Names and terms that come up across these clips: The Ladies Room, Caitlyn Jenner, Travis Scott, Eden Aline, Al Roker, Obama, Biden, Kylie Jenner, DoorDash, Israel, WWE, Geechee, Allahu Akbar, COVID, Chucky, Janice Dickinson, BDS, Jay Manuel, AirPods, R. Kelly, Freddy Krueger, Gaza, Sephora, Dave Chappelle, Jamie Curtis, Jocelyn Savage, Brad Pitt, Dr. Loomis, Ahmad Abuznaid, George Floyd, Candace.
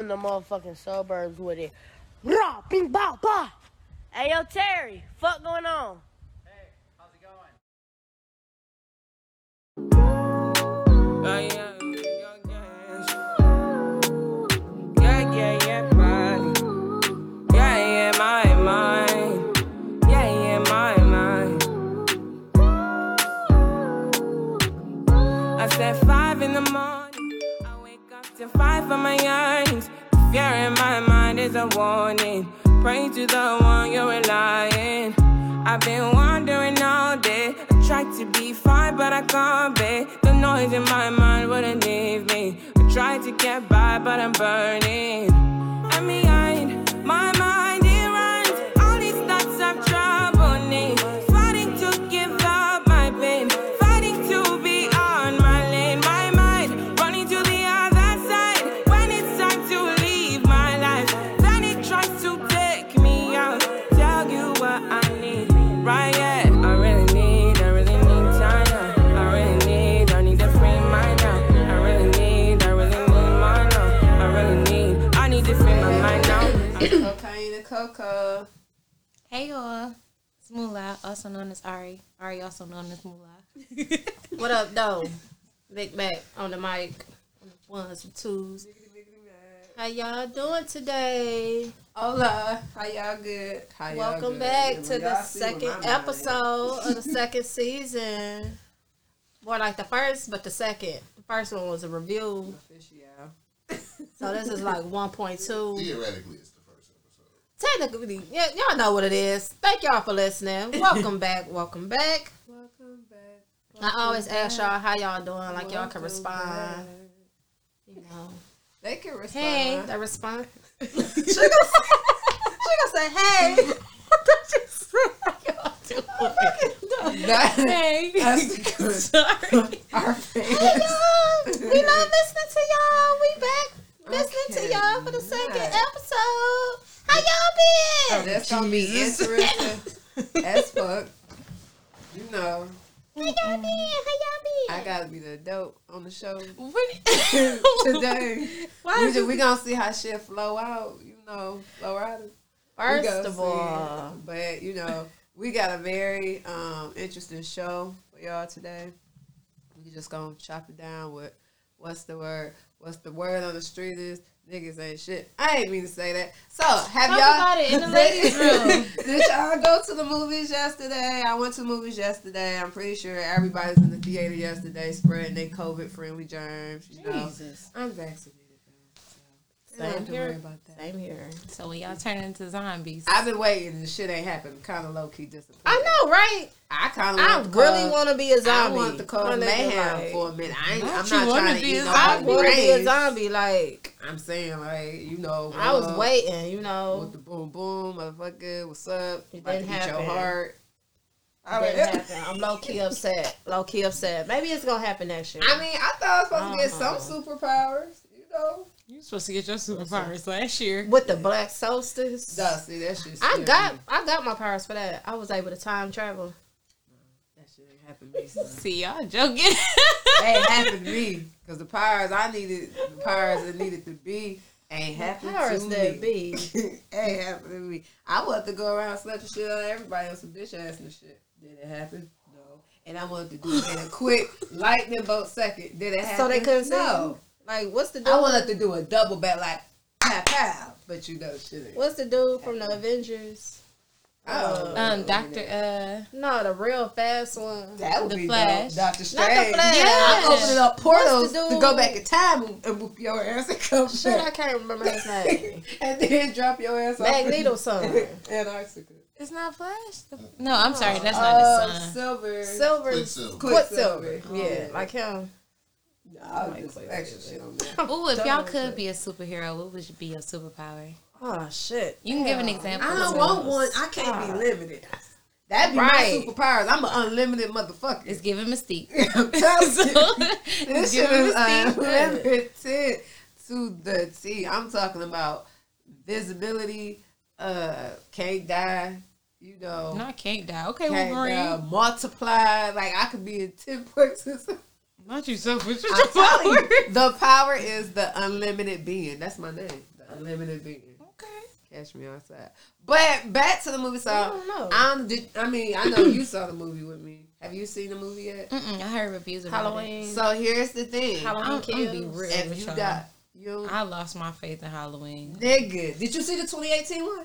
in the motherfucking suburbs with it. Rah, bing, bah, bah. Hey, yo, Terry, fuck going on? Hey, how's it going? To fight for my yearnings. Fear in my mind is a warning. Pray to the one you're relying. I've been wandering all day. I tried to be fine, but I can't be. The noise in my mind wouldn't leave me. I tried to get by, but I'm burning. I'm behind my mind, it runs. All these thoughts of trouble me. Fighting to give up my pain. Coco. Hey y'all, it's Moolah, also known as Ari. Ari, also known as Moolah. What up, though? Big Mac on the mic. On the ones and twos. How y'all doing today? Hola. How y'all good? How y'all welcome good? Back to the second episode of the second season. More like the first, but the second. The first one was a review. So this is like 1.2. Theoretically, it's technically, y'all know what it is. Thank y'all for listening. Welcome back. Welcome back. Welcome back. Welcome I always back. Ask y'all how y'all doing. Like welcome y'all can respond. Back. You know, they can respond. Hey, they respond. she gonna say, hey. What did you say? Y'all doing? That, hey. Sorry. Our fans. Hey y'all. We love listening to y'all. We back listening to y'all for the second episode. How y'all been? Oh, that's gonna be interesting as fuck. You know. How y'all been? How y'all been? I gotta be the adult on the show today. We gonna see how shit flow out. You know, flow out. First of all, but you know, we got a very interesting show for y'all today. We just gonna chop it down with what's the word? What's the word on the street is? Niggas ain't shit. I ain't mean to say that. So, have talk y'all about it in the ladies' room? Did y'all go to the movies yesterday? I went to movies yesterday. I'm pretty sure everybody's in the theater yesterday, spreading their COVID-friendly germs. You know, Jesus. I'm vaccinated. So I don't have to worry about that. Same here. So when y'all turn into zombies, I've been waiting. And shit ain't happened. Kind of low key disappointed. I know, right? I really want to be a zombie. I want the cold mayhem for a minute. I'm not trying to be a zombie. I want to be a zombie. Like I'm saying, like you know, I was waiting. You know, with the boom boom, motherfucker, what's up? It didn't happen. Your heart. I'm low key upset. Low key upset. Maybe it's gonna happen next year. I mean, I thought I was supposed to get some superpowers. You know. You supposed to get your superpowers last year with the black solstice. See, that shit. I got my powers for that. I was able to time travel. That shit ain't happened to me. Son. See, y'all joking. That ain't happened to me because the powers I needed to be ain't happened to me. Ain't happened to me. I wanted to go around slapping shit on everybody on some bitch ass and shit. Did it happen? No. And I wanted to do it in a quick lightning bolt second. Did it happen? So they couldn't know. Like, what's the dude? I wanted to do a double back, like, pow, pow. But you know, shit. What's the dude from the Avengers? Oh. Dr. No, the real fast one. That would be Flash. Dr. Strange. Not the Flash. Yeah. I'm opening up portals to go back in time and whoop your ass and come back. I can't remember his name. And then drop your ass off. Magneto's son. Antarctica. It's not Flash? No, I'm sorry. That's not his son. Silver. Quicksilver. Oh. Yeah, like him. I'll just play extra shit on that. Ooh, if y'all could be a superhero, what would be your superpower? Oh, shit. You can give an example. I don't want one. I can't be limited. That'd be my superpowers. I'm an unlimited motherfucker. It's giving Mystique. This shit is unlimited to the T. I'm talking about visibility, can't die. You know. No, I can't die. Okay, Wolverine. Multiply. Like, I could be in 10 places. Not yourself, but your power. You, the power is the unlimited being. That's my name. The unlimited being. Okay. Catch me outside. But back to the movie. So I know you saw the movie with me. Have you seen the movie yet? Mm-mm, I heard reviews about Halloween. It. So here's the thing. Halloween kills. I'm be real if you got you. I lost my faith in Halloween. Nigga, did you see the 2018 one?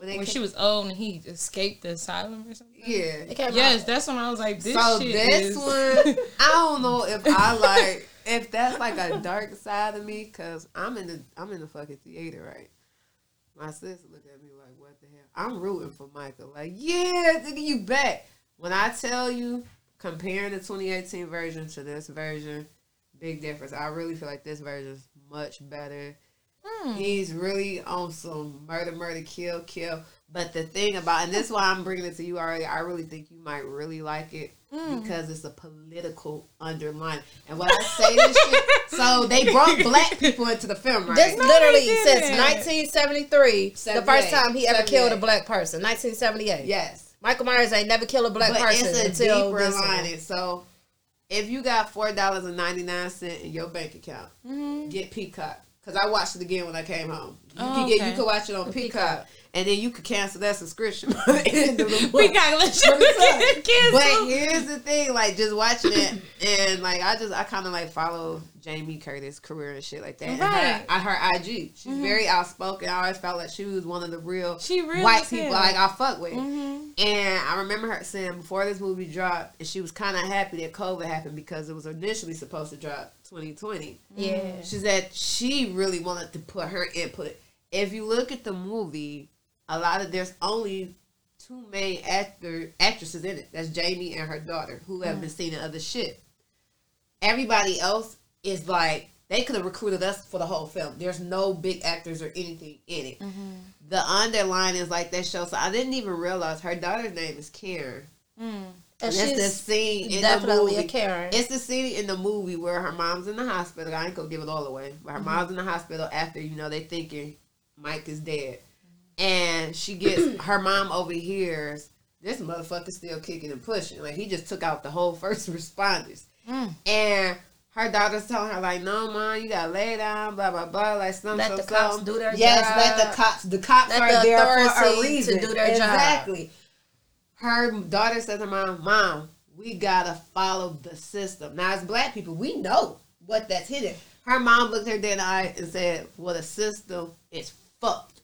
When she was old and he escaped the asylum or something? Yeah. Yes, that's when I was like, this so shit is... So this one, I don't know if I like... if that's like a dark side of me, because I'm in the fucking theater, right? My sister looked at me like, what the hell? I'm rooting for Michael. Like, yeah, nigga, you back. When I tell you, comparing the 2018 version to this version, big difference. I really feel like this version is much better. He's really on some murder, kill. But the thing about, and this is why I'm bringing it to you already, I really think you might really like it because it's a political underline. And when I say this shit, so they brought black people into the film, right? That's literally since 1973, the first time he ever killed a black person, 1978. Yes. Michael Myers ain't never killed a black person until this one. So if you got $4.99 in your bank account, get Peacock. Because I watched it again when I came home. You could watch it on Peacock. And then you could cancel that subscription. But here's the thing. Like, just watching it. And, like, I kind of, like, follow Jamie Curtis' career and shit like that. Right. And her IG. She's very outspoken. I always felt like she was one of the real white people, like, I fuck with. And I remember her saying before this movie dropped, and she was kind of happy that COVID happened because it was initially supposed to drop 2020. Yeah. She said she really wanted to put her input. If you look at the movie, there's only two main actresses in it. That's Jamie and her daughter, who have been seen in other shit. Everybody else is like, they could have recruited us for the whole film. There's no big actors or anything in it. The underline is like that show. So I didn't even realize her daughter's name is Karen. And it's the scene in the movie. It's the scene in the movie where her mom's in the hospital. I ain't gonna give it all away, but her mom's in the hospital after they thinking Mike is dead, and she gets her mom overhears this motherfucker still kicking and pushing. Like, he just took out the whole first responders, and her daughter's telling her like, "No, mom, you gotta lay down, blah blah blah." Like let the cops do their job. Yes, let the cops are there for a reason to do their job. Exactly. Her daughter says to her mom, we gotta follow the system. Now, as black people, we know what that's hidden. Her mom looked her dead in the eye and said, well, the system is fucked.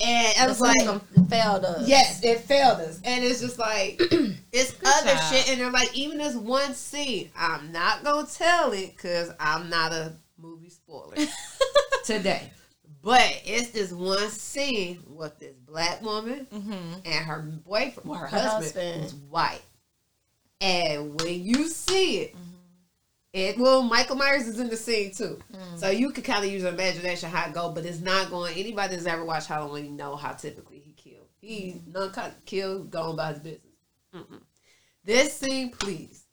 And I was like, it failed us. Yes, it failed us. And it's just like, it's other shit. And they're like, even this one scene, I'm not gonna tell it because I'm not a movie spoiler today. But it's this one scene with this black woman and her boyfriend, her husband, who's white. And when you see it, Michael Myers is in the scene too. So you can kind of use your imagination how it go, but it's not going, anybody that's ever watched Halloween know how typically he killed. He's killed, gone by his business. This scene, please.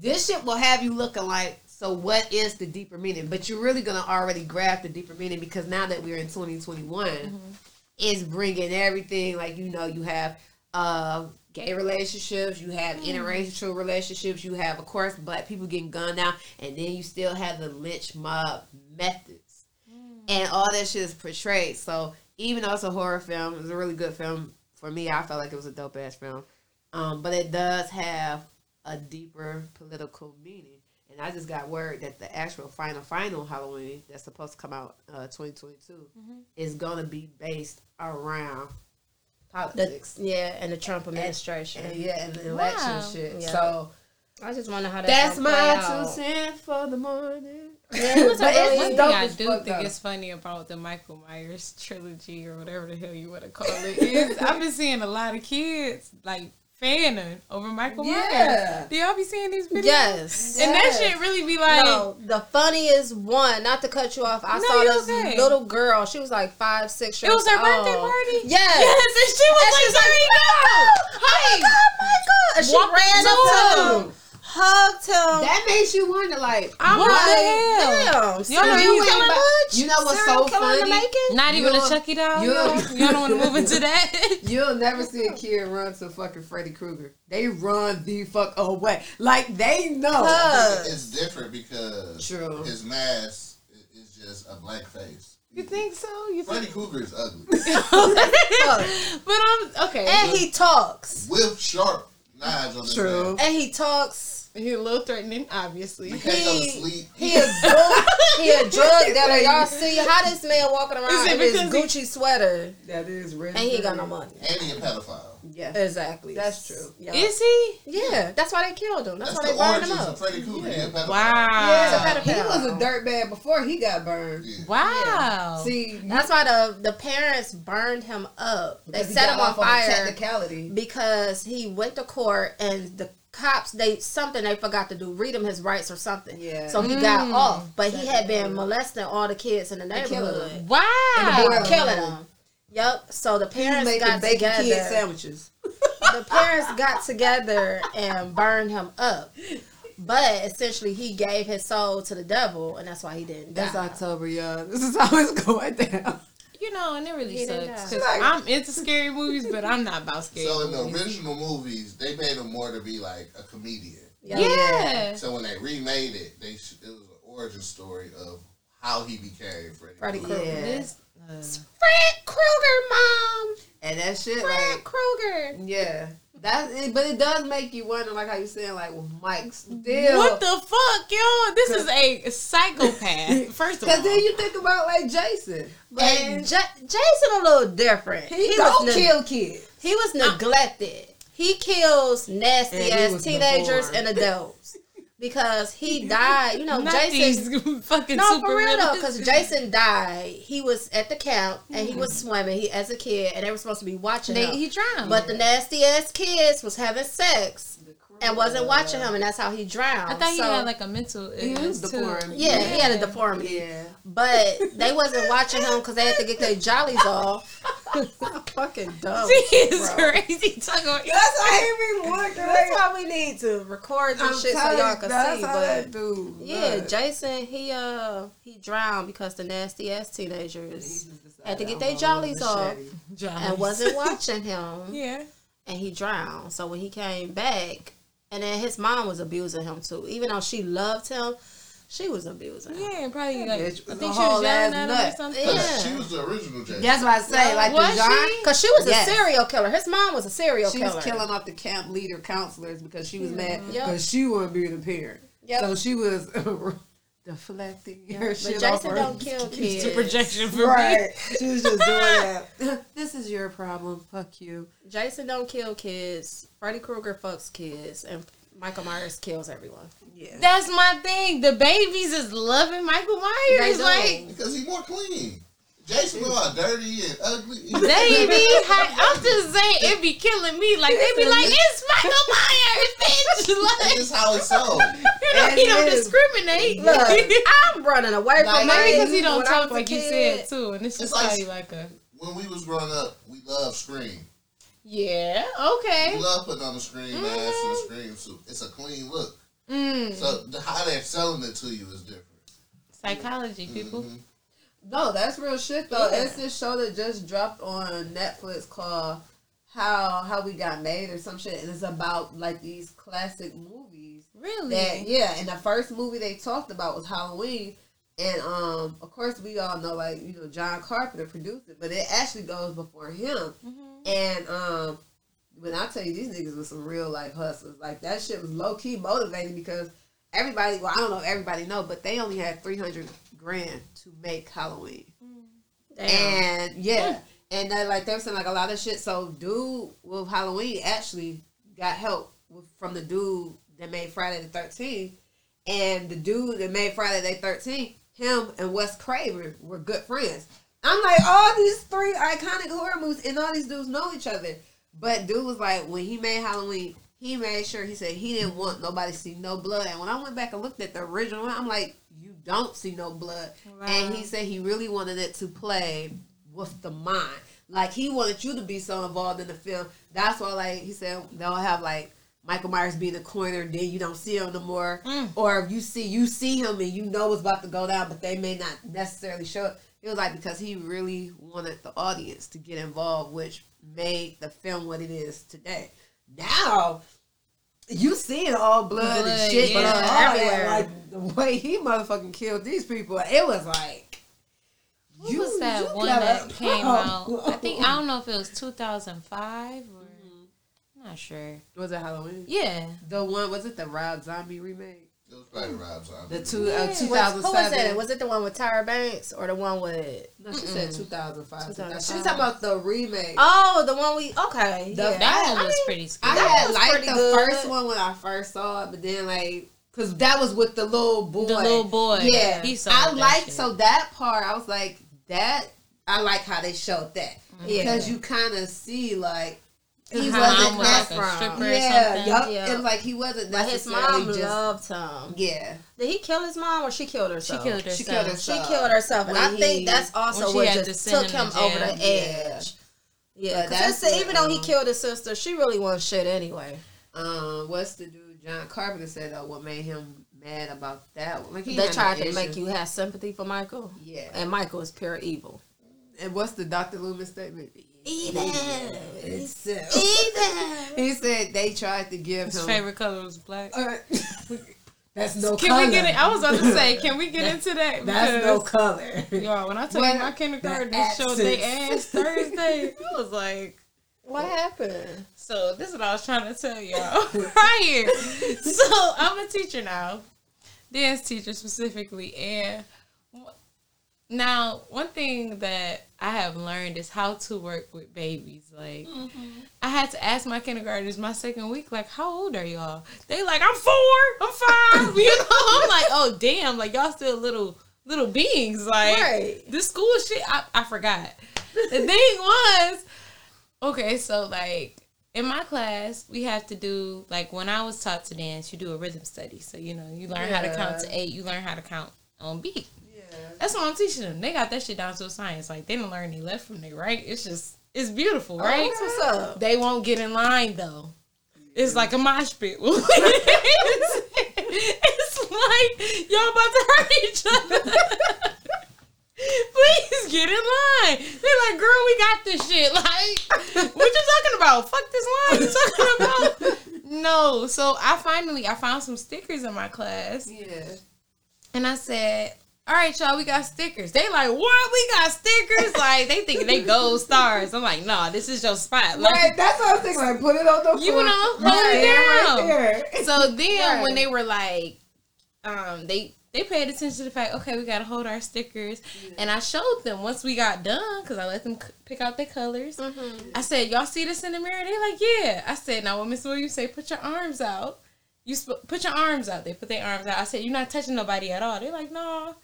This shit will have you looking like, so what is the deeper meaning? But you're really going to already grasp the deeper meaning because now that we're in 2021, it's bringing everything. Like, you have gay relationships. You have interracial relationships. You have, of course, black people getting gunned down. And then you still have the lynch mob methods. And all that shit is portrayed. So even though it's a horror film, it's a really good film. For me, I felt like it was a dope-ass film. But it does have a deeper political meaning. And I just got word that the actual final Halloween that's supposed to come out 2022 is going to be based around politics. And the Trump administration. And the election shit. Yeah. So I just wonder how that's my 2 cents for the morning. Yeah, I do think it's funny about the Michael Myers trilogy or whatever the hell you want to call it is. I've been seeing a lot of kids like fanning over Michael Myers. Do y'all be seeing these videos? Yes. And that shit really be like... No, the funniest one, not to cut you off, I saw this little girl. She was like 5, 6 years old. It was her birthday party? Yes. Yes, and she was like, oh my God, Michael! And she ran up to him. Hugged him. That makes you wonder, like, I'm what the hell? Damn. You ain't killing much? You know what's so funny? Not even a Chucky doll. You don't want to move into that. You'll never see a kid run to fucking Freddy Krueger. They run the fuck away. Like they know. It's different because his mask is just a black face. You think so? Freddy Krueger is ugly. But I'm okay. And he talks with sharp knives on his head. And he talks. He's a little threatening, obviously. He a drug. He a drug dealer. Y'all see how this man walking around in his Gucci sweater? That is rich. And he ain't got no money. And he a pedophile. Yeah, exactly. That's true. Y'all. Is he? Yeah. That's why they killed him. That's why they burned him up. Freddy Krueger. Yeah. Wow. Yeah, he was a dirtbag before he got burned. Yeah. Wow. Yeah. See, that's why the parents burned him up. They set him on fire. Technicality. Because he went to court and the cops, they forgot to do, read him his rights or something. Yeah. So he got off, but he had been molesting all the kids in the neighborhood. Wow. And they were killing them. Yep. So the parents got together. Kid sandwiches. The parents got together and burned him up. But essentially, he gave his soul to the devil, and that's why he didn't die. That's October, y'all. This is how it's going down. You know, and it really sucks. Like, I'm into scary movies, but I'm not about scary movies. So in the original movies, they made him more to be like a comedian. Yeah. So when they remade it, it was an origin story of how he became Freddy Krueger. Yeah. Frank Krueger, mom. And that shit, Frank Krueger. Yeah. That's it, but it does make you wonder, like how you saying, like, well, Mike still. What the fuck, y'all? This is a psychopath. First of all, because then you think about like Jason, and Jason a little different. He don't kill kids. He was neglected. He kills nasty ass teenagers and adults because he died. You know, Jason fucking for real though, because Jason died. He was at the camp and he was swimming. He as a kid, and they were supposed to be watching him. He drowned, but the nasty ass kids was having sex and wasn't watching him, and that's how he drowned. I thought he had like a mental illness too. Yeah, he had a deformity. Yeah, but they wasn't watching him because they had to get their jollies off. Fucking dumb. She is crazy. That's why we look. That's why we need to record this shit so y'all can see. But dude, yeah, Jason, he drowned because the nasty ass teenagers had to get their jollies off and wasn't watching him. Yeah, and he drowned. So when he came back. And then his mom was abusing him, too. Even though she loved him, she was abusing him. Yeah, probably. Like, I think she was yelling at him or something. Yeah. She was the original Jason. That's what I say. Like, because she was a serial killer. His mom was a serial killer. She was killing off the camp leader counselors because she was mad because she wasn't being a parent. Yep. So she was... deflecting her shit. But Jason don't kill kids. It's a projection for me. She was just doing that. This is your problem. Fuck you. Jason don't kill kids. Freddy Krueger fucks kids. And Michael Myers kills everyone. Yeah. That's my thing. The babies is loving Michael Myers. Like, because he's more clean. Jason all dirty and ugly. They I'm just saying, it be killing me. Like, they be like, it's Michael Myers, bitch. Like, that's how it's sold. He don't discriminate. Look, I'm running away from maybe because he don't talk like you said, too. And it's just probably like a... When we was growing up, we loved Scream. Yeah, okay. We love putting on the Scream mask and the Scream suit. It's a clean look. So how they're selling it to you is different. Psychology, people. No, that's real shit, though. Yeah. It's this show that just dropped on Netflix called How We Got Made or some shit, and it's about, like, these classic movies. Really? And the first movie they talked about was Halloween, and, of course, we all know, like, you know, John Carpenter produced it, but it actually goes before him, and, when I tell you, these niggas was some real, like, hustlers. Like, that shit was low-key motivating because everybody, well, I don't know if everybody know, but they only had $300,000 to make Halloween. And and they were saying like a lot of shit. So dude with Halloween actually got help from the dude that made Friday the 13th, and the dude that made Friday the 13th, him and Wes Craven were good friends. I'm like, all these three iconic horror movies and all these dudes know each other. But dude was like, when he made Halloween, he made sure, he said he didn't want nobody to see no blood. And when I went back and looked at the original one, I'm like, you don't see no blood. Right. And he said he really wanted it to play with the mind. Like, he wanted you to be so involved in the film. That's why, like, he said, they'll have, like, Michael Myers be in the corner and then you don't see him no more. Or if you see him and you know what's about to go down, but they may not necessarily show it. It was like because he really wanted the audience to get involved, which made the film what it is today. Now, you seeing all blood and shit everywhere. Like, the way he motherfucking killed these people, it was like... What was that one that came out? I don't know if it was 2005 or... Not sure. Was it Halloween? Yeah. The one, was it the Rob Zombie remake? It was probably Rob Zombie. The 2007. Who was it? Was it the one with Tyra Banks or the one with... No, she said 2005. She was talking about the remake. Oh, the one we... Okay. That one was pretty scary. I liked the first one when I first saw it, but then like... Because that was with the little boy. Yeah. So that part, I was like, I like how they showed that. Because you kind of see like... He wasn't like a stripper or something. It was like he wasn't necessarily but his mom just loved him. Yeah. Did he kill his mom or she killed herself? She killed herself. And I think that's also what just took him over the edge. Yeah. Even though he killed his sister, she really wasn't shit anyway. What's the dude John Carpenter said though? What made him mad about that? Like they tried to make you have sympathy for Michael. Yeah. And Michael is pure evil. And what's the Dr. Loomis statement? He said they tried to give him... His favorite color was black. That's no color. I was about to say, can we get into that? That's no color. Y'all, when I took my kindergarten and showed they ass Thursday, I was like... What happened? So, this is what I was trying to tell y'all. Right here. So, I'm a teacher now. Dance teacher specifically. And... Now, one thing that I have learned is how to work with babies. Like, I had to ask my kindergartners my second week, like, how old are y'all? They like, I'm 4, I'm 5, you know? I'm like, oh, damn, like, y'all still little beings. Like, this school shit, I forgot. The thing was, okay, so, like, in my class, we have to do, like, when I was taught to dance, you do a rhythm study. So, you know, you learn how to count to 8, you learn how to count on beat. That's what I'm teaching them. They got that shit down to a science. Like, they didn't learn any left from there, right? It's just, it's beautiful, right? Oh, what's up? They won't get in line, though. It's like a mosh pit. It's like, y'all about to hurt each other. Please get in line. They're like, girl, we got this shit. Like, what you talking about? Fuck this line you talking about. No. So, I found some stickers in my class. Yeah. And I said... All right, y'all, we got stickers. They like, what? We got stickers? Like, they think they gold stars. I'm like, nah, this is your spot. Like, right, that's what I was thinking. Like, put it on the floor. You know, hold it down. Right. So then when they were like, they paid attention to the fact, okay, we got to hold our stickers. Yeah. And I showed them once we got done, because I let them pick out their colors. I said, y'all see this in the mirror? They like, yeah. I said, now when Miss Williams say, put your arms out. Put your arms out. They put their arms out. I said, you're not touching nobody at all. They're like, no.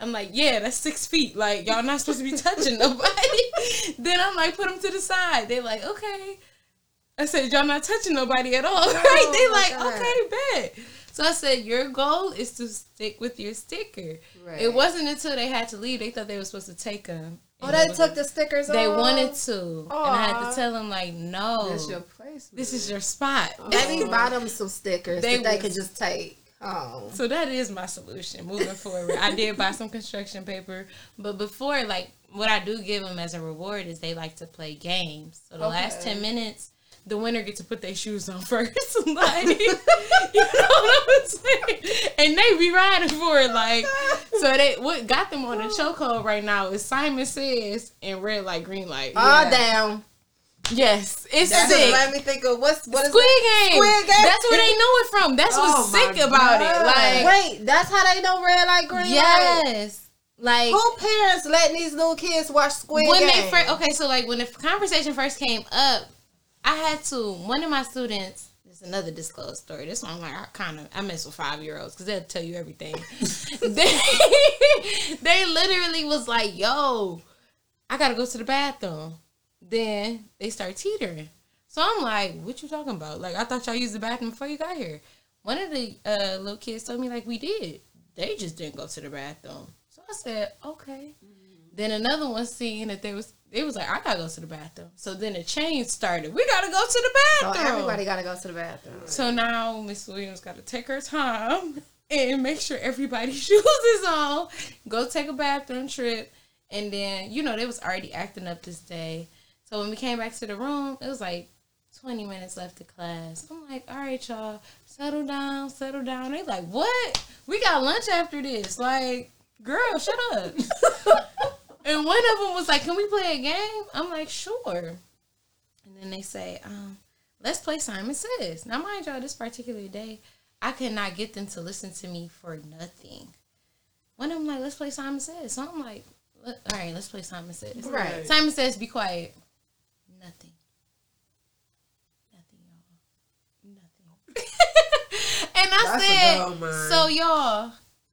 I'm like, yeah, that's 6 feet. Like, y'all not supposed to be touching nobody. Then I'm like, put them to the side. They like, okay. I said, y'all not touching nobody at all. Right? They like, okay, bet. So I said, your goal is to stick with your sticker. Right. It wasn't until they had to leave. They thought they were supposed to take them. Oh, they took the stickers off? They wanted to. Aww. And I had to tell them, like, no. That's your place. This is your spot. Let me buy them some stickers that they could just take. Oh. So that is my solution moving forward. I did buy some construction paper, but before, like, what I do give them as a reward is they like to play games. So the last 10 minutes, the winner gets to put their shoes on first. Like, you know what I'm saying? And they be riding for it. Like, so what got them on the chokehold right now is Simon Says and Red Light, Green Light. All down. Yes, it's sick. Let me think of what Squid Game. Squid Game. That's where they know it from. That's what's sick about it. Like, wait, that's how they know Red Light, Green Light. Yes. Like, who parents letting these little kids watch Squid Game? So like when the conversation first came up, I had to. One of my students. It's another disclosed story. This one, like, I mess with 5-year-olds because they'll tell you everything. They literally was like, "Yo, I gotta go to the bathroom." Then they start teetering. So I'm like, what you talking about? Like, I thought y'all used the bathroom before you got here. One of the little kids told me, like, we did. They just didn't go to the bathroom. So I said, okay. Then another one seeing that they was It was like, I gotta go to the bathroom. So then the chain started. We gotta go to the bathroom. So everybody gotta go to the bathroom. So now Miss Williams gotta take her time and make sure everybody's shoes is on. Go take a bathroom trip. And then, you know, they was already acting up this day. So when we came back to the room, it was like 20 minutes left of class. I'm like, all right, y'all, settle down, settle down. They like, what? We got lunch after this. Like, girl, shut up. And one of them was like, can we play a game? I'm like, sure. And then they say, let's play Simon Says. Now, mind y'all, this particular day, I could not get them to listen to me for nothing. One of them like, let's play Simon Says. So I'm like, all right, let's play Simon Says. Right. Simon Says, be quiet. Nothing. Nothing, y'all. Nothing. And I said, so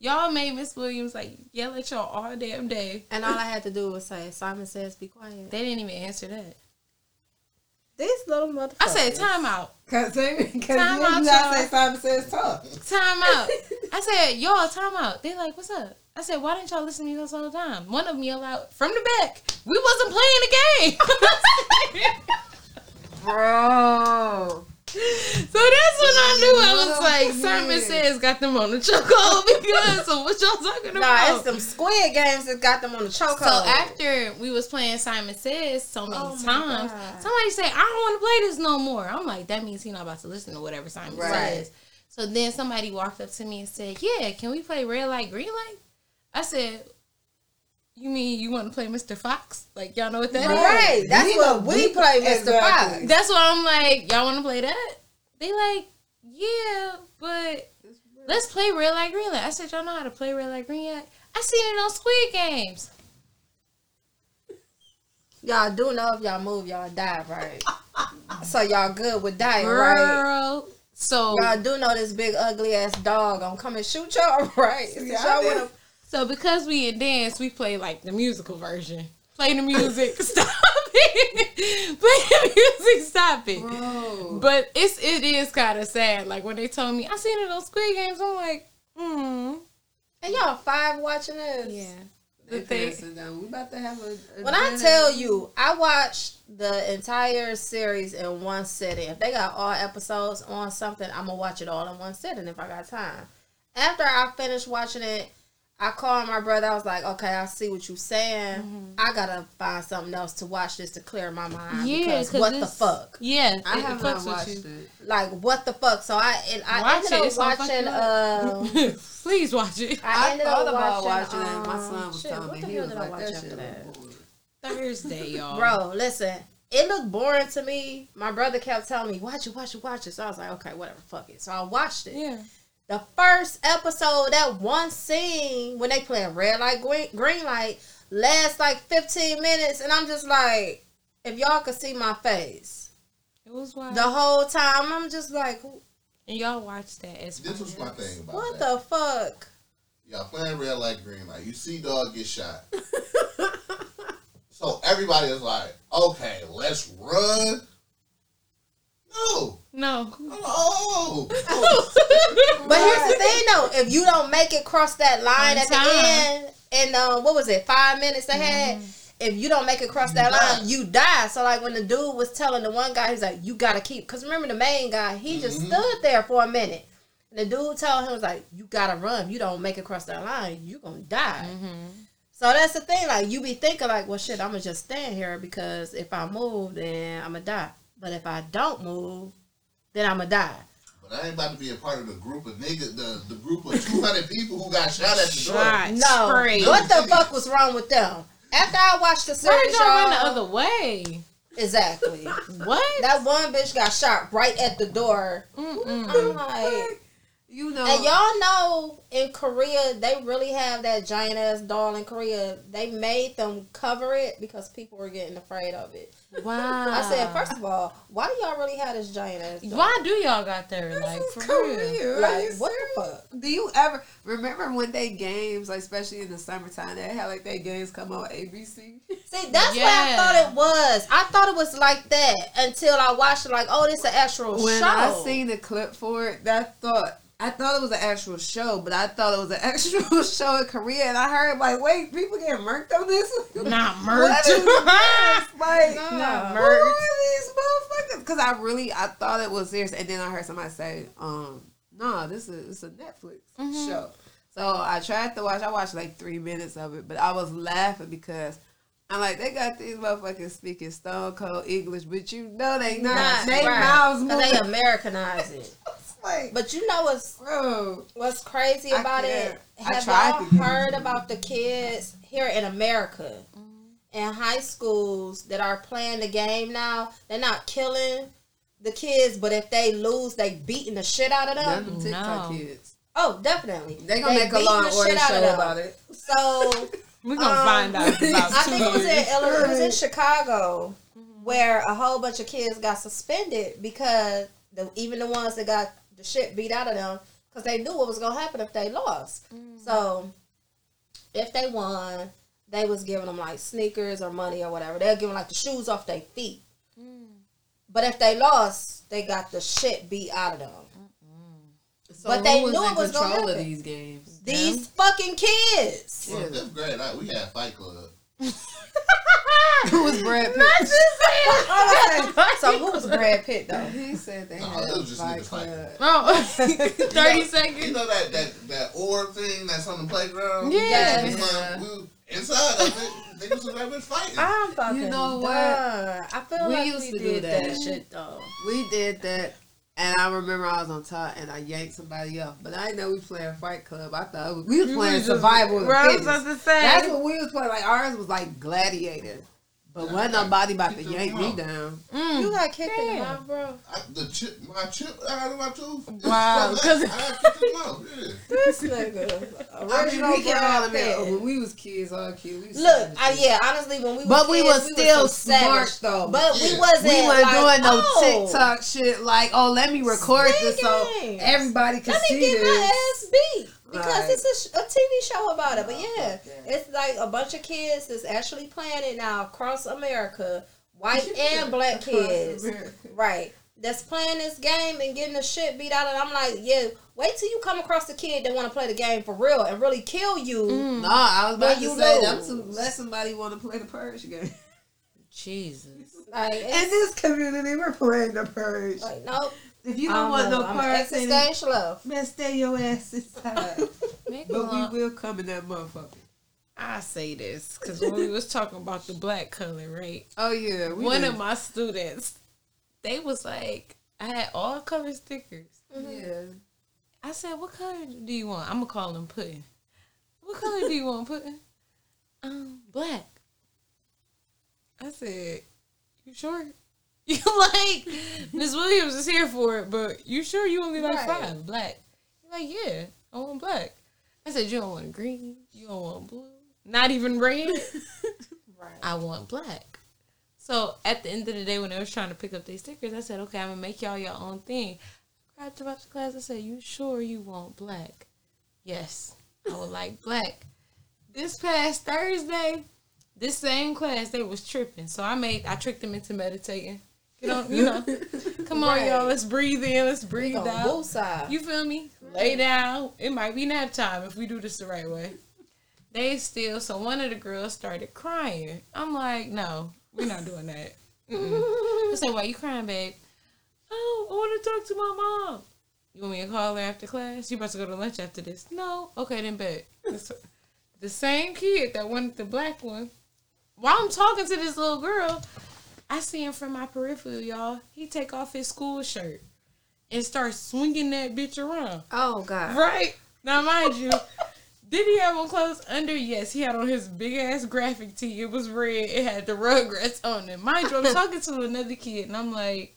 y'all made Miss Williams, like, yell at y'all all damn day. And all I had to do was say, Simon Says, be quiet. They didn't even answer that. These little motherfuckers. I said, time out. Because say Simon Says, talk. Time out. I said, y'all, time out. They like, what's up? I said, why didn't y'all listen to me this whole time? One of them yelled out, from the back, we wasn't playing the game. Bro. So that's when I knew. I was like, Simon Says got them on the chokehold because of what y'all talking about. Nah, it's them Squid Games that got them on the chokehold. So after we was playing Simon Says so many times, somebody said, I don't want to play this no more. I'm like, that means he's not about to listen to whatever Simon says. So then somebody walked up to me and said, yeah, can we play Red Light, Green Light? I said, you mean you want to play Mr. Fox? Like, y'all know what that is? Right. That's what we play, Mr. Fox. That's why I'm like, y'all want to play that? They like, yeah, but let's play Red Light, Green Light. I said, y'all know how to play Red Light, Green Light? I seen it on Squid Games. Y'all do know if y'all move, y'all die, right? So y'all good with dying, right? Girl. So y'all do know this big, ugly-ass dog gonna come and shoot y'all, right? Y'all want to... So because we had danced, we played like the musical version. Play the music, stop it. Play the music, stop it. Bro. But it is kind of sad. Like when they told me, I seen it on Squid Games. I'm like, And y'all five watching us. Yeah. We about to have a when dinner. I tell you, I watched the entire series in one sitting. If they got all episodes on something, I'm gonna watch it all in one sitting if I got time. After I finished watching it, I called my brother. I was like, okay, I see what you're saying. Mm-hmm. I got to find something else to watch just to clear my mind. Yeah, because what the fuck? Yeah. I have not watched it. Like, what the fuck? So I ended up watching... Please watch it. I thought about watching it. My son was telling me. He was like, that shit was Thursday, y'all. Bro, listen. It looked boring to me. My brother kept telling me, watch it. So I was like, okay, whatever, fuck it. So I watched it. Yeah. The first episode, that one scene when they playing Red Light, Green Light, lasts like 15 minutes. And I'm just like, if y'all could see my face. It was wild. The whole time, I'm just like. And y'all watch that as well. This was my thing about what that. What the fuck? Y'all playing Red Light, Green Light. You see dog get shot. So everybody is like, okay, let's run. No. Oh. But here's the thing, though. If you don't make it cross that line at the end, and what was it, 5 minutes ahead? If you don't make it cross that line, you die. So, like, when the dude was telling the one guy, he's like, you got to keep. Because remember, the main guy, he just stood there for a minute. And the dude told him, was like, you got to run. If you don't make it cross that line, you're going to die. So that's the thing. Like, you be thinking, like, well, shit, I'm going to just stand here because if I move, then I'm going to die. But if I don't move, then I'm going to die. But I ain't about to be a part of the group of niggas, the group of 200 people who got shot at the door. No. What the fuck was wrong with them? After I watched the series, y'all run the other way? Exactly. What? That one bitch got shot right at the door. I'm like, you know. And y'all know in Korea, they really have that giant ass doll in Korea. They made them cover it because people were getting afraid of it. Wow. I said, first of all, why do y'all really have this giant ass doll? Why do y'all got there? Like, for real. Like, what the fuck? Do you ever remember when they games, like, especially in the summertime, they had like their games come on ABC? See, that's what I thought it was. I thought it was like that until I watched it, like, oh, this is an actual show. When I seen the clip for it, that thought I thought it was an actual show, but I thought it was an actual show in Korea, and I heard, like, wait, people getting murked on this? Not murked. Like, no, not murked. Who are these motherfuckers? Because I thought it was serious, and then I heard somebody say, no, it's a Netflix show. So I tried to watch. I watched, like, 3 minutes of it, but I was laughing because I'm like, they got these motherfuckers speaking stone cold English, but you know they not. They mouths moving. They Americanized it. Like, but you know what's crazy about it? Have y'all heard about the kids here in America in high schools that are playing the game now? They're not killing the kids, but if they lose, they beating the shit out of them. Them TikTok kids. Oh, definitely. They're going to make a Law and Order show about it. So we're going to find out about I think it was in Chicago where a whole bunch of kids got suspended because even the ones that got the shit beat out of them, because they knew what was going to happen if they lost. Mm. So, if they won, they was giving them, like, sneakers or money or whatever. They were giving, like, the shoes off their feet. Mm. But if they lost, they got the shit beat out of them. So but they knew it was going to happen. These games? These fucking kids. Well, fifth grade, we had Fight Club. Who was Brad Pitt? Not just saying. So who was Brad Pitt though? He said that. No, it was just niggas fighting. Oh, 30 seconds. You know that orb thing that's on the playground? Yeah. We inside of it, niggas was right there fighting. I'm fucking You know what? I feel like we did that shit though. We did that. And I remember I was on top and I yanked somebody up. But I didn't know we playing Fight Club. I thought we was playing survival. That's what we was playing. Like ours was like Gladiator. But wasn't nobody about to yank me down. Mm. You got kicked in the mouth, bro. My chip out of my tooth. Wow. Because I got kicked in the mouth. Yeah. This nigga. We get all of that. When we was kids, all kids. Look, honestly, when we was kids, we was still smart, though. But we wasn't doing no TikTok shit like, oh, let me record this so everybody can see this. Let me get my ass beat. Because it's a TV show about it. But it's like a bunch of kids that's actually playing it now across America, white and black kids. Right. That's playing this game and getting the shit beat out of it. I'm like, wait till you come across the kid that want to play the game for real and really kill you. Mm. No, I was about to say, let somebody want to play the Purge game. Jesus. Like, in this community, we're playing the Purge. Like, nope. If you don't want no parts, man, stay your ass inside. But we will come in that motherfucker. I say this because when we was talking about the black color, right? Oh yeah, one of my students, they was like, I had all color stickers. Mm-hmm. Yeah, I said, what color do you want? I'm gonna call them Puddin'. What color do you want, Puddin'? Black. I said, you sure? You like, Miss Williams is here for it, but you sure you only like five black? You're like, yeah, I want black. I said, you don't want green, you don't want blue, not even red. I want black. So at the end of the day, when they was trying to pick up their stickers, I said, okay, I'm gonna make y'all your own thing. I cried throughout the class. I said, you sure you want black? Yes, I would like black. This past Thursday, this same class, they was tripping. So I tricked them into meditating. Come on, y'all. Let's breathe in. Let's breathe out. Both sides. You feel me? Lay down. It might be nap time if we do this the right way. So one of the girls started crying. I'm like, no, we're not doing that. I said, why you crying, babe? Oh, I want to talk to my mom. You want me to call her after class? You about to go to lunch after this? No. Okay, then bet. The same kid that wanted the black one. While I'm talking to this little girl, I see him from my peripheral, y'all. He take off his school shirt and start swinging that bitch around. Oh, God. Right? Now, mind you, did he have on clothes under? Yes, he had on his big-ass graphic tee. It was red. It had the Rugrats on it. Mind you, I'm talking to another kid, and I'm like,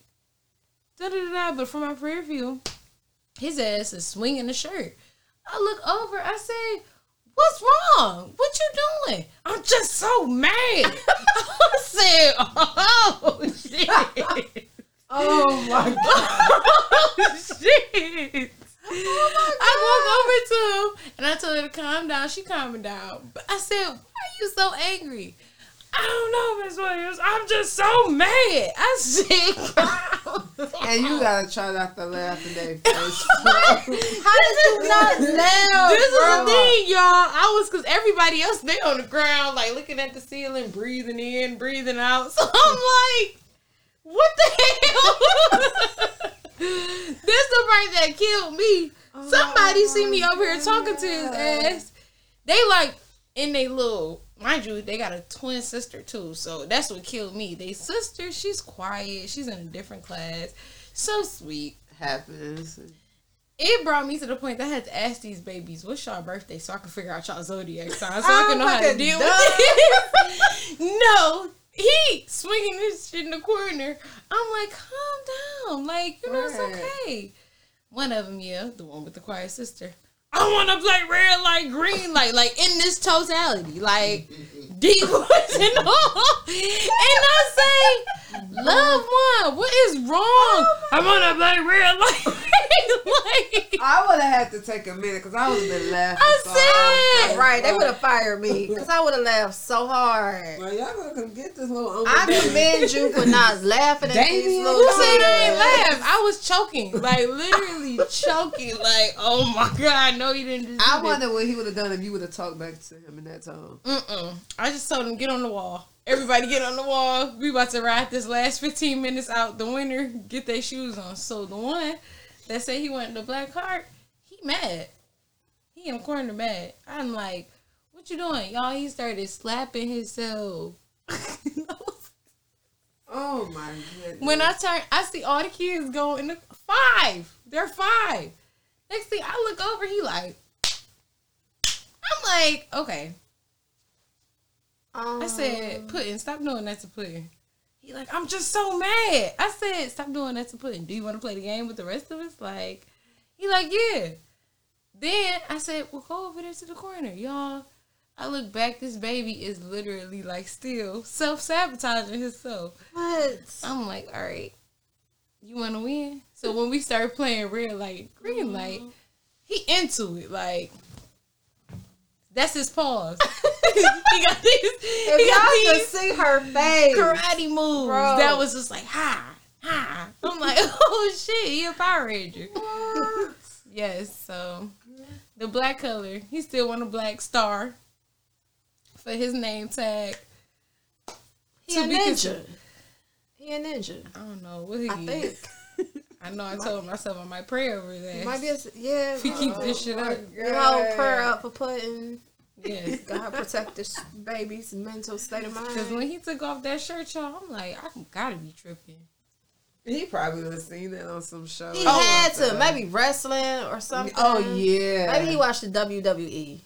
da-da-da-da, but from my peripheral, his ass is swinging the shirt. I look over. I say, what's wrong? What you doing? I'm just so mad. I said, oh, shit. Oh, my God. Oh, shit. Oh, my God. I walk over to him, and I told her to calm down. She calmed down. But I said, why are you so angry? I don't know, Miss Williams. I'm just so mad. I see. And you gotta try not to laugh today. First. How did you not laugh? This is the thing, y'all. I was, because everybody else, they on the ground, like looking at the ceiling, breathing in, breathing out. So I'm like, what the hell? This the person that killed me. Oh, somebody see me over here talking to his ass. They like in they little, mind you, they got a twin sister too, so that's what killed me. They sister, she's quiet, she's in a different class, so sweet. Happens. It brought me to the point that I had to ask these babies, what's y'all birthday, so I can figure out y'all zodiac sign, so I can know how to deal with it. No. He swinging this shit in the corner. I'm like, calm down. Like, you know, it's okay. One of them, yeah, the one with the quiet sister. I want to play red light, green light, like in this totality, like deep voice and all. And I say, loved one, what is wrong? Oh, I want to play red light. Like, I would have had to take a minute because I would have been laughing. Right, they would have fired me because I would have laughed so hard. Well, y'all gonna come get this little. I commend you for not laughing at these little. Who said I ain't laugh? I was choking, like literally choking, like oh my god. No, you didn't. I wonder what he would have done if you would have talked back to him in that tone. I just told him, get on the wall. Everybody get on the wall. We about to ride this last 15 minutes out. The winner, get their shoes on. So the one that said he wanted the black heart, he mad. He in the corner mad. I'm like, what you doing? Y'all, he started slapping himself. Oh, my goodness. When I turn, I see all the kids go in the five. They're five. Next thing I look over, he like, I'm like, okay. I said, Puddin', stop doing that to Puddin'. He like, I'm just so mad. I said, stop doing that to Puddin'. Do you want to play the game with the rest of us? Like, he like, yeah. Then I said, well, go over there to the corner, y'all. I look back, this baby is literally like still self-sabotaging himself. What? I'm like, all right. You want to win? So when we started playing red light, green light, he into it. Like, that's his pause. He got these. Y'all can see her face. Karate moves. Bro. That was just like, ha, ha. I'm like, oh, shit, he a Power Ranger. What? Yes, so the black color. He still won a black star for his name tag. He a ninja. He a ninja. I don't know what he is. I think. I know I told myself I might pray over that. Might be if he keeps this shit up. Your whole prayer up for Puddin'. Yes. God protect this baby's mental state of mind. Because when he took off that shirt, y'all, I'm like, I gotta be tripping. He probably would have seen that on some show. He had to. Maybe wrestling or something. Oh, yeah. Maybe he watched the WWE.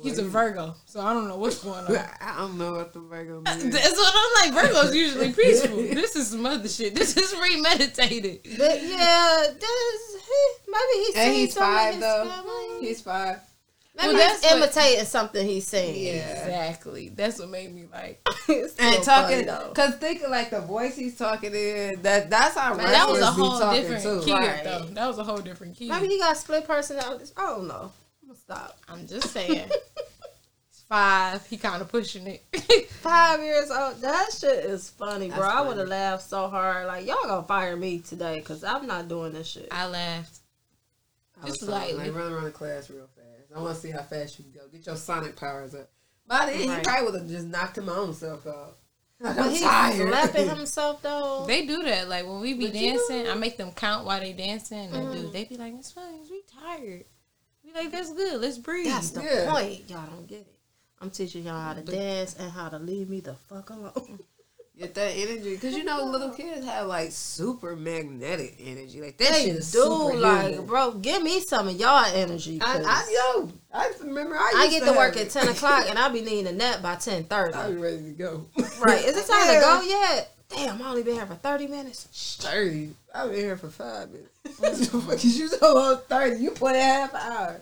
He's a Virgo, so I don't know what's going on. I don't know what the Virgo means. That's what I'm like. Virgo's usually peaceful. This is some other shit. This is premeditated. But yeah, maybe he's and he's five though. He's five. Maybe that's imitating something he's saying. Yeah, exactly. That's what made me like. And talking because thinking like the voice he's talking in that's how man, that was a whole different kid though. That was a whole different kid. Maybe he got split personality. I don't know. Stop. I'm just saying. It's five. He kind of pushing it. 5 years old. That shit is funny, bro. I would have laughed so hard. Like, y'all gonna fire me today because I'm not doing this shit. I laughed. Just lightly. Like, run around the class real fast. I want to see how fast you can go. Get your sonic powers up. By the end, he probably would have just knocked him own self out. But he's slapping himself though. They do that. Like, when we be dancing, I make them count while they dancing. And they be like, Miss Williams, we tired. Like, that's good. Let's breathe. That's the point. Y'all don't get it. I'm teaching y'all how to dance and how to leave me the fuck alone. Get that energy. Because, you know, little kids have, like, super magnetic energy. Like, that shit is super like, bro, give me some of y'all energy. I remember I get to work at 10 o'clock, and I be needing a nap by 10:30. I be ready to go. Right. Is it time to go yet? Damn, I only been here for 30 minutes. 30? I've been here for 5 minutes. What the fuck is you so long? 30? You put a half hour.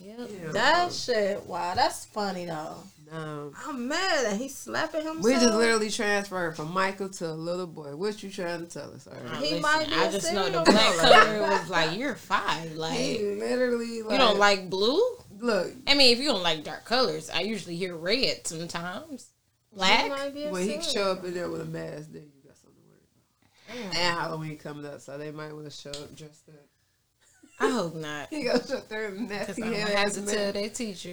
Yep. Yeah. That shit, wow, that's funny though. No. I'm mad that he's slapping himself. We just literally transferred from Michael to a little boy. What you trying to tell us? Right? He might be I just know the black color was like, you're five. Like, he literally, like, you don't like blue? Look. I mean, if you don't like dark colors, I usually hear red sometimes. black. Well, he show up in there with a mask, then you got something to worry about. And Halloween coming up, so they might want to show up dressed up. I hope not. He goes up there and nasty ass to tell their teacher.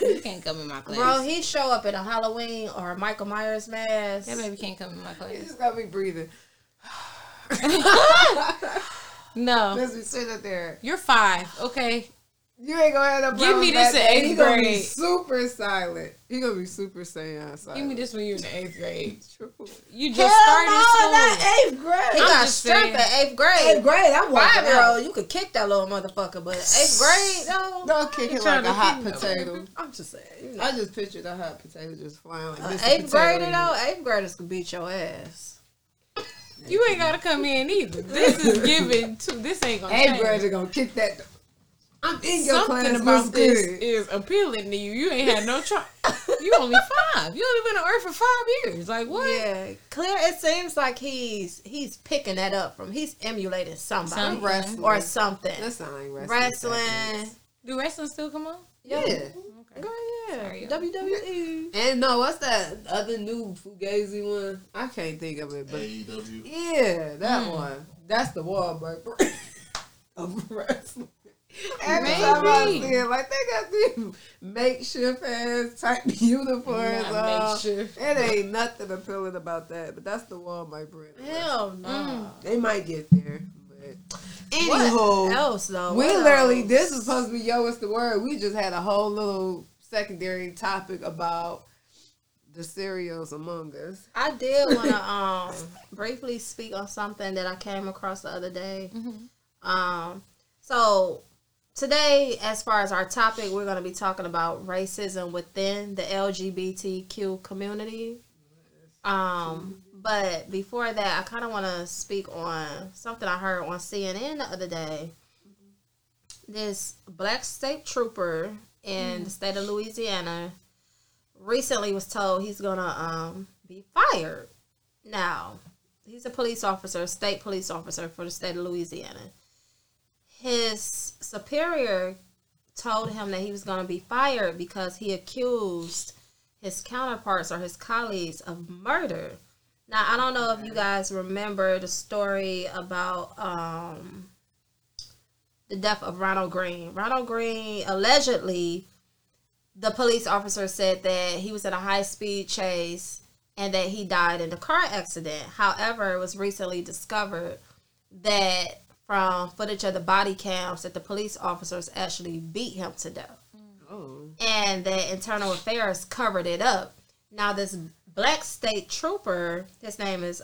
You can't come in my class. Bro, he show up in a Halloween or a Michael Myers mask. That baby can't come in my class. He's got me breathing. No. Let's be sitting up there. You're five, okay? You ain't gonna have no problem. Give me this in eighth grade. Gonna be super silent. He gonna be super silent. Give me this when you're in the eighth grade. You just started school. Not eighth grade. He got stripped at eighth grade. Eighth grade, I'm 5 year old. You could kick that little motherfucker, but eighth grade, no. Don't kick it like a hot potato. I'm just saying. You know. I just pictured a hot potato just flying like this. Eighth grade, though. Eighth graders could beat your ass. You ain't gotta come in either. This is given to. This ain't gonna. Eighth graders gonna kick that. I'm in your class. Something about this is appealing to you. You ain't had no choice. You only five. You only been on Earth for 5 years. Like what? Yeah, clear. It seems like he's picking that up from. He's emulating somebody wrestling. Or something. That's not like wrestling. Do wrestling still come on? Yeah. Okay. Girl, yeah. Sorry, WWE. And no, what's that other new Fugazi one? I can't think of it. But AEW. Yeah, that one. That's the Wahlberg of wrestling. Every time I see it, like they got these makeshift ass type uniforms on. It ain't nothing appealing about that, but that's the one, my friend. Hell no. They might get there. But anywho, what else though? We literally, this is supposed to be Yo, It's the Word. We just had a whole little secondary topic about the cereals Among Us. I did want to briefly speak on something that I came across the other day. So today, as far as our topic, we're going to be talking about racism within the LGBTQ community. But before that, I kind of want to speak on something I heard on CNN the other day. This black state trooper in the state of Louisiana recently was told he's going to be fired. Now, he's a police officer, a state police officer for the state of Louisiana. His superior told him that he was going to be fired because he accused his counterparts or his colleagues of murder. Now, I don't know if you guys remember the story about the death of Ronald Green. Ronald Green, allegedly, the police officer said that he was in a high-speed chase and that he died in a car accident. However, it was recently discovered that from footage of the body cams that the police officers actually beat him to death. And that Internal Affairs covered it up. Now, this black state trooper, his name is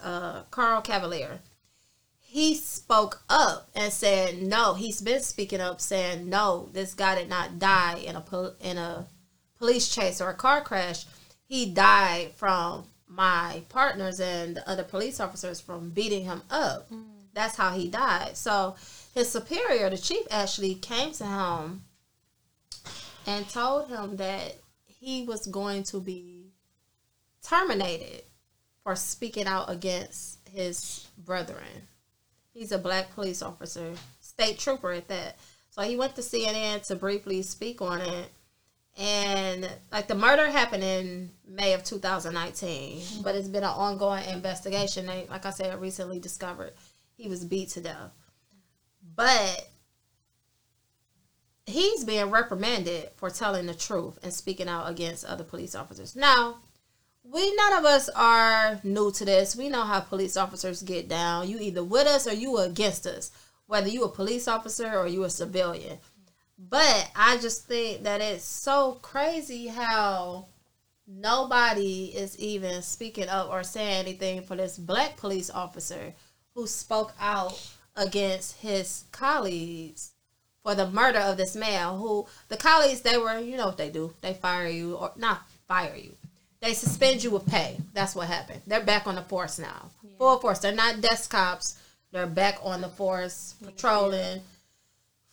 Carl Cavalier, he spoke up and said no. He's been speaking up saying no, this guy did not die in a police chase or a car crash. He died from my partners and the other police officers from beating him up. That's how he died. So his superior, the chief, actually came to him and told him that he was going to be terminated for speaking out against his brethren. He's a black police officer, state trooper at that. So he went to CNN to briefly speak on it. And like the murder happened in May of 2019, but it's been an ongoing investigation. They, like I said, recently discovered he was beat to death. But he's being reprimanded for telling the truth and speaking out against other police officers. Now, none of us are new to this. We know how police officers get down. You either with us or you against us, whether you a police officer or you a civilian. But I just think that it's so crazy how nobody is even speaking up or saying anything for this black police officer who spoke out against his colleagues for the murder of this man, who the colleagues, they were, you know what they do, they fire you, or not fire you, they suspend you with pay. That's what happened. They're back on the force now. Full force. They're not desk cops. They're back on the force, patrolling,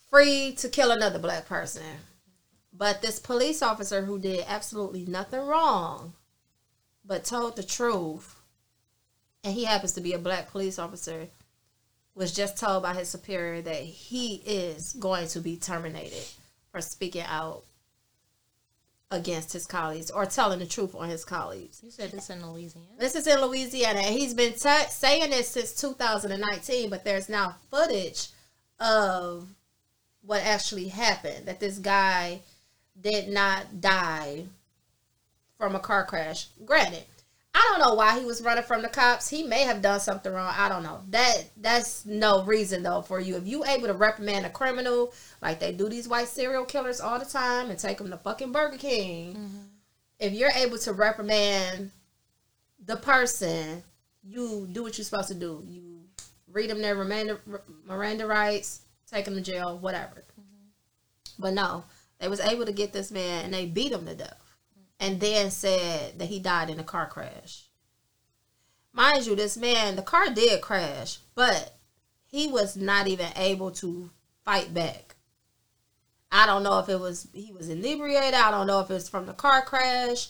free to kill another black person. But this police officer who did absolutely nothing wrong, but told the truth, and he happens to be a black police officer, was just told by his superior that he is going to be terminated for speaking out against his colleagues or telling the truth on his colleagues. You said this in Louisiana? This is in Louisiana. And he's been saying this since 2019, but there's now footage of what actually happened, that this guy did not die from a car crash. Granted, I don't know why he was running from the cops. He may have done something wrong. I don't know. That's no reason, though, for you. If you able to reprimand a criminal, like they do these white serial killers all the time and take them to fucking Burger King, mm-hmm. if you're able to reprimand the person, you do what you're supposed to do. You read them their Miranda rights, take them to jail, whatever. Mm-hmm. But no, they was able to get this man and they beat him to death. And then said that he died in a car crash. Mind you, this man, the car did crash, but he was not even able to fight back. I don't know if it was, he was inebriated. I don't know if it's from the car crash,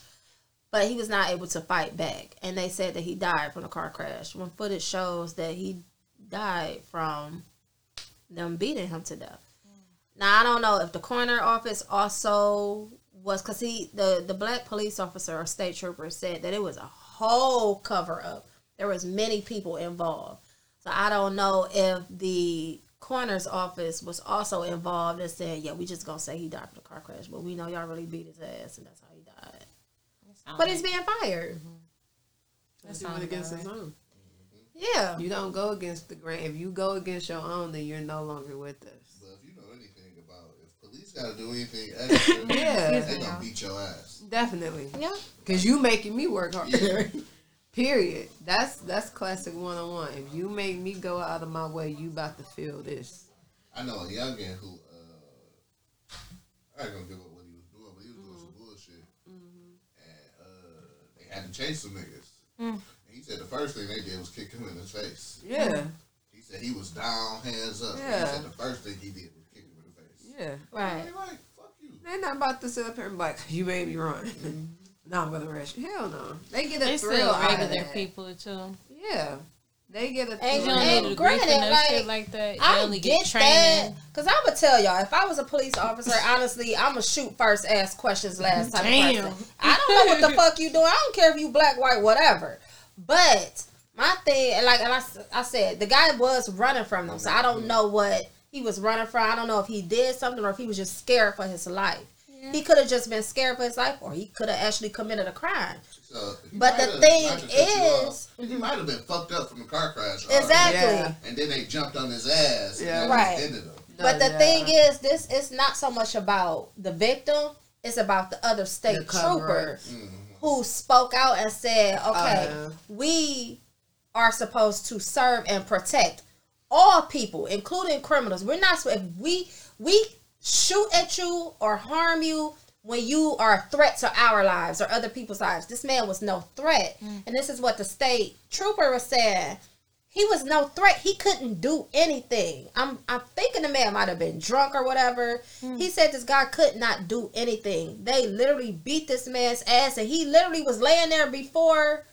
but he was not able to fight back. And they said that he died from the car crash. When footage shows that he died from them beating him to death. Now, I don't know if the coroner office also was, because the black police officer or state trooper said that it was a whole cover-up. There was many people involved. So I don't know if the coroner's office was also involved and said, yeah, we just going to say he died from the car crash, but we know y'all really beat his ass, and that's how he died. But he's being fired. Mm-hmm. That's not against his own. Yeah. You don't go against the grain. If you go against your own, then you're no longer with us. Gotta do anything extra. Yeah, they gonna beat your ass. Definitely. Yeah, because you making me work harder. Yeah. Period. That's classic 101. If you make me go out of my way, you about to feel this. I know a youngin who I ain't gonna give up what he was doing, but he was doing some bullshit, and they had to chase some niggas. And he said the first thing they did was kick him in his face. Yeah. He said he was down, hands up. Yeah. He said the first thing he did. Yeah. Right. They're like, fuck you. They're not about to sit up here and be like, you made me run. Now I'm going to rush you. Hell no. They get a thrill out of their people, too. Yeah. They get a thrill. And granted, like that, I only get that. Because I'm going to tell y'all, if I was a police officer, honestly, I'm going to shoot first, ask questions last type of person. I don't know what the fuck you doing. I don't care if you black, white, whatever. But my thing, like I said, the guy was running from them, so I don't know what he was running from. I don't know if he did something or if he was just scared for his life. Yeah. He could have just been scared for his life, or he could have actually committed a crime. So, but the thing is, he might have been fucked up from the car crash. Exactly. Yeah. And then they jumped on his ass. Yeah. And right. Ended him. But the thing is, this is not so much about the victim. It's about the other state trooper who spoke out and said, okay, we are supposed to serve and protect all people, including criminals. We're not, if we shoot at you or harm you when you are a threat to our lives or other people's lives. This man was no threat. And this is what the state trooper was saying. He was no threat. He couldn't do anything. I'm thinking the man might have been drunk or whatever. He said this guy could not do anything. They literally beat this man's ass, and he literally was laying there before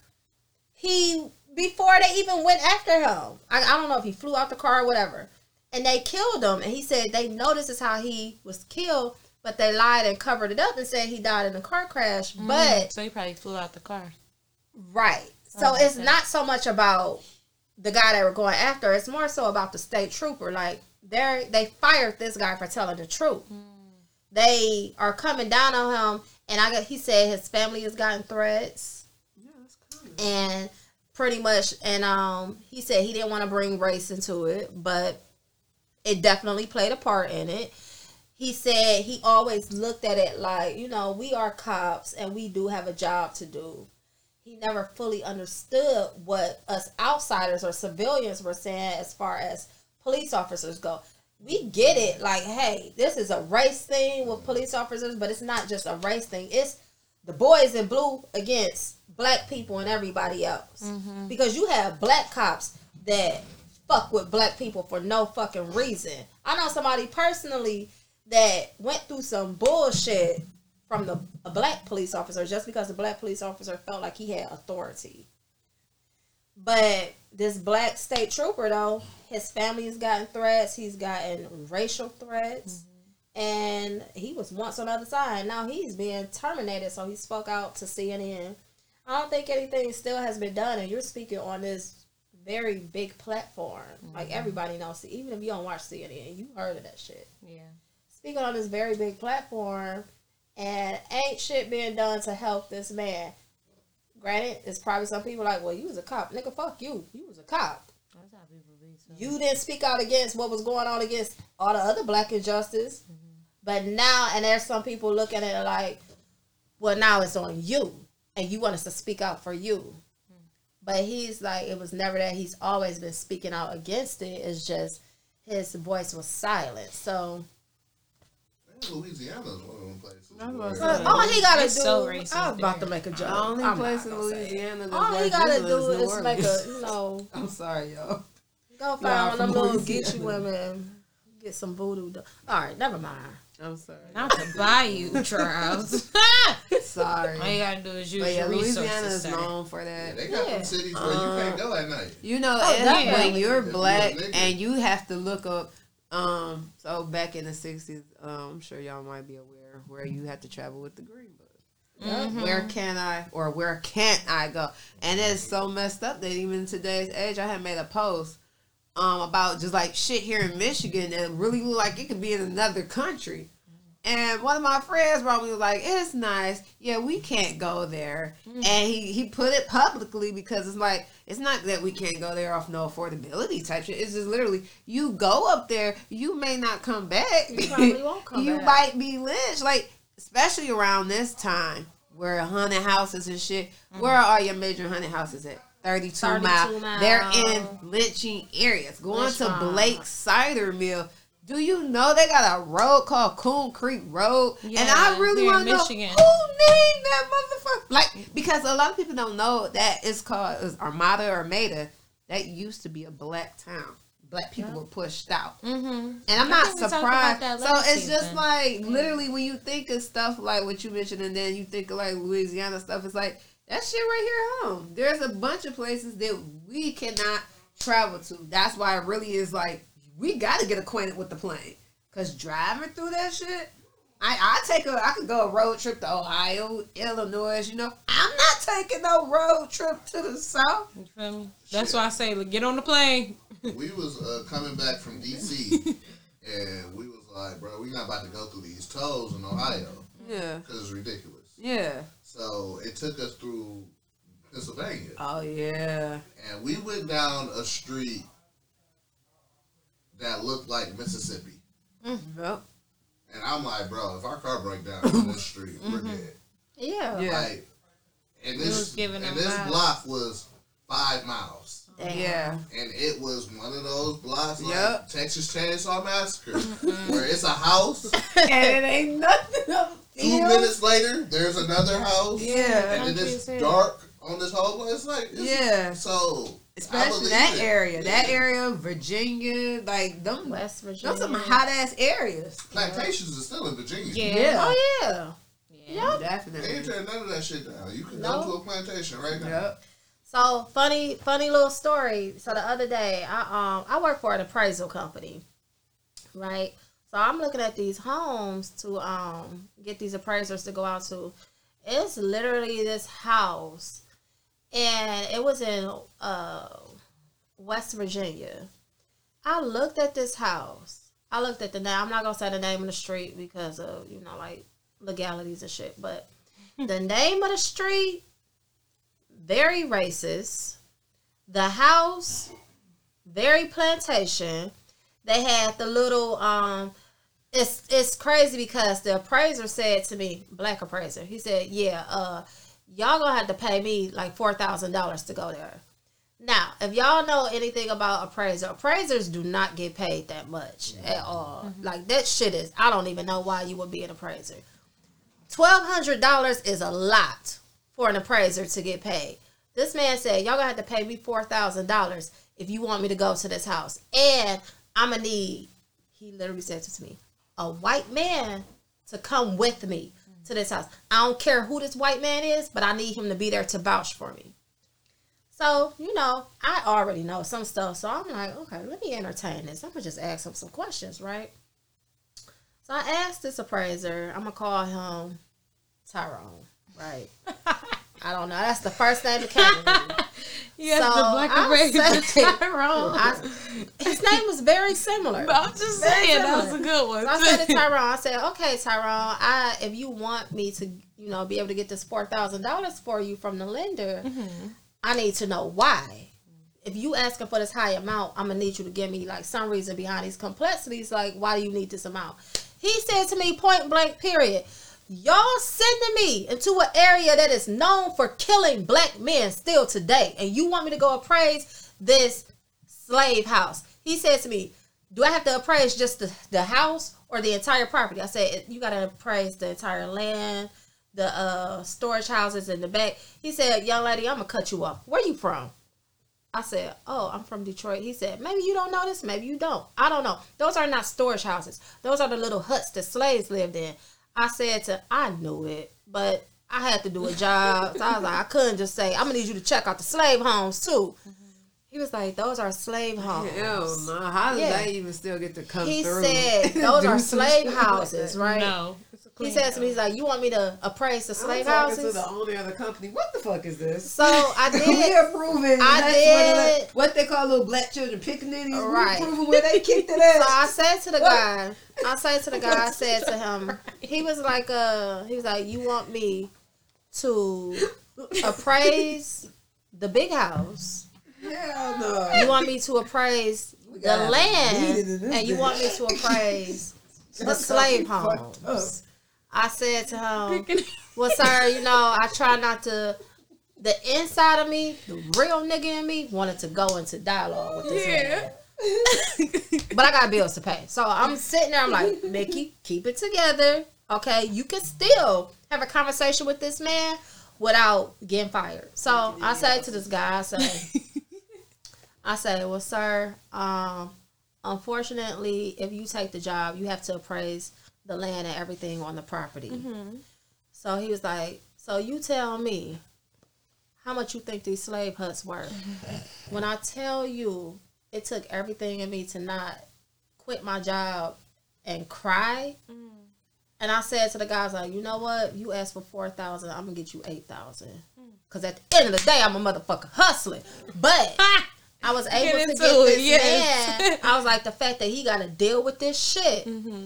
they even went after him. I don't know if he flew out the car or whatever. And they killed him. And he said they know this is how he was killed, but they lied and covered it up and said he died in a car crash. But so he probably flew out the car. Right. So it's not so much about the guy they were going after. It's more so about the state trooper. Like, they fired this guy for telling the truth. They are coming down on him. And he said his family has gotten threats. Yeah, that's cool. And pretty much, and he said he didn't want to bring race into it, but it definitely played a part in it. He said he always looked at it like, you know, we are cops and we do have a job to do. He never fully understood what us outsiders or civilians were saying as far as police officers go. We get it, like, hey, this is a race thing with police officers, but it's not just a race thing. It's the boys in blue against black people and everybody else. Because you have black cops that fuck with black people for no fucking reason. I know somebody personally that went through some bullshit from a black police officer just because the black police officer felt like he had authority. But this black state trooper, though, his family has gotten threats. He's gotten racial threats. and he was once on the other side. Now he's being terminated, so he spoke out to CNN. I don't think anything still has been done, and you're speaking on this very big platform. Mm-hmm. Like, everybody knows. Even if you don't watch CNN, you heard of that shit. Yeah. Speaking on this very big platform, and ain't shit being done to help this man. Granted, it's probably some people like, well, you was a cop. Nigga, fuck you. You was a cop. That's how people be, so. You didn't speak out against what was going on against all the other black injustice. Mm-hmm. But now, and there's some people looking at it like, well, now it's on you. And you want us to speak out for you. Mm-hmm. But he's like, it was never that. He's always been speaking out against it. It's just his voice was silent. So... Louisiana is one of them places. All he gotta do, so I was about to make a joke. The only place in Louisiana that all he gotta do is make a, you know. I'm sorry, y'all. Go find them little Geechee women, get some voodoo. All right, never mind. I'm sorry. Not to buy you, Charles. Sorry. All you gotta do is use your resources. Louisiana is known for that. Yeah, they got some cities where you can't go at night. You know, when you're black and you have to look up. So back in the 60s, I'm sure y'all might be aware where you had to travel with the green book. Mm-hmm. Where can't I go? And it's so messed up that even in today's age, I had made a post about just like shit here in Michigan that really looked like it could be in another country. And one of my friends brought me, was like, it's nice. Yeah, we can't go there. Mm-hmm. And he put it publicly because it's like, it's not that we can't go there off no affordability type shit. It's just literally, you go up there, you may not come back. You probably won't come back. You might be lynched. Like, especially around this time where haunted houses and shit. Mm-hmm. Where are your major haunted houses at? 32 Mile. They're in lynching areas. Going to Blake's Cider Mill. Do you know they got a road called Coon Creek Road? Yeah, and I really want to know who named that motherfucker. Like, because a lot of people don't know that it's called Armada or Maida. That used to be a black town. Black people were pushed out. Mm-hmm. And I'm not surprised. So it's just like, literally when you think of stuff like what you mentioned and then you think of like Louisiana stuff, it's like, that shit right here at home. There's a bunch of places that we cannot travel to. That's why it really is like, we gotta get acquainted with the plane, cause driving through that shit, I could go a road trip to Ohio, Illinois. You know, I'm not taking no road trip to the South. You feel me? That's why I say, look, get on the plane. We was coming back from DC, and we was like, bro, we not about to go through these tolls in Ohio. Yeah, cause it's ridiculous. Yeah. So it took us through Pennsylvania. Oh yeah. And we went down a street that looked like Mississippi. Mm-hmm. Yep. And I'm like, bro, if our car break down on this street, we're dead. Yeah. Like, and this block was 5 miles. Yeah. And it was one of those blocks like Texas Chainsaw Massacre, where it's a house. And it ain't nothing up. 2 minutes later, there's another house. Yeah. And then it's dark on this whole place. It's like, so... Especially that area. That area, Virginia, like them West Virginia. Those are some hot ass areas. Plantations are still in Virginia. Yeah. Oh yeah. Yep. Definitely. They ain't tearing none of that shit down. You can go to a plantation right now. Yep. So funny little story. So the other day I work for an appraisal company. Right? So I'm looking at these homes to get these appraisers to go out to. It's literally this house. And it was in West Virginia. I looked at this house. I looked at the name. I'm not going to say the name of the street because of, you know, like legalities and shit. But the name of the street, very racist. The house, very plantation. They had the little, it's crazy because the appraiser said to me, black appraiser, he said, y'all gonna have to pay me like $4,000 to go there. Now, if y'all know anything about appraisers do not get paid that much at all. Mm-hmm. Like, that shit is, I don't even know why you would be an appraiser. $1,200 is a lot for an appraiser to get paid. This man said, y'all gonna have to pay me $4,000 if you want me to go to this house. And I'm gonna need, he literally said to me, a white man to come with me to this house. I don't care who this white man is, but I need him to be there to vouch for me. So, you know, I already know some stuff, so I'm like, okay, let me entertain this. I'm gonna just ask him some questions, right? So I asked this appraiser, I'm going to call him Tyrone, right? I don't know. That's the first name that came to me. Yes, so the black appraiser Tyrone. His name was very similar. But I'm just saying, that was a good one. So I said to Tyrone, I said, okay, Tyrone, if you want me to, you know, be able to get this $4,000 for you from the lender, mm-hmm. I need to know why. If you asking for this high amount, I'm going to need you to give me, like, some reason behind these complexities. Like, why do you need this amount? He said to me, point blank, period, y'all sending me into an area that is known for killing black men still today, and you want me to go appraise this slave house? He said to me, do I have to appraise just the house or the entire property? I said, you got to appraise the entire land, the storage houses in the back. He said, young lady, I'm going to cut you off. Where you from? I said, oh, I'm from Detroit. He said, maybe you don't know this, maybe you don't. I don't know. Those are not storage houses. Those are the little huts that slaves lived in. I said to, I knew it, but I had to do a job. So I was like, I couldn't just say, I'm going to need you to check out the slave homes, too. He was like, those are slave homes. Hell no. How did I even still get to come through? He said, those are slave houses, right? No. He said to me, he's like, you want me to appraise the slave houses? I'm talking to the owner of the company. What the fuck is this? So I did. We're approving. I did. What they call little black children pickaninnies. Right. We're approving where they kicked it at. So I said to the guy, I said to him, he was like, you want me to appraise the big house? Hell no. You want me to appraise the land, and you want me to appraise the slave homes. I said to him, well, sir, you know, I try not to, the inside of me, the real nigga in me, wanted to go into dialogue with this man. But I got bills to pay. So I'm sitting there, I'm like, Nikki, keep it together. Okay, you can still have a conversation with this man without getting fired. So I said to this guy, I say, well, sir, unfortunately, if you take the job, you have to appraise the land and everything on the property. Mm-hmm. So he was like, so you tell me how much you think these slave huts were. Mm-hmm. When I tell you it took everything in me to not quit my job and cry. Mm-hmm. And I said to the guys, like, you know what? You asked for 4,000, I'm gonna get you 8,000. Mm-hmm. Cause at the end of the day, I'm a motherfucker hustling. But I was able to get this man. I was like, the fact that he gotta deal with this shit. Mm-hmm.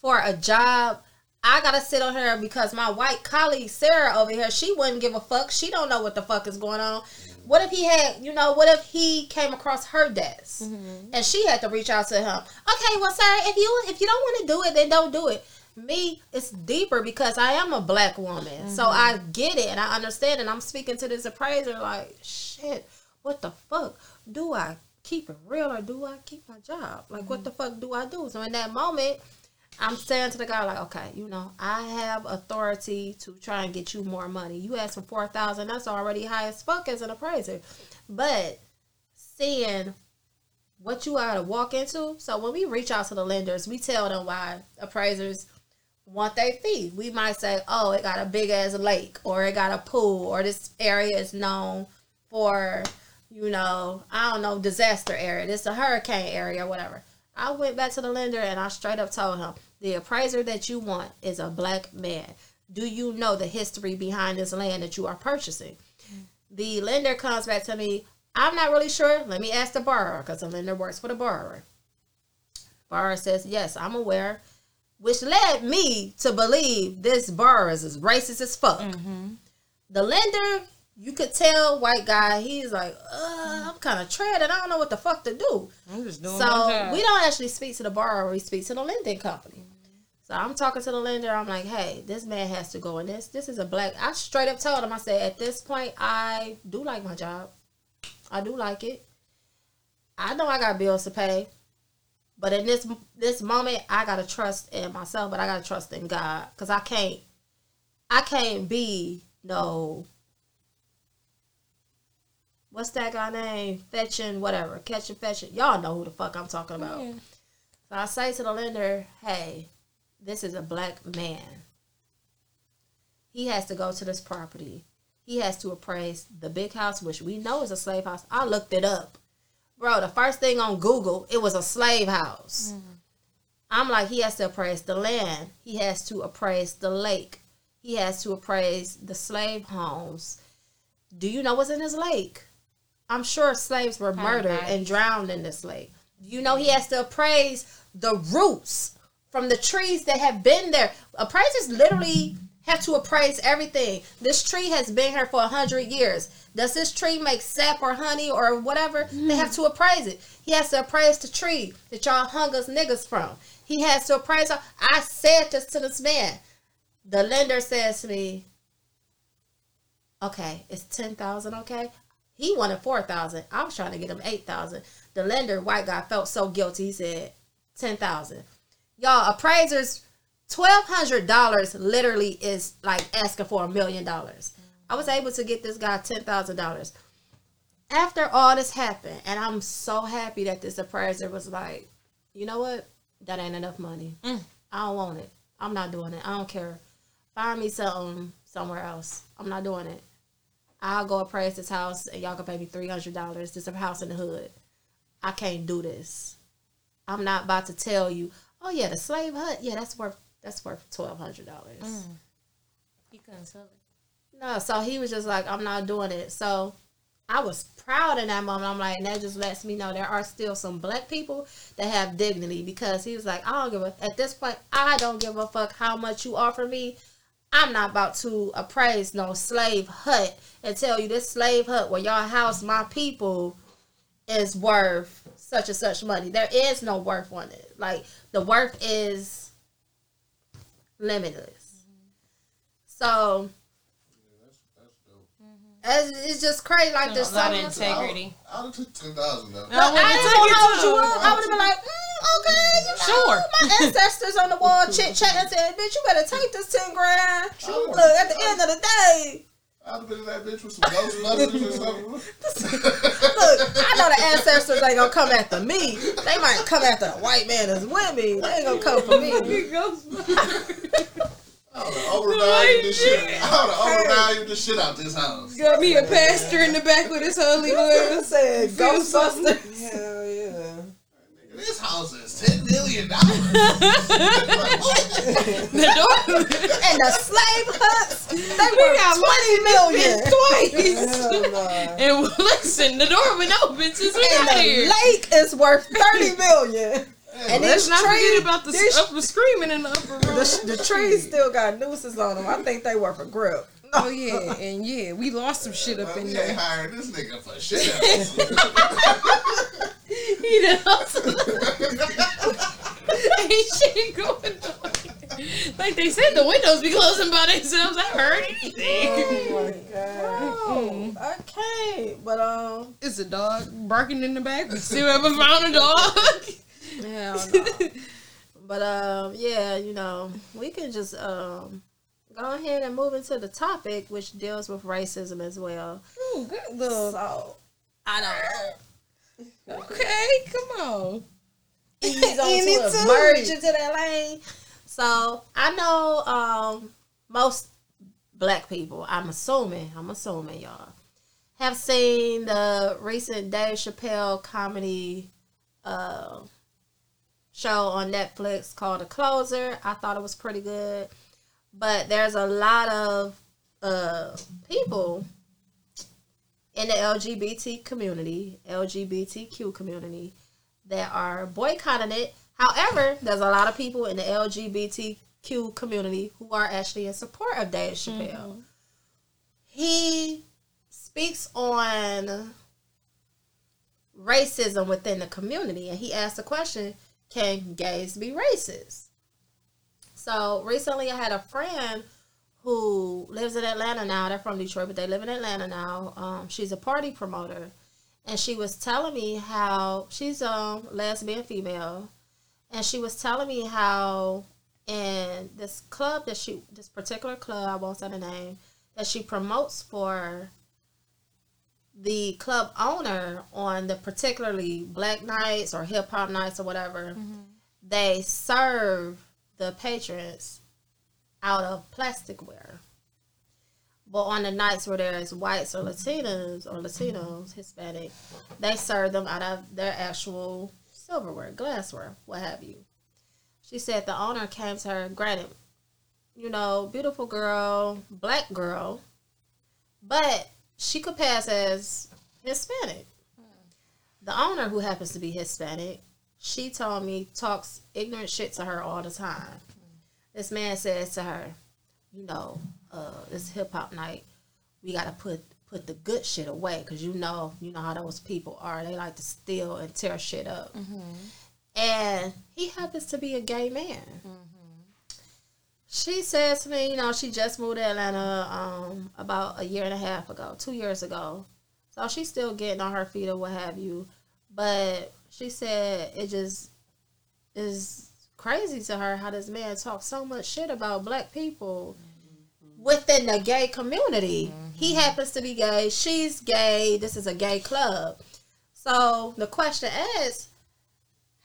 For a job, I gotta sit on her because my white colleague Sarah over here, she wouldn't give a fuck. She don't know what the fuck is going on. What if he had, you know, what if he came across her desk, mm-hmm. and she had to reach out to him? Okay, well, sir, if you don't want to do it, then don't do it. Me, it's deeper because I am a black woman, mm-hmm. so I get it and I understand. And I'm speaking to this appraiser like, shit, what the fuck do I keep it real or do I keep my job? Like, mm-hmm. what the fuck do I do? So in that moment, I'm saying to the guy, like, okay, you know, I have authority to try and get you more money. You asked for 4,000. That's already high as fuck as an appraiser. But seeing what you are to walk into. So when we reach out to the lenders, we tell them why appraisers want their fee. We might say, oh, it got a big ass lake, or it got a pool, or this area is known for, you know, I don't know, disaster area. This is a hurricane area or whatever. I went back to the lender and I straight up told him, the appraiser that you want is a black man. Do you know the history behind this land that you are purchasing? The lender comes back to me, I'm not really sure. Let me ask the borrower, because the lender works for the borrower. Borrower says, yes, I'm aware, which led me to believe this borrower is racist as fuck. Mm-hmm. The lender, you could tell, white guy, he's like, I'm kind of treading. I don't know what the fuck to do. I'm just doing my job. We don't actually speak to the borrower. We speak to the lending company. Mm-hmm. So I'm talking to the lender. I'm like, hey, this man has to go in this. This is a black. I straight up told him, I said, at this point, I do like my job. I do like it. I know I got bills to pay. But in this moment, I got to trust in myself, but I got to trust in God. Because I can't be no... What's that guy name? Fetching, whatever. Catching, fetching. Y'all know who the fuck I'm talking about. Yeah. So I say to the lender, hey, this is a black man. He has to go to this property. He has to appraise the big house, which we know is a slave house. I looked it up. Bro, the first thing on Google, it was a slave house. Mm. I'm like, he has to appraise the land. He has to appraise the lake. He has to appraise the slave homes. Do you know what's in this lake? I'm sure slaves were murdered and drowned in this lake. You know, he has to appraise the roots from the trees that have been there. Appraisers literally have to appraise everything. This tree has been here for 100 years. Does this tree make sap or honey or whatever? They have to appraise it. He has to appraise the tree that y'all hung us niggas from. He has to appraise. I said this to this man. The lender says to me, okay, it's $10,000, okay? He wanted $4,000. I was trying to get him $8,000. The lender, white guy, felt so guilty. He said $10,000. Y'all, appraisers, $1,200 literally is like asking for $1 million. I was able to get this guy $10,000. After all this happened, and I'm so happy that this appraiser was like, you know what? That ain't enough money. I don't want it. I'm not doing it. I don't care. Find me something somewhere else. I'm not doing it. I'll go appraise this house and y'all can pay me $300. This is a house in the hood. I can't do this. I'm not about to tell you, oh yeah, the slave hut, yeah, that's worth $1,200. He couldn't sell it. No, so he was just like, I'm not doing it. So I was proud in that moment. I'm like, and that just lets me know there are still some black people that have dignity, because he was like, at this point, I don't give a fuck how much you offer me. I'm not about to appraise no slave hut and tell you this slave hut where y'all house my people is worth such and such money. There is no worth on it. Like, the worth is limitless. So yeah, that's dope. It's just crazy. Like, there's so much integrity. I would take $10,000. I would have been like, okay, you know, my ancestors on the wall chit-chatting said, bitch, you better take this $10,000. Look, at the end of the day, I'd have been in that bitch with some low letters or something. Look, I know the ancestors ain't gonna come after me. They might come after the white man that's with me. They ain't gonna come for me. I would have overvalued this shit. Out this house. Got me a pastor in the back with his holy word. Said Ghostbusters. Hell yeah. This house is $10 million. And the slave huts, they got $20 million twice. And listen, the door went open since we got here. The lake is worth $30 million. And let's not forget about the screaming in the upper room. The trees still got nooses on them. I think they were for grip. Oh yeah, and yeah, we lost some shit up in there. They hired this nigga for shit. He done hustled. Ain't shit going on. Like they said, the windows be closing by themselves. I heard anything. Oh my god. Bro, I can't. But it's a dog barking in the back. We still haven't found a dog. Hell no. But yeah, you know, we can just go ahead and move into the topic, which deals with racism as well. Ooh, good little. So, I don't know. Okay, come on. He's on to merge into that lane. So, I know most black people, I'm assuming y'all, have seen the recent Dave Chappelle comedy show on Netflix called The Closer. I thought it was pretty good. But there's a lot of people in the LGBTQ community that are boycotting it. However, there's a lot of people in the LGBTQ community who are actually in support of Dave Chappelle. He speaks on racism within the community, and he asked the question, can gays be racist? So recently I had a friend who lives in Atlanta now. They're from Detroit, but they live in Atlanta now. She's a party promoter. And she was telling me how she's a lesbian female. And she was telling me how in this club that this particular club, I won't say the name, that she promotes for, the club owner on the particularly black nights or hip hop nights or whatever, they serve the patrons out of plasticware. But on the nights where there's whites or Latinas or Latinos, Hispanic, they serve them out of their actual silverware, glassware, what have you. She said the owner came to her, granted, you know, beautiful girl, black girl, but she could pass as Hispanic. The owner, who happens to be Hispanic, she told me, talks ignorant shit to her all the time. This man says to her, you know, it's hip-hop night. We got to put the good shit away, because you know how those people are. They like to steal and tear shit up. Mm-hmm. And he happens to be a gay man. Mm-hmm. She says to me, you know, she just moved to Atlanta about a year and a half ago, 2 years ago. So she's still getting on her feet or what have you. But she said it just is crazy to her how this man talks so much shit about black people within the gay community. Mm-hmm. He happens to be gay. She's gay. This is a gay club. So the question is,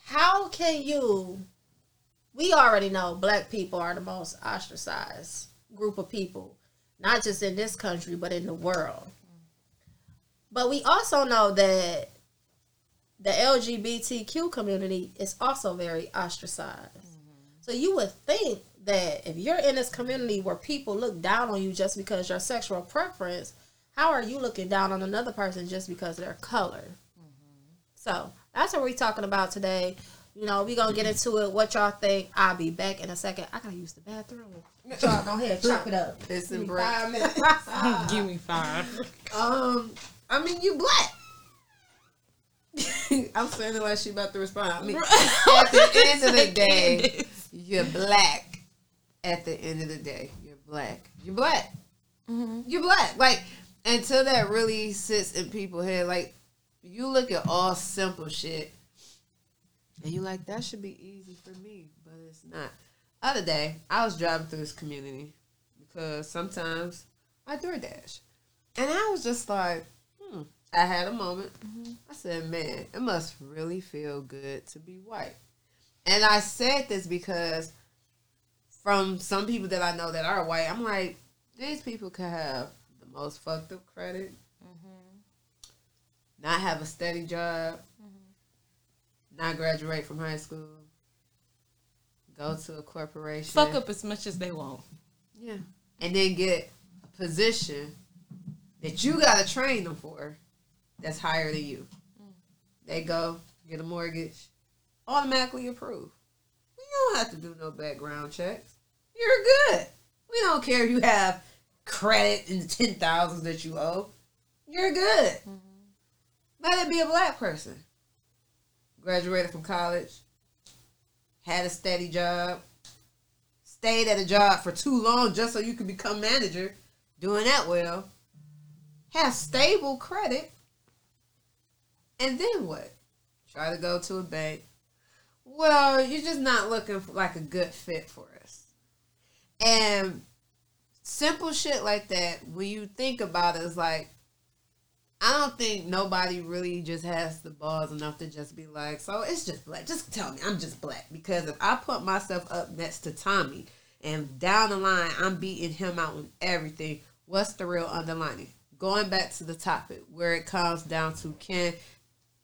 how can you... We already know black people are the most ostracized group of people, not just in this country, but in the world. But we also know that the LGBTQ community is also very ostracized. Mm-hmm. So you would think that if you're in this community where people look down on you just because your sexual preference, how are you looking down on another person just because of their color? Mm-hmm. So that's what we're talking about today. You know, we're going to get into it. What y'all think? I'll be back in a second. I got to use the bathroom. Y'all go ahead. Chop it up. Listen, give me 5 minutes. Give me 5. I mean, you black. I'm sounding like she about to respond. I mean, at the end of the day, you're black. At the end of the day, you're black. You're black. Mm-hmm. You're black. Like, until that really sits in people's head, like, you look at all simple shit, and you're like, that should be easy for me, but it's not. Other day, I was driving through this community, because sometimes I DoorDash. And I was just like... I had a moment. Mm-hmm. I said, man, it must really feel good to be white. And I said this because from some people that I know that are white, I'm like, these people could have the most fucked up credit, not have a steady job, not graduate from high school, go to a corporation. Fuck up as much as they want. Yeah. And then get a position that you got to train them for that's higher than you. They go, get a mortgage, automatically approved. We don't have to do no background checks. You're good. We don't care if you have credit in the 10,000s that you owe. You're good. Mm-hmm. Let it be a black person. Graduated from college, had a steady job, stayed at a job for too long just so you could become manager, doing that well, has stable credit, and then what? Try to go to a bank. Well, you're just not looking for, like, a good fit for us. And simple shit like that, when you think about it, it's like, I don't think nobody really just has the balls enough to just be like, so it's just black. Just tell me I'm just black. Because if I put myself up next to Tommy and down the line I'm beating him out on everything, what's the real underlining? Going back to the topic where it comes down to, can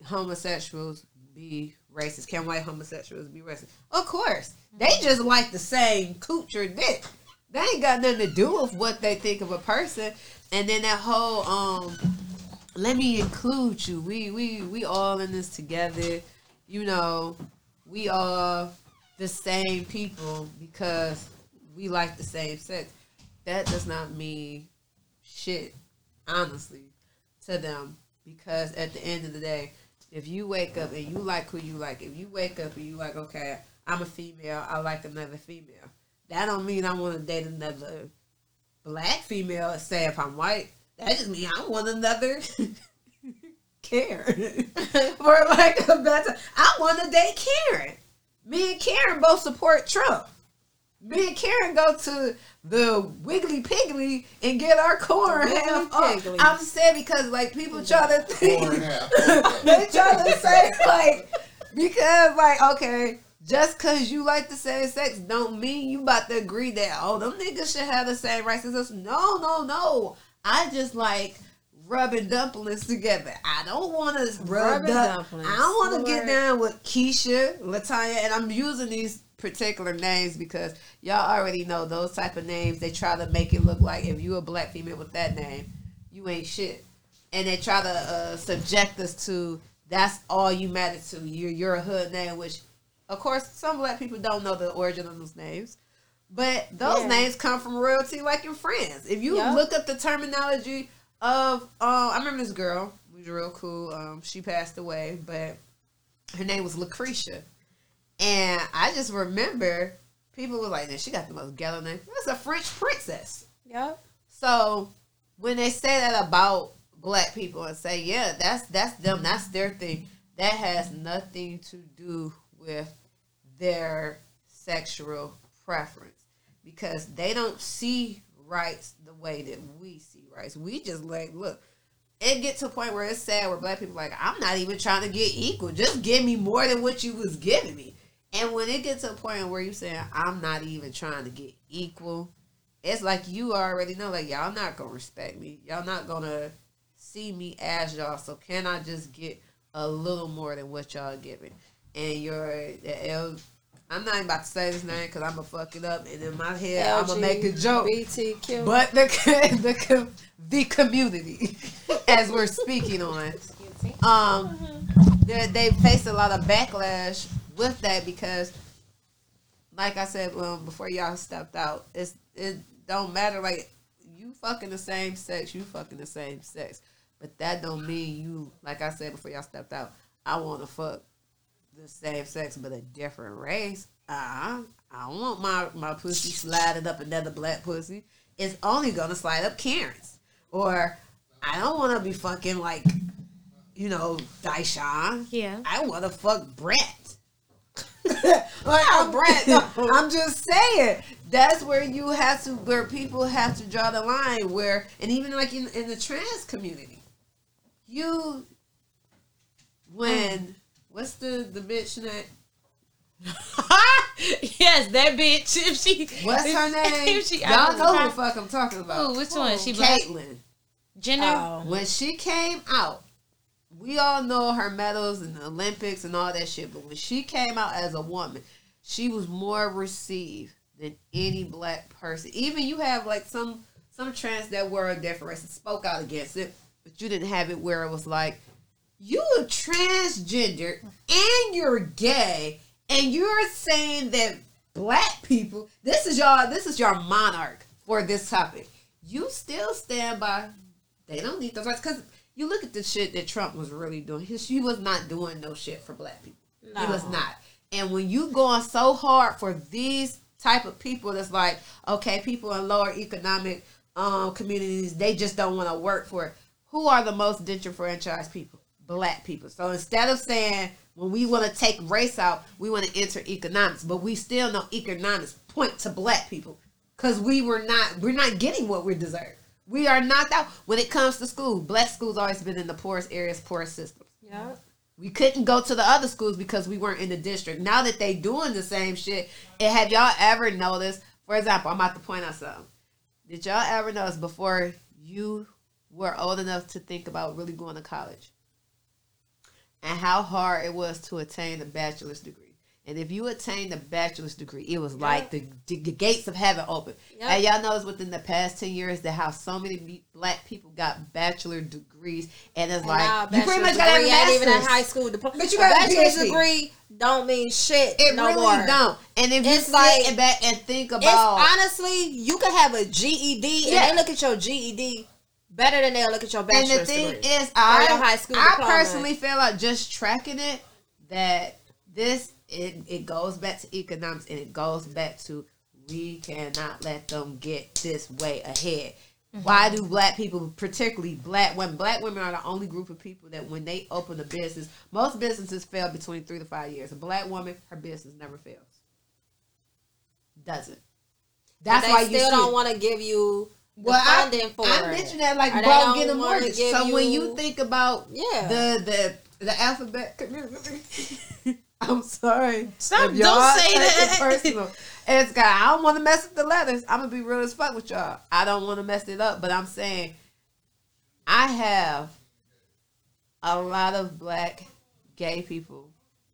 homosexuals be racist? Can white homosexuals be racist? Of course. They just like the same cooch or dick. They ain't got nothing to do with what they think of a person. And then that whole, let me include you. We all in this together. You know, we all the same people because we like the same sex. That does not mean shit, honestly, to them, because at the end of the day, if you wake up and you like who you like, if you wake up and you like, okay, I'm a female, I like another female, that don't mean I want to date another black female, say if I'm white. That just means I want another Karen. Or like a better, I want to date Karen. Me and Karen both support Trump. Me and Karen go to the Wiggly Piggly and get our corn half off. I'm sad because, like, people try to think, they try to say, like, because, like, okay, just because you like the same sex don't mean you about to agree that, oh, them niggas should have the same rights as us. No. I just like rubbing dumplings together. I don't want to rub dumplings. I don't want to get down with Keisha, LaTanya, and I'm using these particular names because y'all already know those type of names. They try to make it look like if you a black female with that name, you ain't shit. And they try to subject us to that's all you matter to. You're a hood name, which, of course, some black people don't know the origin of those names. But those names come from royalty, like in France. If you look up the terminology of, I remember this girl, we was real cool. She passed away, but her name was Lucretia. And I just remember people were like, "Nah, she got the most ghetto name. That's a French princess." Yep. So when they say that about black people and say, "Yeah, that's them. That's their thing," that has nothing to do with their sexual preference. Because they don't see rights the way that we see rights. We just like, look, it gets to a point where it's sad where black people are like, I'm not even trying to get equal. Just give me more than what you was giving me. And when it gets to a point where you're saying, I'm not even trying to get equal, it's like you already know, like, y'all not going to respect me. Y'all not going to see me as y'all. So can I just get a little more than what y'all giving? And I'm not even about to say this name because I'm going to fuck it up. And in my head, I'm going to make a joke. LGBTQ. But the community, as we're speaking on, they face a lot of backlash with that because, like I said before y'all stepped out, it don't matter. Like, you fucking the same sex, But that don't mean you, like I said before y'all stepped out, I want to fuck the same sex but a different race. I don't want my pussy sliding up another black pussy. It's only gonna slide up Karen's. Or I don't want to be fucking like, Daishan. Yeah. I want to fuck Brett. I'm Brett. No, I'm just saying. That's where where people have to draw the line. And even like in the trans community, what's the bitch that? Yes, that bitch. If she, what's her name? Y'all know who the fuck I'm talking about. Ooh, which one? She Caitlyn Jenner. When she came out, we all know her medals and the Olympics and all that shit. But when she came out as a woman, she was more received than any black person. Even you have like some trans that were a different race and spoke out against it, but you didn't have it where it was like, you are transgender and you're gay and you're saying that black people, this is your monarch for this topic. You still stand by, they don't need those rights. Because you look at the shit that Trump was really doing. He was not doing no shit for black people. No. He was not. And when you going so hard for these type of people, that's like, okay, people in lower economic communities, they just don't want to work for it. Who are the most disenfranchised people? Black people. So instead of saying, when we want to take race out, we want to enter economics, but we still know economics point to black people because we're not getting what we deserve. We are not that. When it comes to school, black schools always been in the poorest areas, poorest systems. Yeah. We couldn't go to the other schools because we weren't in the district. Now that they doing the same shit, and have y'all ever noticed, for example, I'm about to point out something. Did y'all ever notice before you were old enough to think about really going to college? And how hard it was to attain a bachelor's degree. And if you attained a bachelor's degree, it was like the gates of heaven open. Yep. And y'all notice within the past 10 years that how so many black people got bachelor degrees. And it's like, you pretty much got a master's. Even in high school diploma. But you got a bachelor's degree don't mean shit. It no really more. Don't. And if it's you like, sit back and think about, honestly, you could have a GED and they look at your GED better than they'll look at your bachelor's. And the thing is, I personally feel like just tracking it, that it goes back to economics and it goes back to we cannot let them get this way ahead. Mm-hmm. Why do black people, particularly black women are the only group of people that when they open a business, most businesses fail between 3 to 5 years. A black woman, her business never fails. Doesn't. That's why you still don't want to give you I mentioned that like about getting a mortgage. So when you think about the alphabet community, I'm sorry. Stop! Don't say that. Personal. It's God. I don't want to mess with the letters. I'm gonna be real as fuck with y'all. I don't want to mess it up, but I'm saying I have a lot of black gay people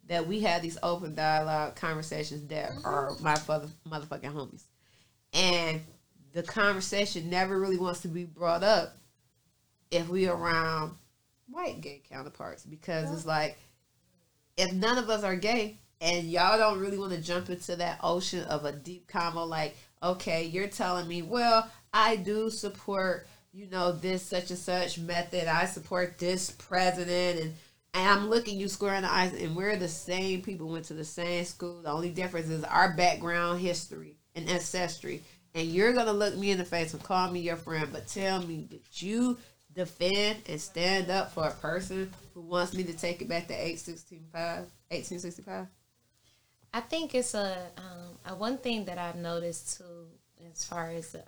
that we have these open dialogue conversations that are my motherfucking homies. And the conversation never really wants to be brought up if we around white gay counterparts, because it's like, if none of us are gay and y'all don't really want to jump into that ocean of a deep combo, like, okay, you're telling me, well, I do support, you know, this such and such method. I support this president, and I'm looking you square in the eyes, and we're the same people, went to the same school. The only difference is our background, history, and ancestry. And you're going to look me in the face and call me your friend, but tell me that you defend and stand up for a person who wants me to take it back to 1865? I think it's a one thing that I've noticed too, as far as that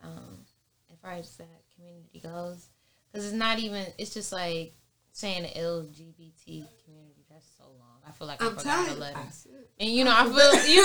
community goes, because it's not even, it's just like saying the LGBT community. That's so long. I feel like I forgot the letters. And you know what I'm saying?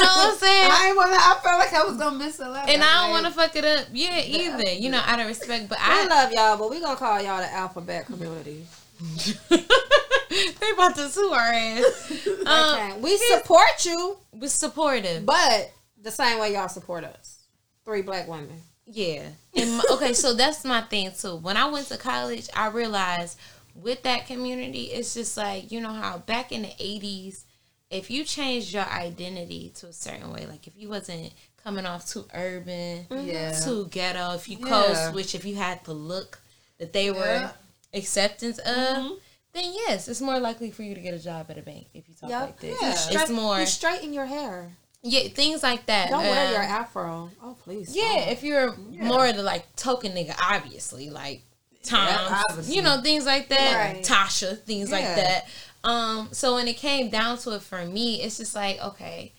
I felt like I was gonna miss a letter. And I don't want to fuck it up. Yeah, either. You know, out of respect, but I love y'all, but we gonna call y'all the alphabet community. They about to sue our ass. Okay. We support you. We're supportive, but the same way y'all support us. 3 black women. Yeah. And okay, so that's my thing too. When I went to college, I realized with that community, it's just like, you know how back in the 80s, if you changed your identity to a certain way, like if you wasn't coming off too urban, too ghetto, if you code switch, if you had the look that they were acceptance of, then yes, it's more likely for you to get a job at a bank if you talk like this. Yeah. It's more, you straighten your hair. Yeah, things like that. Don't wear your afro. Oh, please. Yeah, don't. If you're more of the, like, token nigga, obviously, like Tom, you know, things like that. Right. Tasha, things like that. So when it came down to it for me, it's just like, okay,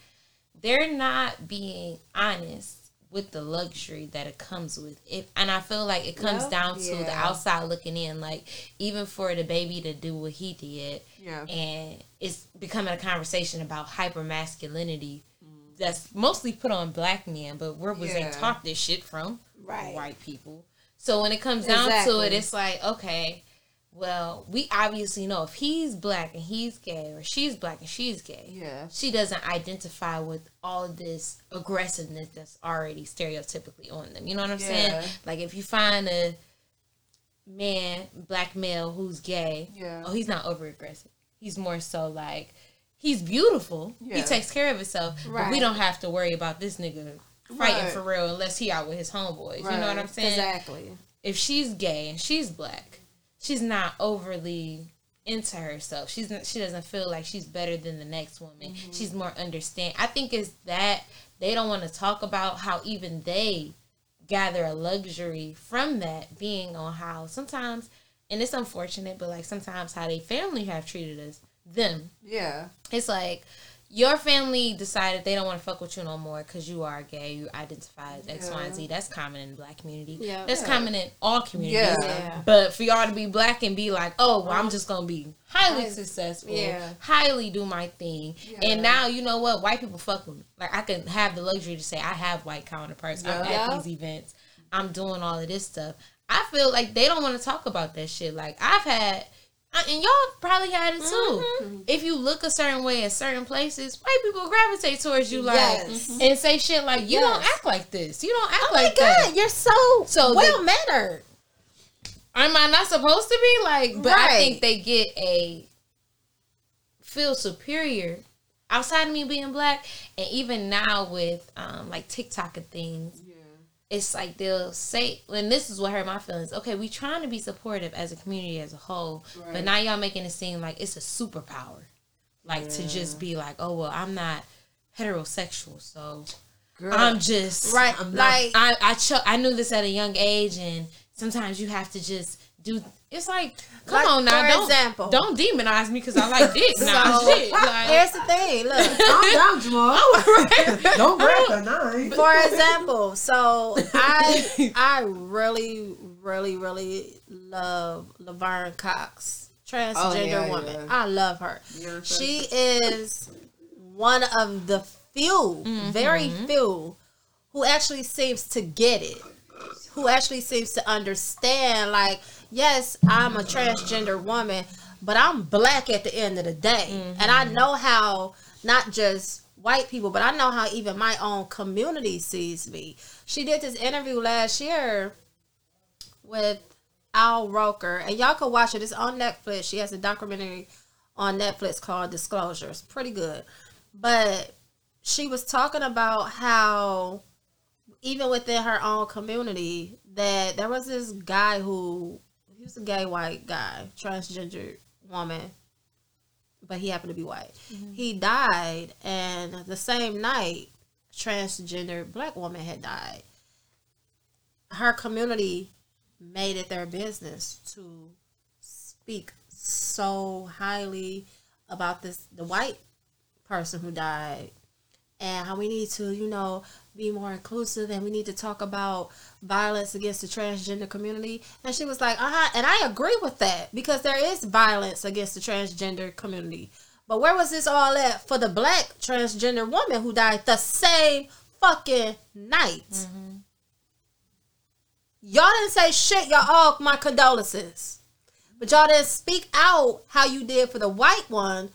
they're not being honest with the luxury that it comes with. And I feel like it comes down to the outside looking in, like, even for the baby to do what he did, and it's becoming a conversation about hyper-masculinity that's mostly put on black men, but where was they taught this shit from? Right. White people. So when it comes down to it, it's like, okay, well, we obviously know if he's black and he's gay, or she's black and she's gay, she doesn't identify with all this aggressiveness that's already stereotypically on them. You know what I'm saying? Like, if you find a man, black male, who's gay, he's not over-aggressive. He's more so like, he's beautiful. Yeah. He takes care of himself. Right. But we don't have to worry about this nigga fighting for real unless he out with his homeboys. Right. You know what I'm saying? Exactly. If she's gay and she's black, she's not overly into herself. She doesn't feel like she's better than the next woman. Mm-hmm. She's more understanding. I think it's that they don't want to talk about how even they gather a luxury from that, being on how sometimes, and it's unfortunate, but like sometimes how they family have treated us, them. Yeah. It's like, your family decided they don't want to fuck with you no more because you are gay, you identify as X, Y, and Z. That's common in the black community. Yeah. That's common in all communities. Yeah. But for y'all to be black and be like, oh, well, I'm just going to be highly successful, highly do my thing. Yeah. And now, you know what? White people fuck with me. Like, I can have the luxury to say I have white counterparts. Yeah. I'm at these events. I'm doing all of this stuff. I feel like they don't want to talk about that shit. Like, I've had... And y'all probably had it too. Mm-hmm. If you look a certain way at certain places, white people gravitate towards you, like, and say shit like, you don't act like this. You don't act like that. Oh my God, you're so well-mannered. Am I not supposed to be? Like, but I think they feel superior outside of me being black. And even now with, like, TikTok and things, it's like they'll say, and this is what hurt my feelings. Okay, we trying to be supportive as a community as a whole, but now y'all making it seem like it's a superpower. Like, to just be like, oh, well, I'm not heterosexual, so girl, I'm just... Right, I'm like... I knew this at a young age, and sometimes you have to just do... It's like, come on now, don't demonize me because I like dick now. So, shit. Like, here's the thing. Look, I'm down, Jamal. Don't grab the nine. For example, so I really, really, really love Laverne Cox, transgender woman. Yeah. I love her. Yeah, she is one of the few, very few, who actually seems to get it, who actually seems to understand, like, yes, I'm a transgender woman, but I'm black at the end of the day. Mm-hmm. And I know how not just white people, but I know how even my own community sees me. She did this interview last year with Al Roker, and y'all can watch it. It's on Netflix. She has a documentary on Netflix called Disclosure. It's pretty good. But she was talking about how even within her own community that there was this guy who, he was a gay white guy, transgender woman, but he happened to be white. Mm-hmm. He died, and the same night, transgender black woman had died. Her community made it their business to speak so highly about this, the white person who died, and how we need to, you know, be more inclusive, and we need to talk about violence against the transgender community. And she was like, and I agree with that, because there is violence against the transgender community. But where was this all at for the black transgender woman who died the same fucking night? Mm-hmm. Y'all didn't say shit. Y'all, all my condolences. But y'all didn't speak out how you did for the white one.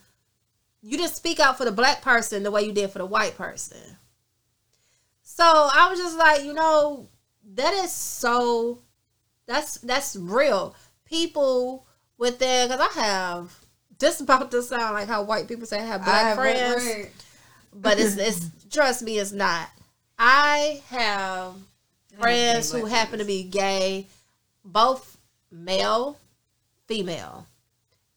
You didn't speak out for the black person the way you did for the white person. So I was just like, you know, that is so, that's real. People within, because I have, this about to sound like how white people say I have black friends. Right. But it's trust me, it's not. I have friends who happen to be gay, both male, female,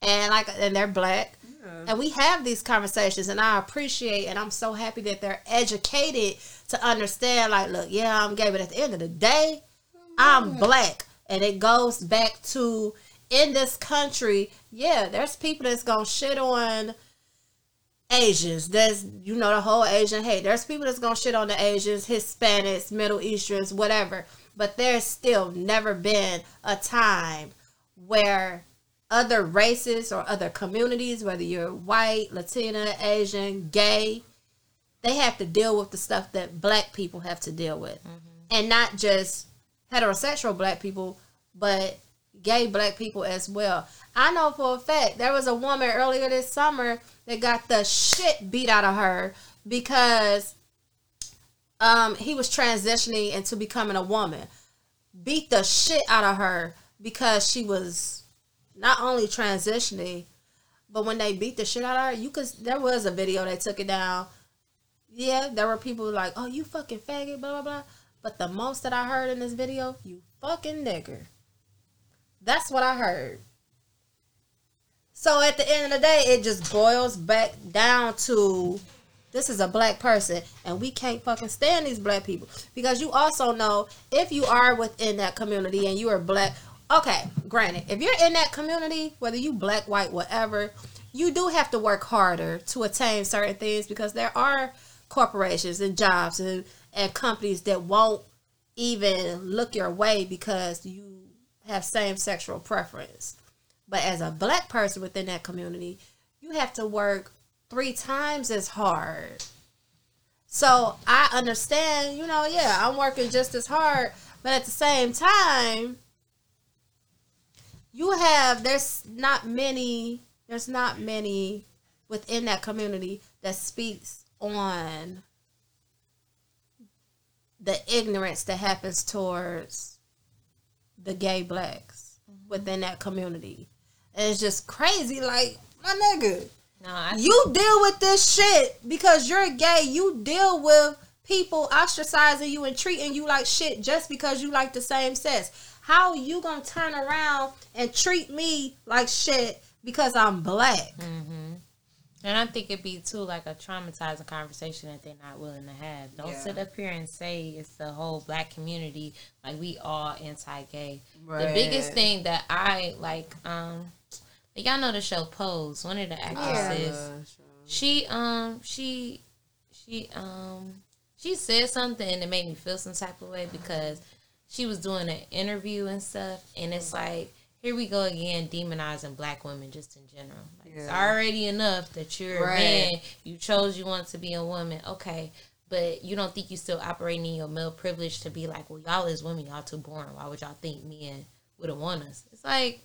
and they're black. Yeah. And we have these conversations, and I appreciate, and I'm so happy that they're educated to understand, like, look, yeah, I'm gay, but at the end of the day, I'm black. And it goes back to, in this country, yeah, there's people that's gonna shit on Asians. There's, you know, the whole Asian hate. There's people that's gonna shit on the Asians, Hispanics, Middle Easterns, whatever. But there's still never been a time where other races or other communities, whether you're white, Latina, Asian, gay, they have to deal with the stuff that black people have to deal with. Mm-hmm. And not just heterosexual black people, but gay black people as well. I know for a fact there was a woman earlier this summer that got the shit beat out of her because he was transitioning into becoming a woman. Beat the shit out of her because she was not only transitioning, but when they beat the shit out of her, there was a video, they took it down. Yeah, there were people like, oh, you fucking faggot, blah, blah, blah. But the most that I heard in this video, you fucking nigger. That's what I heard. So at the end of the day, it just boils back down to, this is a black person, and we can't fucking stand these black people. Because you also know, if you are within that community and you are black, okay, granted, if you're in that community, whether you black, white, whatever, you do have to work harder to attain certain things, because there are corporations and jobs and companies that won't even look your way because you have same sexual preference. But as a black person within that community, you have to work 3 times as hard. So I understand, you know, yeah, I'm working just as hard, but at the same time, there's not many within that community that speaks on the ignorance that happens towards the gay blacks within that community. And it's just crazy, like, my nigga, you deal with this shit because you're gay. You deal with people ostracizing you and treating you like shit just because you like the same sex. How you gonna turn around and treat me like shit because I'm black? Mm-hmm. And I think it'd be, too, like a traumatizing conversation that they're not willing to have. Don't sit up here and say it's the whole black community, like, we all anti-gay. Right. The biggest thing that I, like y'all know the show Pose, one of the actresses, she said something that made me feel some type of way because she was doing an interview and stuff, and it's like, here we go again, demonizing black women just in general. Like, it's already enough that you're a man. You chose you want to be a woman. Okay, but you don't think you still operating in your male privilege to be like, well, y'all as women, y'all too boring. Why would y'all think men wouldn't want us? It's like,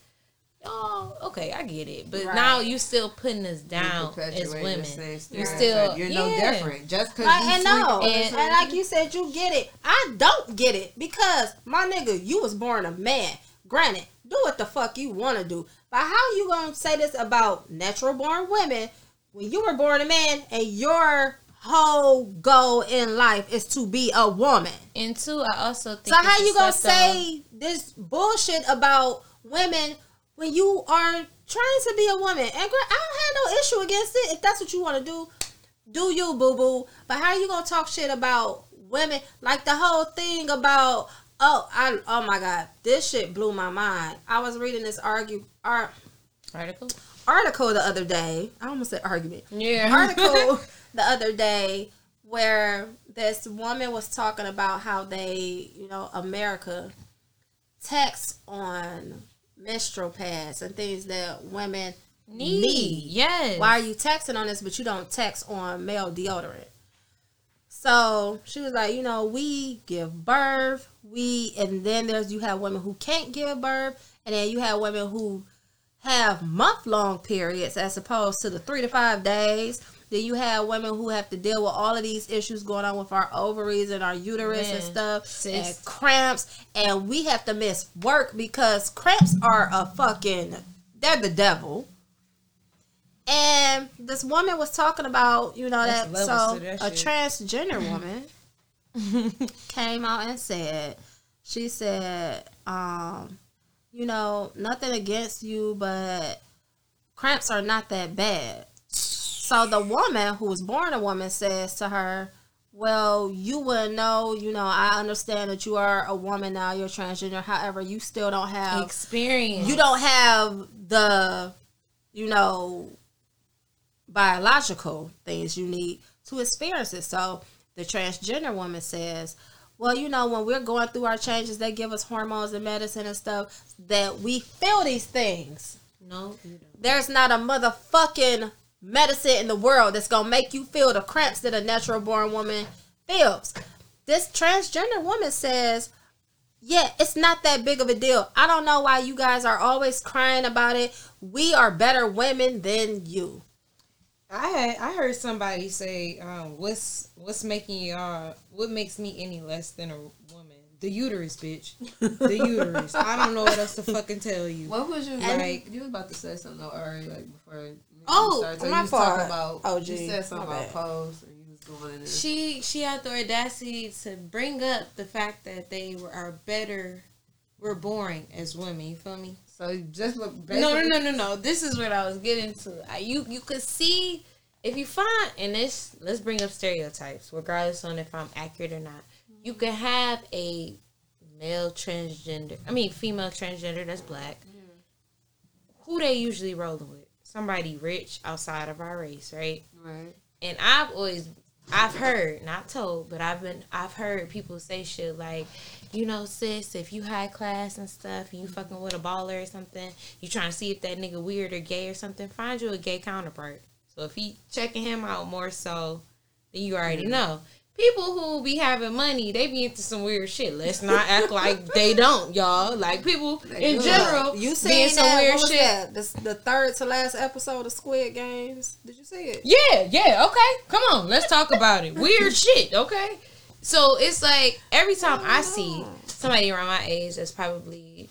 oh, okay, I get it. But now you still putting us down as women. You're still, you're no different. Just because you sleep and like you said, you get it. I don't get it because, my nigga, you was born a man. Granted, do what the fuck you want to do. But how you going to say this about natural born women when you were born a man and your whole goal in life is to be a woman? And two, I also think... So how you going to say this bullshit about women... When you are trying to be a woman, and I don't have no issue against it. If that's what you want to do, do you, boo-boo. But how are you going to talk shit about women? Like the whole thing about, oh my God, this shit blew my mind. I was reading this article the other day. I almost said argument. Yeah. Article the other day where this woman was talking about how they, you know, America texts on... menstrual pads and things that women need. Yes. Why are you texting on this, but you don't text on male deodorant? So she was like, you know, we give birth, and then you have women who can't give birth, and then you have women who have month-long periods as opposed to the 3 to 5 days. Then you have women who have to deal with all of these issues going on with our ovaries and our uterus and stuff, and cramps, and we have to miss work because cramps are they're the devil. And this woman was talking about, you know, a transgender woman came out and said, she said, you know, nothing against you, but cramps are not that bad. So the woman who was born a woman says to her, well, you wouldn't know, you know, I understand that you are a woman now, you're transgender. However, you still don't have experience. You don't have the, you know, biological things you need to experience it. So the transgender woman says, well, you know, when we're going through our changes, they give us hormones and medicine and stuff that we feel these things. No, you don't. There's not a motherfucking medicine in the world that's gonna make you feel the cramps that a natural born woman feels. This transgender woman says, yeah, it's not that big of a deal. I don't know why you guys are always crying about it. We are better women than you. I heard somebody say, what's making y'all, what makes me any less than a woman? The uterus, bitch. The uterus. I don't know what else to fucking tell you. What was you like? You was about to say something already, like before. Oh, so my fault. You said something about pose, or you was going in. She had the audacity to bring up the fact that they are better. We're boring as women. You feel me? So just look. No. This is what I was getting to. You could see if you find, and this, let's bring up stereotypes, regardless on if I'm accurate or not. You could have a female transgender that's black. Mm-hmm. Who they usually rolling with? Somebody rich outside of our race, right? Right. And I've heard, not told, but I've heard people say shit like, you know, sis, if you high class and stuff, and you fucking with a baller or something, you trying to see if that nigga weird or gay or something, find you a gay counterpart. So if he checking him out more so, then you already know. People who be having money, they be into some weird shit. Let's not act like they don't, y'all. Like, people in general, you seen some weird shit. The third to last episode of Squid Games. Did you see it? Yeah, okay. Come on, let's talk about it. Weird shit, okay? So, it's like, every time I see somebody around my age that's probably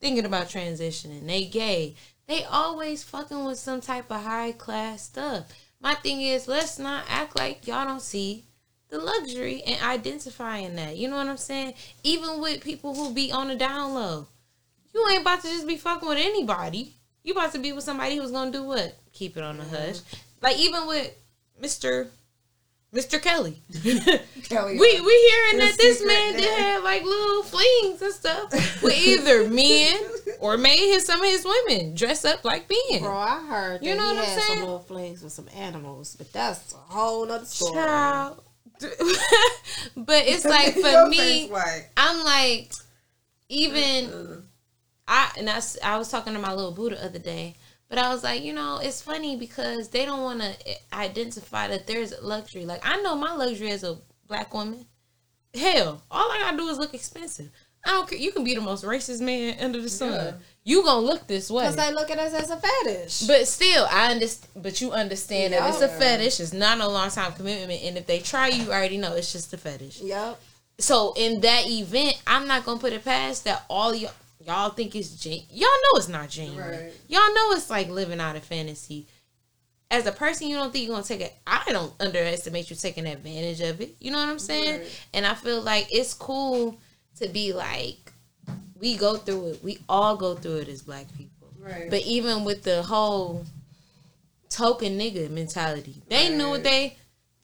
thinking about transitioning, they gay, they always fucking with some type of high-class stuff. My thing is, let's not act like y'all don't see the luxury and identifying that. You know what I'm saying? Even with people who be on the down low. You ain't about to just be fucking with anybody. You about to be with somebody who's going to do what? Keep it on the hush. Like, even with Mr. Kelly. We hearing that this man did have, like, little flings and stuff with either men or made some of his women dress up like men. Bro, I heard you that know he what had I'm saying? Some little flings with some animals, but that's a whole nother story. Child. But it's like, for me, I'm like, even I was talking to my little boo the other day, but I was like, you know, it's funny because they don't want to identify that there's luxury. Like, I know my luxury as a black woman. Hell, all I gotta do is look expensive. I don't care. You can be the most racist man under the sun. Yeah. you gonna look this way. Because they look at us as a fetish. But still, but you understand that it's a fetish. It's not a long-time commitment. And if they try, you already know it's just a fetish. Yep. So, in that event, I'm not gonna put it past that all y'all think it's genuine. Y'all know it's not genuine. Right. Y'all know it's like living out of fantasy. As a person, you don't think you're going to take it. I don't underestimate you taking advantage of it. You know what I'm saying? Right. And I feel like it's cool to be like, we go through it. We all go through it as black people. Right. But even with the whole token nigga mentality, they right. knew what they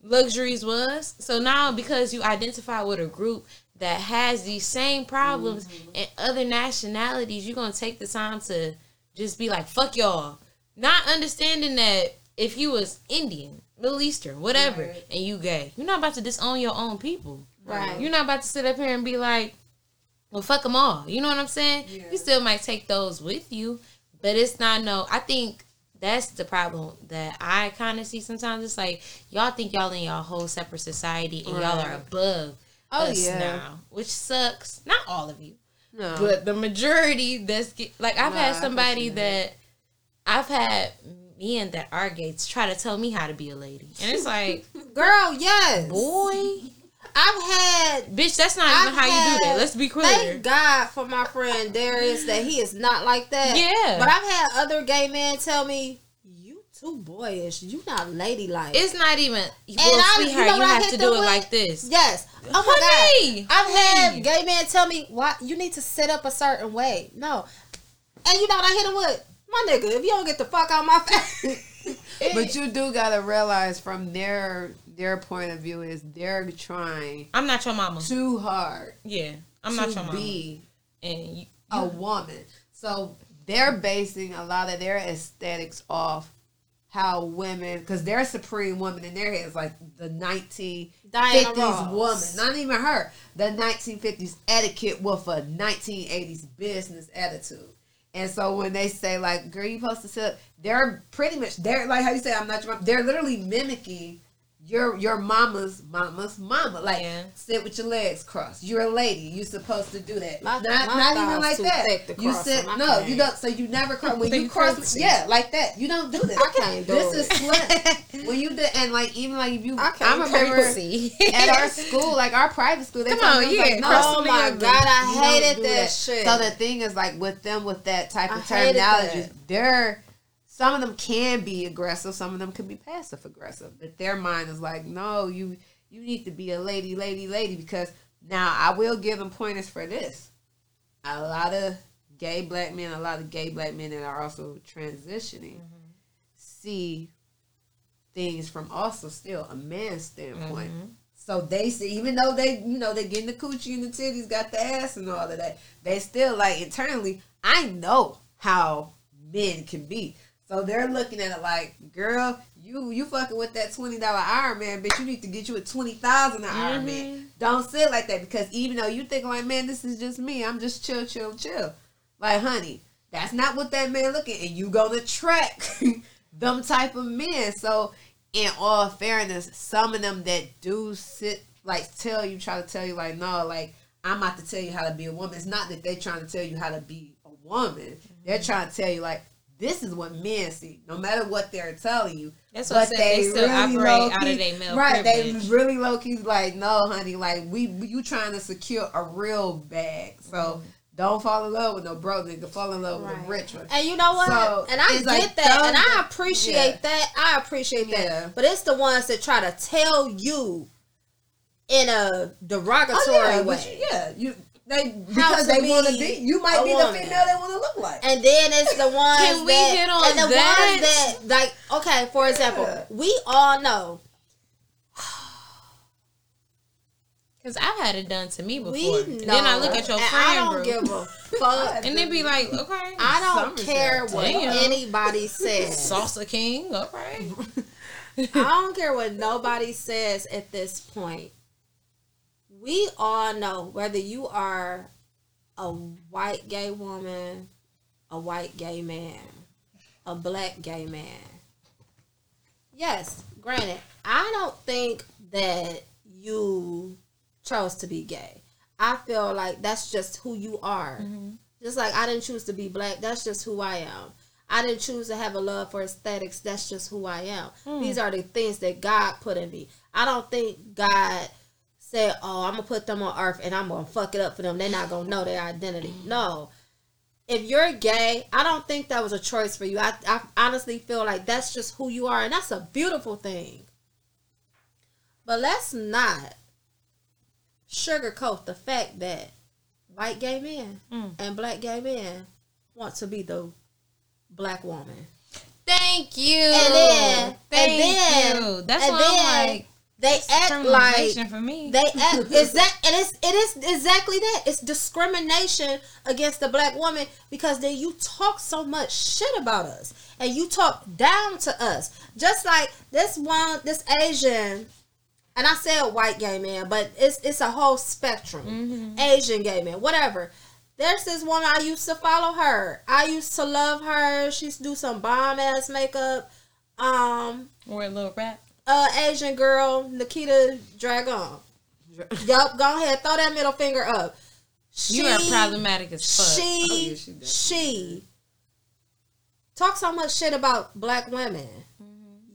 luxuries was. So now because you identify with a group that has these same problems mm-hmm. and other nationalities, you're going to take the time to just be like, fuck y'all. Not understanding that if you was Indian, Middle Eastern, whatever, right. and you gay, you're not about to disown your own people. Right. You're not about to sit up here and be like, well, fuck them all. You know what I'm saying? Yeah. You still might take those with you, but it's not no... I think that's the problem that I kind of see sometimes. It's like, y'all think y'all in y'all whole separate society and right. y'all are above us yeah. now, which sucks. Not all of you. No. But the majority that's... Like, I've had somebody that... I've had... men that are gay try to tell me how to be a lady. And it's like... Girl, yes. Boy. I've had... Bitch, that's not even how you do that. Let's be clear. Thank God for my friend Darius that he is not like that. Yeah. But I've had other gay men tell me, you too boyish. You not ladylike. It's not even... Well, sweetheart, you have to do it like this. Yes. Oh, my God. I've had gay men tell me, why you need to sit up a certain way. No. And you know what I hit him with? My nigga, if you don't get the fuck out my face. But you do gotta realize from their point of view is they're trying. I'm not your mama. Too hard. Yeah, I'm not your mama. To be a woman. So they're basing a lot of their aesthetics off how women, because they're supreme women in their heads, like the 1950s woman. Not even her. The 1950s etiquette with a 1980s business attitude. And so when they say, like, girl, you supposed to sit up, they're pretty much, they're like, how you say, I'm not your mom. They're literally mimicking your mama's mama. Like, yeah. Sit with your legs crossed. You're a lady. You're supposed to do that. Not even like that. You sit, you don't, so you never cross. When you cross, yeah, like that. You don't do this. I can't do this. This is slut. When you do, and, like, even, like, if you, I remember at our school, like, our private school, they told me, like, no, oh, my God, I hated that shit. So the thing is, like, with them, with that type of terminology, they're... Some of them can be aggressive. Some of them can be passive aggressive. But their mind is like, no, you need to be a lady. Because now I will give them pointers for this. A lot of gay black men that are also transitioning mm-hmm. see things from also still a man's standpoint. Mm-hmm. So they see, even though they, you know, they getting the coochie and the titties, got the ass and all of that, they still like internally, I know how men can be. So they're looking at it like, girl, you fucking with that $20 Iron Man, bitch, you need to get you a $20,000 mm-hmm. Iron Man. Don't sit like that, because even though you think like, man, this is just me, I'm just chill. Like, honey, that's not what that man looking, and you gonna attract them type of men. So in all fairness, some of them that do sit, like, try to tell you like, no, like, I'm about to tell you how to be a woman. It's not that they trying to tell you how to be a woman. They're trying to tell you, like, this is what men see, no matter what they're telling you. That's what they still really operate out of their male right, privilege. They really low-key like, no, honey, like, you trying to secure a real bag. So, don't fall in love with no bro nigga. Fall in love right. with a rich one. And you know what? So, and I get like that, and I appreciate yeah. that. I appreciate yeah. that. But it's the ones that try to tell you in a derogatory way. Yeah, because they want to be. You might be the female they want to look like. And then it's the ones ones that, like, okay, for example, we all know. Because I've had it done to me before. And then I look at your friend give a fuck. And they be like, okay. I don't care what anybody says. Salsa King, all right. I don't care what nobody says at this point. We all know, whether you are a white gay woman, a white gay man, a black gay man. Yes, granted, I don't think that you chose to be gay. I feel like that's just who you are. Mm-hmm. Just like I didn't choose to be black. That's just who I am. I didn't choose to have a love for aesthetics. That's just who I am. These are the things that God put in me. I don't think God said, oh, I'm going to put them on earth and I'm going to fuck it up for them. They're not going to know their identity. No. If you're gay, I don't think that was a choice for you. I honestly feel like that's just who you are, and that's a beautiful thing. But let's not sugarcoat the fact that white gay men and black gay men want to be the black woman. Thank you. And then, that's why I'm like, they act like for me. They act it is exactly that. It's discrimination against the black woman, because then you talk so much shit about us and you talk down to us. Just like this one, this Asian, and I said white gay man, but it's a whole spectrum. Asian gay man, whatever. There's this woman, I used to follow her. I used to love her. She used to do some bomb ass makeup. Wore a little rap. Asian girl, Nikita Dragun. Yup, go ahead, throw that middle finger up. You are problematic as fuck. She talks so much shit about black women.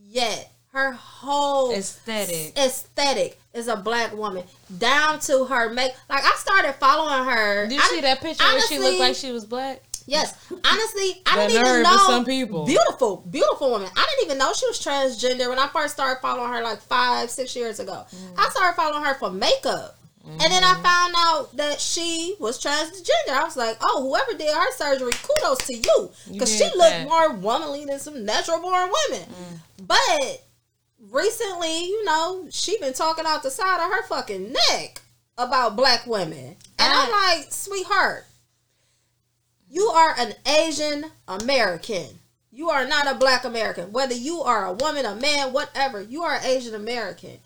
Yet her whole aesthetic is a black woman, down to her make. Like, I started following her. Did you see that picture honestly, where she looked like she was black? Yes. Honestly, I didn't even know. Some people. Beautiful, beautiful woman. I didn't even know she was transgender when I first started following her like 5-6 years ago. I started following her for makeup. And then I found out that she was transgender. I was like, oh, whoever did her surgery, kudos to you. Because she looked more womanly than some natural born women. But recently, you know, she been talking out the side of her fucking neck about black women. And I'm like, sweetheart, you are an Asian American. You are not a black American. Whether you are a woman, a man, whatever, you are an Asian American.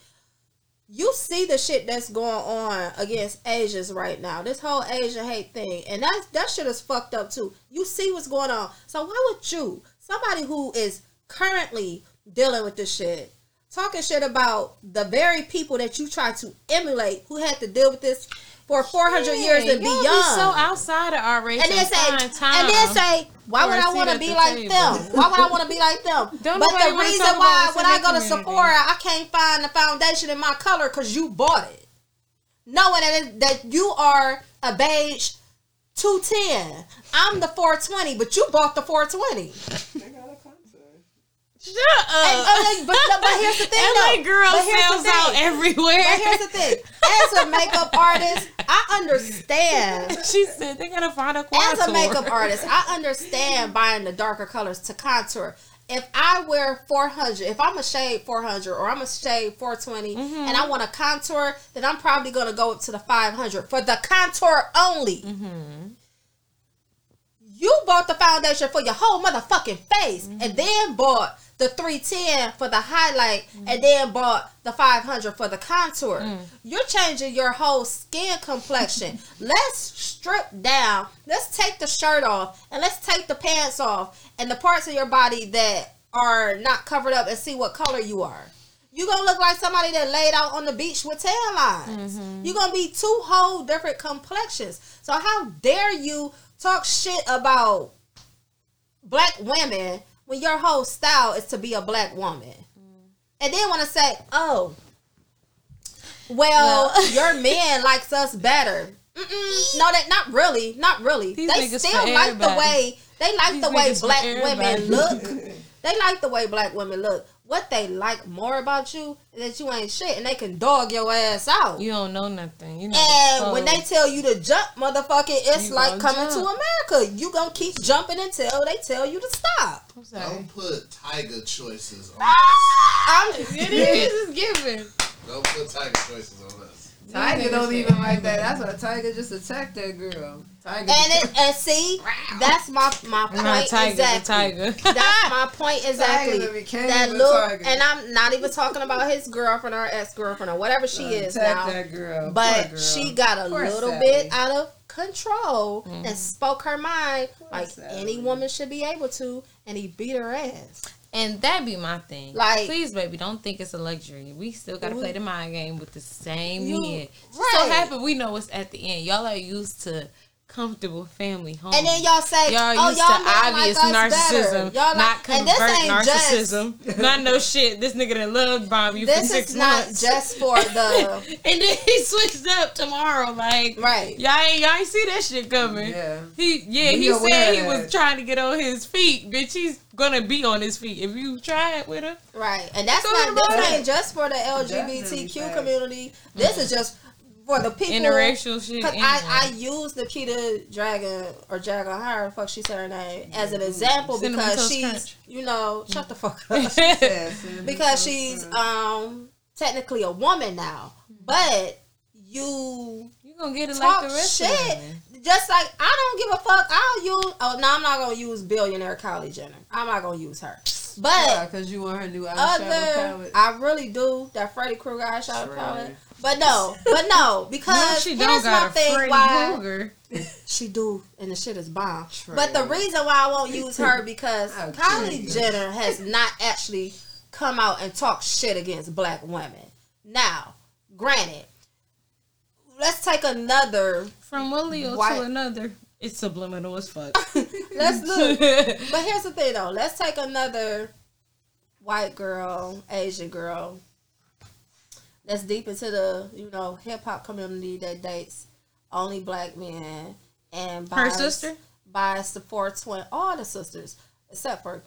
You see the shit that's going on against Asians right now. This whole Asian hate thing. And that shit is fucked up too. You see what's going on. So why would you, somebody who is currently dealing with this shit, talking shit about the very people that you try to emulate who had to deal with this for 400 years and beyond, be so outside of our race, and then say, why would I want to be like them? Why would I want to be like them? But the reason why when I go to Sephora, I can't find the foundation in my color because you bought it, knowing that you are a beige 210. I'm the 420, but you bought the 420. Shut up. But here's the thing, LA girl sells out everywhere. But here's the thing. As a makeup artist, I understand. She said they gotta find a contour. As a makeup artist, I understand buying the darker colors to contour. If I wear 400, if I'm a shade 400 or I'm a shade 420 and I want to contour, then I'm probably going to go up to the 500 for the contour only. You bought the foundation for your whole motherfucking face and then bought the 310 for the highlight and then bought the 500 for the contour. You're changing your whole skin complexion. Let's strip down. Let's take the shirt off and let's take the pants off and the parts of your body that are not covered up and see what color you are. You're going to look like somebody that laid out on the beach with taillights. You're going to be two whole different complexions. So how dare you talk shit about black women when your whole style is to be a black woman, and then want to say, "Oh, well, your man likes us better." No, that not really. They still like the way black women look. They like the way black women look. What they like more about you is that you ain't shit, and they can dog your ass out. You don't know nothing. You know, and when they tell you to jump, motherfucker, it's like coming to America. You gonna keep jumping until they tell you to stop. Don't put Tiger choices on us. This is giving. Don't put Tiger choices on us. Tiger don't even like that. That's why Tiger just attacked that girl. And see, that's my point exactly. That's my point exactly. That look, and I'm not even talking about his girlfriend or ex-girlfriend or whatever she is now. That girl. But she got a little bit out of control and spoke her mind like any woman should be able to, and he beat her ass. And that be my thing. Like, please, baby, don't think it's a luxury. We still got to play the mind game with the same men. Right. So happy we know what's at the end. Y'all are used to comfortable family home. And then y'all say, y'all used to obvious narcissism, not convert narcissism. Not no shit. This nigga that loved bomb you for 6 months. This is not just for the. And then he switched up tomorrow, like right. Y'all ain't see that shit coming. Yeah. He said he was trying to get on his feet, bitch. He's gonna be on his feet if you try it with her. Right, and this ain't just for the LGBTQ community. This is just. For the people, interracial shit. Anyway. I use Nikita Dragun or Dragun, however the fuck she said her name, as an example because she's, shut the fuck up. Because she's technically a woman now, but you're gonna get it like the rest of them. Just like I don't give a fuck. I'm not gonna use billionaire Kylie Jenner. I'm not gonna use her. But because you want her new eyeshadow palette. I really do that Freddy Krueger eyeshadow palette. But no, because she don't got my thing. Why she do, and the shit is bomb. True. But the reason why I won't use her because Kylie Jenner has not actually come out and talked shit against black women. Now, granted, let's take another from one Leo to another. It's subliminal as fuck. Let's look. But here's the thing, though. Let's take another white girl, Asian girl. That's deep into the, hip-hop community that dates only black men. And her sister? Bias the 420. All the sisters. Except for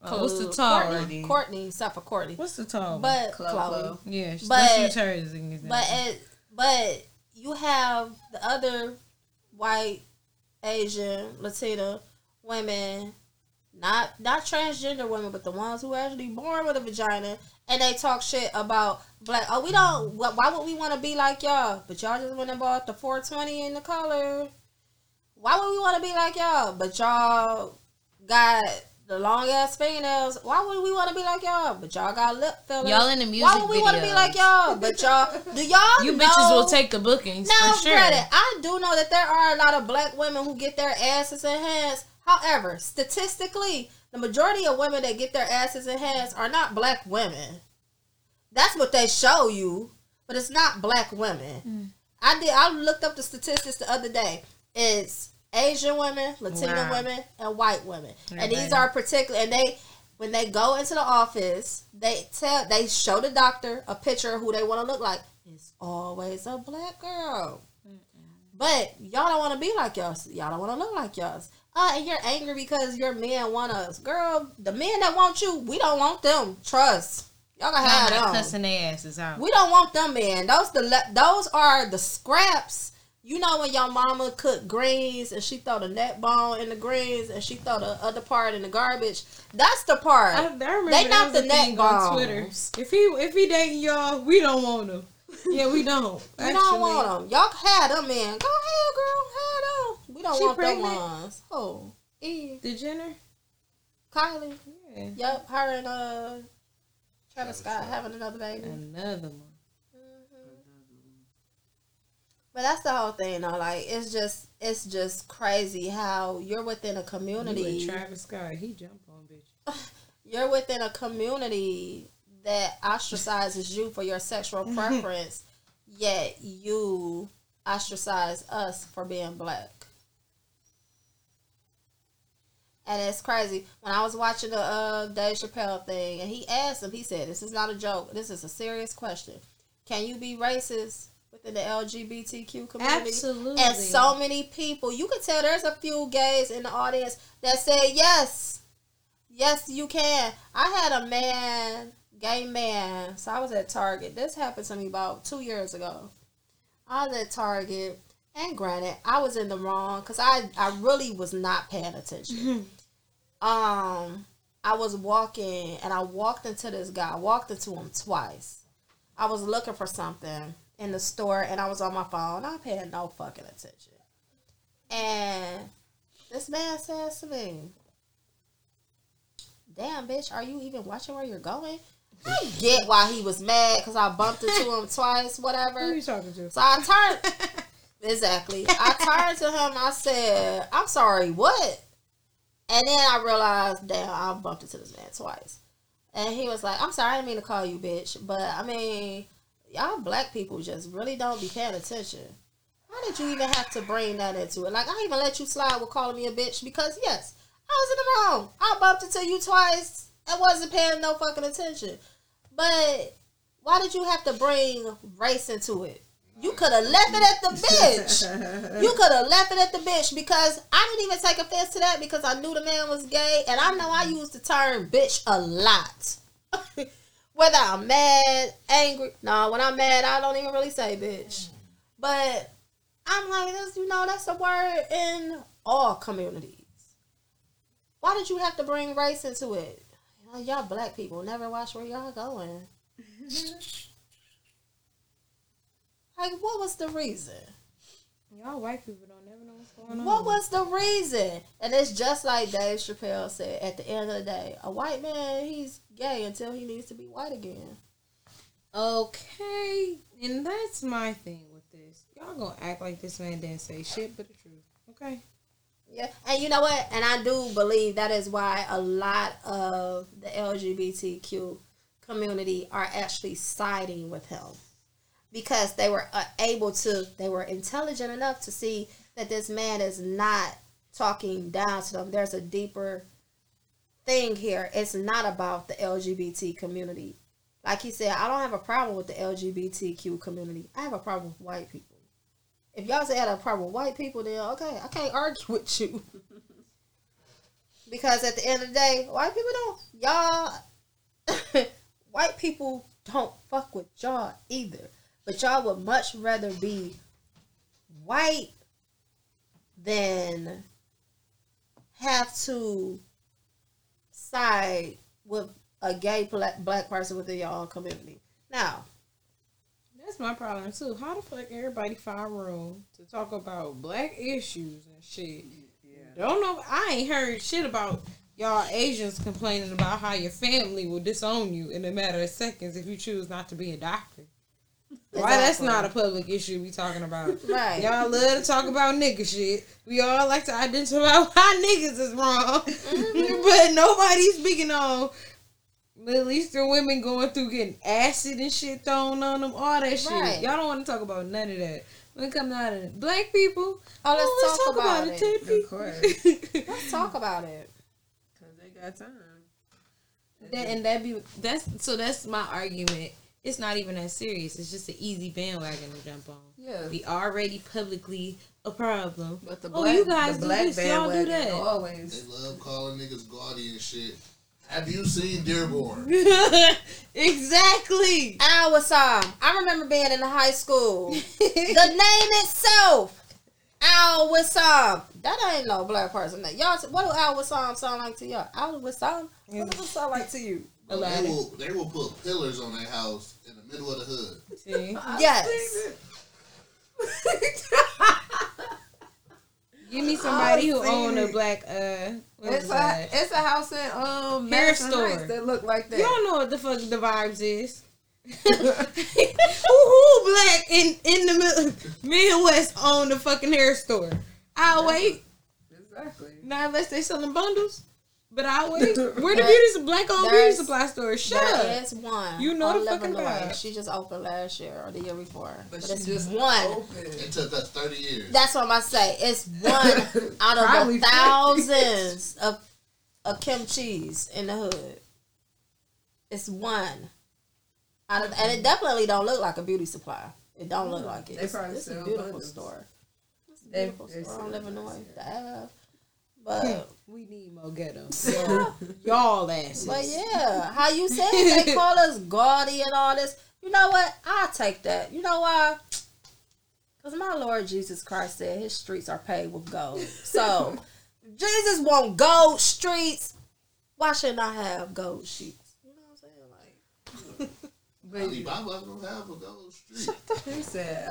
what's the tall Courtney? Courtney, except for Courtney. What's the tall one? But Chloe. Yeah, that's her example. But you have the other white, Asian, Latina women, not transgender women, but the ones who are actually born with a vagina. And they talk shit about black. Oh, we don't. Why would we want to be like y'all? But y'all just went and bought the 420 in the color. Why would we want to be like y'all? But y'all got the long ass fingernails. Why would we want to be like y'all? But y'all got lip fillers. Y'all in the music. Why would we want to be like y'all? But y'all do y'all. You know, bitches will take the bookings. Now, for sure. Granted, I do know that there are a lot of black women who get their asses and hands. However, statistically. The majority of women that get their asses and hands are not black women. That's what they show you, but it's not black women. Mm. I looked up the statistics the other day. It's Asian women, Latina women, and white women. Right. And these are particular. And they, when they go into the office, they show the doctor a picture of who they want to look like. It's always a black girl. Mm-mm. But y'all don't want to be like y'all. Y'all don't want to look like y'all. And you're angry because your men want us. Girl, the men that want you, we don't want them. Trust. Y'all gotta have them. Cussing their asses out. We don't want them, man. Those are the scraps. You know when your mama cooked greens and she throw the neck bone in the greens and she throw the other part in the garbage. That's the part. I remember they not the neck bone. On Twitter. If he dating y'all, we don't want him. Yeah, we don't. We don't want them. Y'all had them, man. Go ahead, girl. Had them. We don't want them ones. Oh, Eve. The Jenner? Kylie. Yeah. Yep, her and Travis Scott having another baby. Another one. Mm-hmm. But that's the whole thing, though. Like, it's just crazy how you're within a community. You and Travis Scott, he jumped on bitch. You're within a community that ostracizes you for your sexual preference, yet you ostracize us for being black. And it's crazy. When I was watching the Dave Chappelle thing, and he asked him, he said, this is not a joke. This is a serious question. Can you be racist within the LGBTQ community? Absolutely. And so many people, you can tell there's a few gays in the audience that said yes. Yes, you can. I had a man... gay man. So I was at Target. This happened to me about 2 years ago. I was at Target, and granted, I was in the wrong because I really was not paying attention. I was walking, and I walked into this guy. I walked into him twice. I was looking for something in the store, and I was on my phone. I paid no fucking attention. And this man says to me, "Damn, bitch, are you even watching where you're going?" I get why he was mad because I bumped into him twice, whatever. Who are you talking to? So I turned. Exactly. I turned to him. I said, "I'm sorry, what?" And then I realized, damn, I bumped into this man twice. And he was like, "I'm sorry, I didn't mean to call you, bitch. But, I mean, y'all black people just really don't be paying attention." Why did you even have to bring that into it? Like, I even let you slide with calling me a bitch because, yes, I was in the wrong. I bumped into you twice. I wasn't paying no fucking attention. But why did you have to bring race into it? You could have left it at the bitch. You could have left it at the bitch because I didn't even take offense to that because I knew the man was gay. And I know I use the term bitch a lot. Whether I'm mad, angry. No, when I'm mad, I don't even really say bitch. But I'm like, this, you know, that's a word in all communities. Why did you have to bring race into it? You know, y'all black people never watch where y'all going. Like, what was the reason? Y'all white people don't never know what's going on. What was the reason? And it's just like Dave Chappelle said, at the end of the day, a white man, he's gay until he needs to be white again. Okay. And that's my thing with this. Y'all gonna act like this man didn't say shit but the truth. Okay. Yeah. And you know what? And I do believe that is why a lot of the LGBTQ community are actually siding with him. Because they were able to, they were intelligent enough to see that this man is not talking down to them. There's a deeper thing here. It's not about the LGBT community. Like he said, I don't have a problem with the LGBTQ community. I have a problem with white people. If y'all say I have a problem with white people, then okay, I can't argue with you. Because at the end of the day, white people don't, y'all, white people don't fuck with y'all either. But y'all would much rather be white than have to side with a gay black person within your own community. Now, that's my problem too. How the fuck everybody find room to talk about black issues and shit? Yeah. Don't know. I ain't heard shit about y'all Asians complaining about how your family will disown you in a matter of seconds if you choose not to be a doctor. Exactly. Why that's not a public issue we talking about. Right. Y'all love to talk about nigga shit. We all like to identify why niggas is wrong. Mm-hmm. But nobody's speaking on Middle Eastern women going through getting acid and shit thrown on them. All that shit. Right. Y'all don't want to talk about none of that. When it comes out of black people, let's talk about it. Of course. Let's talk about it. Because they got time. That's my argument. It's not even that serious. It's just an easy bandwagon to jump on. Yeah. We already publicly a problem. But the black, y'all do that. Always. They love calling niggas gaudy and shit. Have you seen Dearborn? Exactly. I remember being in high school. The name itself. Al Wassam. That ain't no black person. Y'all, what do Al Wassam sound like to y'all? Al Wassam? Yeah. What does it sound like to you? They will put pillars on their house in the middle of the hood. See? Yes. Give me somebody who owned a black. It's a house in hair store that look like that. You don't know what the fuck the vibes is. Who black in the Midwest owned a fucking hair store? I'll wait. Exactly. Not unless they selling bundles. But I always, where the beauty, black-owned beauty supply store. Shut up. There's one. You know the fucking vibe. She just opened last year or the year before. But it's just one. Opened. It took us 30 years. That's what I'm going to say. It's one out of the thousands of kimchi's in the hood. It's one. And it definitely don't look like a beauty supply. It don't look like it. It's a beautiful store. It's a beautiful store. I'm living away. The Ave. But we need more ghetto. So y'all asses. But yeah, how you said they call us gaudy and all this. You know what? I'll take that. You know why? Because my Lord Jesus Christ said his streets are paved with gold. So Jesus want gold streets. Why shouldn't I have gold sheets? You know what I'm saying? Like, Alibaba don't have a gold street. He said,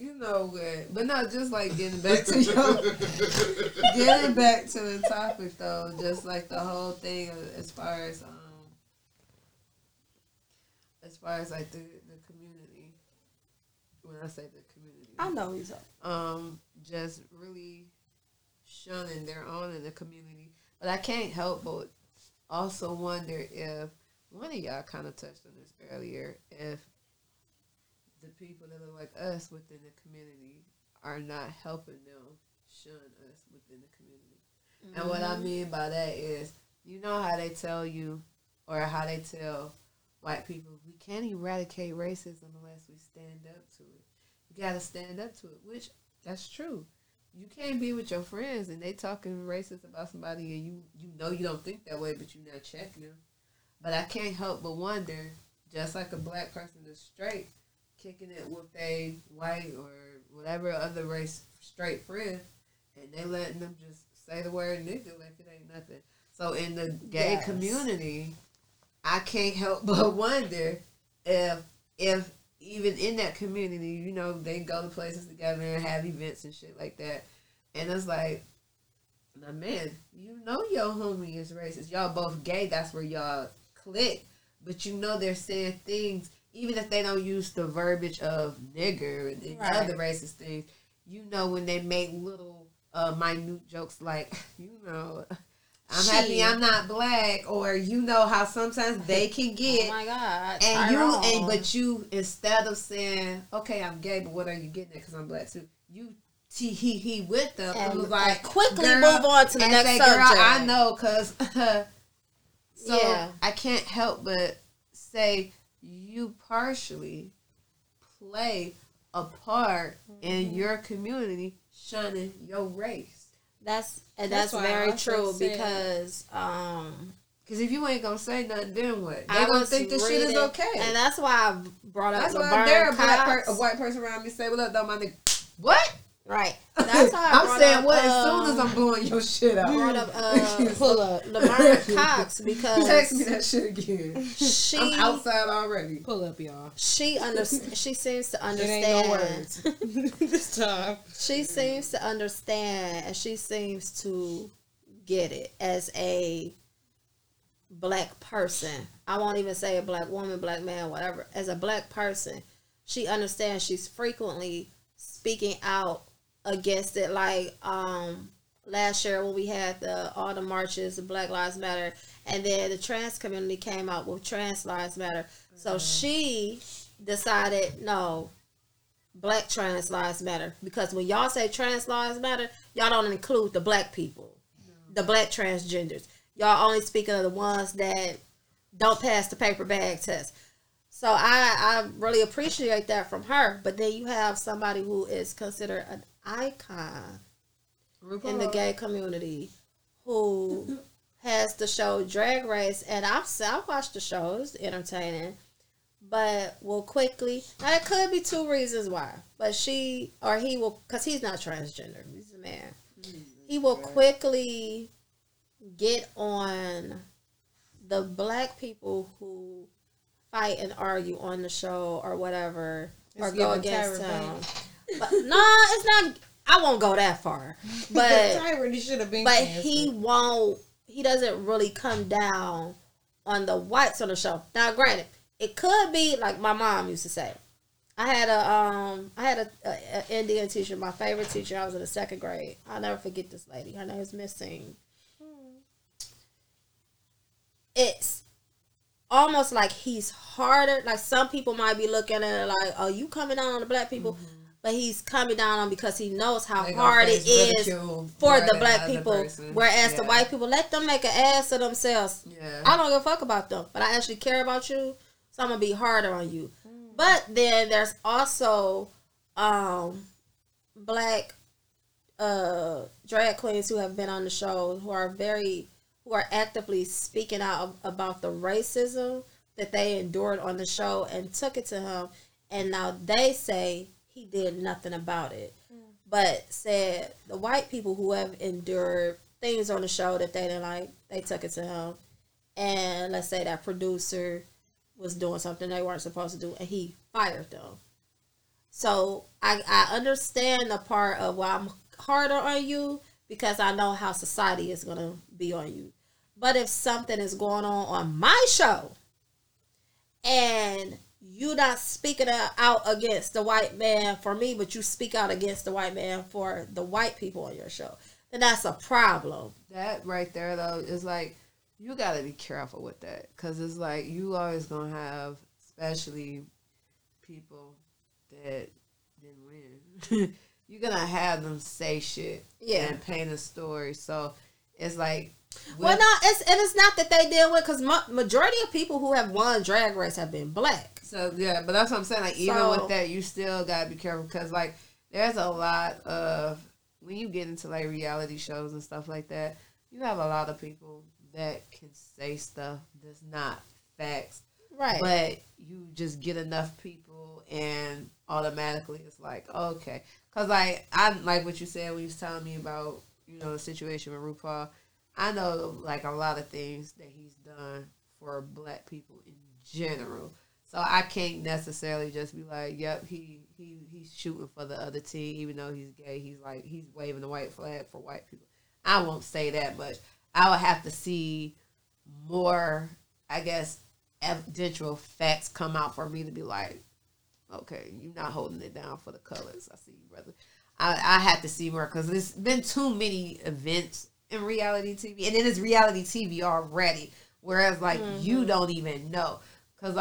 you know what? But not just like getting back to the topic though, just like the whole thing as far as like the community. When I say the community, I know he's up. Just really shunning their own in the community, but I can't help but also wonder if. One of y'all kind of touched on this earlier. If the people that look like us within the community are not helping them shun us within the community. Mm-hmm. And what I mean by that is, you know how they tell you, or how they tell white people, we can't eradicate racism unless we stand up to it. You got to stand up to it, which that's true. You can't be with your friends and they talking racist about somebody and you know you don't think that way, but you're not checking them. But I can't help but wonder, just like a black person that's straight, kicking it with a white or whatever other race straight friend, and they letting them just say the word nigga like it ain't nothing. So in the gay yes. community, I can't help but wonder if even in that community, you know, they go to places together and have events and shit like that. And it's like, my man, you know your homie is racist. Y'all both gay. That's where y'all click. But you know they're saying things, even if they don't use the verbiage of nigger and right. other racist things, you know when they make little minute jokes like, you know, I'm happy I'm not black, or you know how sometimes they can get. Oh my God! And but you instead of saying, okay, I'm gay, but what are you getting at? Because I'm black too. You he with them and was like, quickly move on to the next subject. Girl, I know, cause so yeah. I can't help but say you partially play a part mm-hmm. in your community shunning your race. That's very true because if you ain't gonna say nothing, then what? They gonna think this shit is okay, and that's why I brought up. That's why there a white person around me say, "Well, up, though, my nigga." What? Right. That's how I'm saying. What? As soon as I'm blowing your shit out, brought up pull up Laverne Cox because text me that shit again. I'm outside already. Pull up, y'all. She seems to understand. It ain't no words this time. She seems to understand, and she seems to get it as a black person. I won't even say a black woman, black man, whatever. As a black person, she understands. She's frequently speaking out against it, like last year when we had all the marches, the Black Lives Matter, and then the trans community came out with Trans Lives Matter. Mm-hmm. So she decided, no, Black Trans Lives Matter, because when y'all say Trans Lives Matter, y'all don't include the black people, the black transgenders. Y'all only speaking of the ones that don't pass the paper bag test. So I really appreciate that from her. But then you have somebody who is considered an icon RuPaul. In the gay community who has the show Drag Race, and I've watched the show, it's entertaining, but will quickly, now it could be two reasons why, but she or he will, because he's not transgender, he's a man, he will quickly get on the black people who fight and argue on the show or whatever, or go against him. But, no, it's not. I won't go that far. But Tyra should have been. But he won't. He doesn't really come down on the whites on the show. Now, granted, it could be like my mom used to say. I had a Indian teacher, my favorite teacher. I was in the second grade. I'll never forget this lady. Her name is Miss Singh. It's almost like he's harder. Like some people might be looking at it like, "Oh, you coming down on the black people." Mm-hmm. But he's coming down on because he knows how hard it is for the black people. Whereas the white people, let them make an ass of themselves. Yeah. I don't give a fuck about them, but I actually care about you, so I'm going to be harder on you. Mm. But then there's also black drag queens who have been on the show who are actively speaking out about the racism that they endured on the show and took it to him. And now they say he did nothing about it, but said the white people who have endured things on the show that they didn't like, they took it to him. And let's say that producer was doing something they weren't supposed to do, and he fired them. So I understand the part of why I'm harder on you, because I know how society is going to be on you. But if something is going on my show and you not speaking out against the white man for me, but you speak out against the white man for the white people on your show, then that's a problem. That right there, though, is like, you got to be careful with that. Because it's like, you always going to have, especially people that didn't win, you're gonna have them say shit and paint a story. So it's like, it's not that they deal with, because majority of people who have won Drag Race have been black. So yeah, but that's what I'm saying. Like even with that, you still gotta be careful, because like there's a lot of, when you get into like reality shows and stuff like that, you have a lot of people that can say stuff that's not facts. Right. But you just get enough people and automatically it's like, okay. Because like, I like what you said when you was telling me about, you know, the situation with RuPaul. I know like a lot of things that he's done for black people in general. So I can't necessarily just be like, yep, he's shooting for the other team, even though he's gay. He's like, he's waving the white flag for white people. I won't say that much. I would have to see more, I guess, evidential facts come out for me to be like, okay, you're not holding it down for the colors. I see you, brother. I have to see more, because there's been too many events in reality TV, and it is reality TV already. Whereas, like, you don't even know, because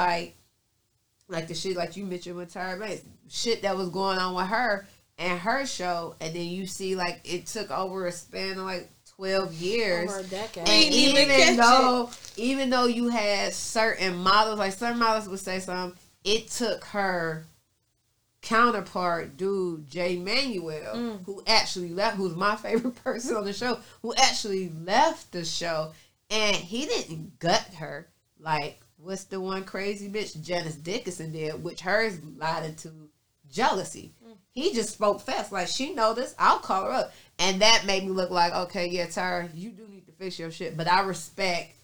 like the shit like you mentioned with Tyra Banks, shit that was going on with her and her show, and then you see like it took over a span of like 12 years, over a decade. And even though you had certain models, like certain models would say something, it took her counterpart, dude, Jay Manuel, who actually left, who's my favorite person on the show, who actually left the show, and he didn't gut her like what's the one crazy bitch Janice Dickinson did, which hers lied to jealousy. He just spoke fast, like, she know this, I'll call her up. And that made me look like, okay, yeah, Tyra, you do need to fix your shit. But I respect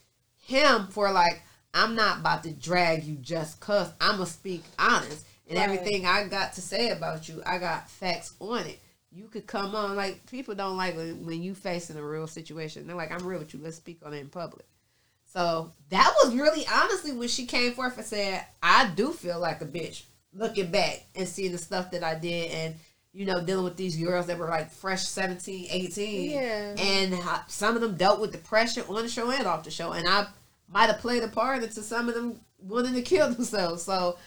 him for, like, I'm not about to drag you just because. I'm going to speak honest. And everything I got to say about you, I got facts on it. You could come on. Like, people don't like when you facing a real situation. They're like, I'm real with you. Let's speak on it in public. So that was really, honestly, when she came forth and said, I do feel like a bitch looking back and seeing the stuff that I did, and, you know, dealing with these girls that were like fresh 17, 18. Yeah. And some of them dealt with depression on the show and off the show. And I might have played a part into some of them wanting to kill themselves. So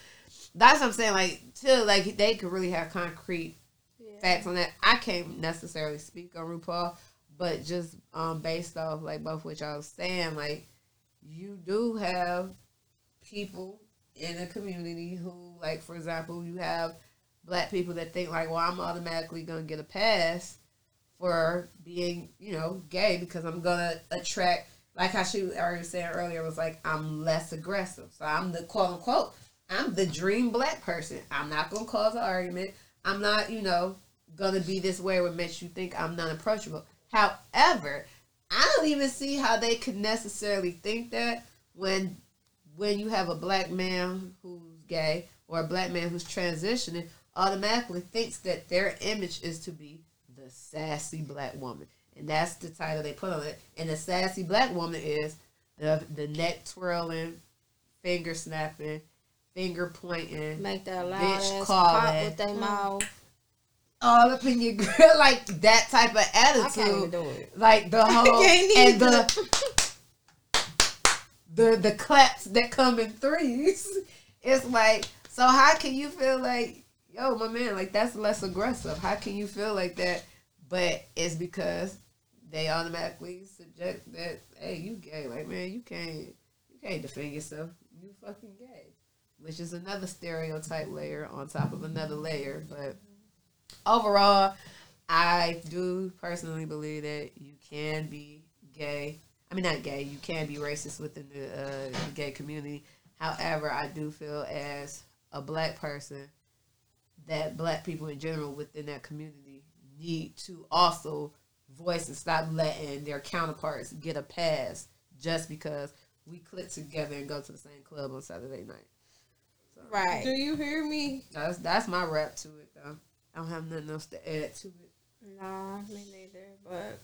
that's what I'm saying. Like, till like they could really have concrete facts on that. I can't necessarily speak on RuPaul, but just based off like both what y'all was saying, like, you do have people in the community who, like, for example, you have black people that think like, well, I'm automatically gonna get a pass for being, you know, gay, because I'm gonna attract, like how she already said earlier, was like, I'm less aggressive. So I'm the quote unquote, I'm the dream black person. I'm not gonna cause an argument. I'm not, you know, gonna be this way what makes you think I'm not approachable. However, I don't even see how they could necessarily think that when you have a black man who's gay or a black man who's transitioning automatically thinks that their image is to be the sassy black woman. And that's the title they put on it. And the sassy black woman is the neck twirling, finger snapping, finger pointing, make that loud bitch ass calling, pop with their mouth, all up in your grill, like that type of attitude. I can't even do it. Like the whole and the claps that come in threes. It's like, so how can you feel like, yo, my man, like, that's less aggressive. How can you feel like that? But it's because they automatically subject that, hey, you gay. Like, man, you can't defend yourself. You fucking gay. Which is another stereotype layer on top of another layer. But overall, I do personally believe that you can be gay. I mean, not gay. You can be racist within the gay community. However, I do feel as a black person that black people in general within that community need to also voice and stop letting their counterparts get a pass just because we click together and go to the same club on Saturday night. So, right. Do you hear me? That's my rap to it, though. I don't have nothing else to add to it. Nah, me neither, but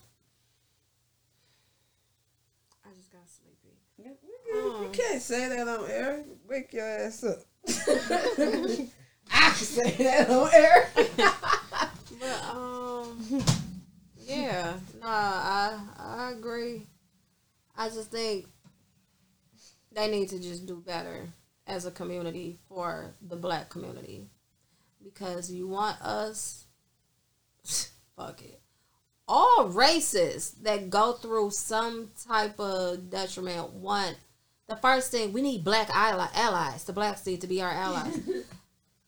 I just got sleepy. You can't say that on air. Wake your ass up. I can say that on air. But yeah, no, I agree. I just think they need to just do better as a community for the black community, because you want us fuck it. All races that go through some type of detriment want, the first thing, we need black allies. The blacks need to be our allies.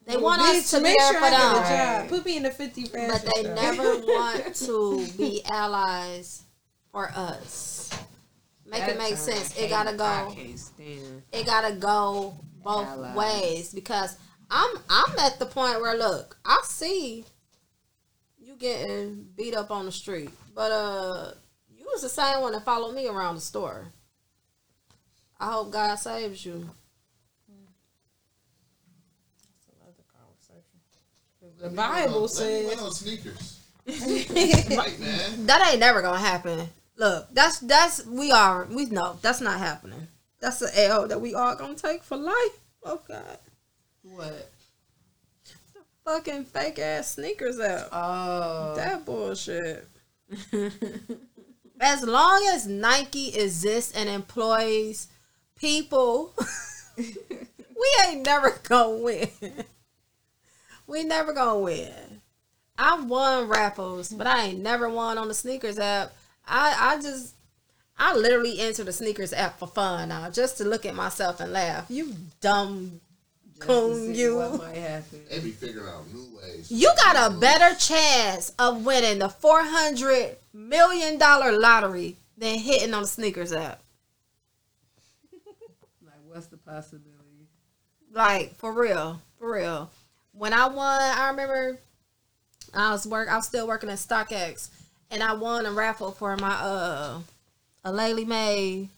They want us to be there for them. Put me in the 50 fashion. But they never want to be allies for us. Make it make sense. It gotta go. It gotta go both ways, because I'm at the point where, look, I see you getting beat up on the street, but you was the same one that followed me around the store. I hope God saves you. The Bible says. Wait on sneakers. Right, man. That ain't never gonna happen. Look, we know that's not happening. That's the L that we all gonna take for life. Oh God. What? The fucking fake ass sneakers out. Oh, that bullshit. As long as Nike exists and employs people, we ain't never gonna win. We never gonna win. I won raffles, but I ain't never won on the sneakers app. I literally enter the sneakers app for fun now, just to look at myself and laugh. You dumb coon, you. What might happen. They be figuring out new ways. You got a better chance of winning the $400 million lottery than hitting on the sneakers app. Like, what's the possibility? Like, for real, for real. When I won, I remember I was still working at StockX, and I won a raffle for my Aleli Mae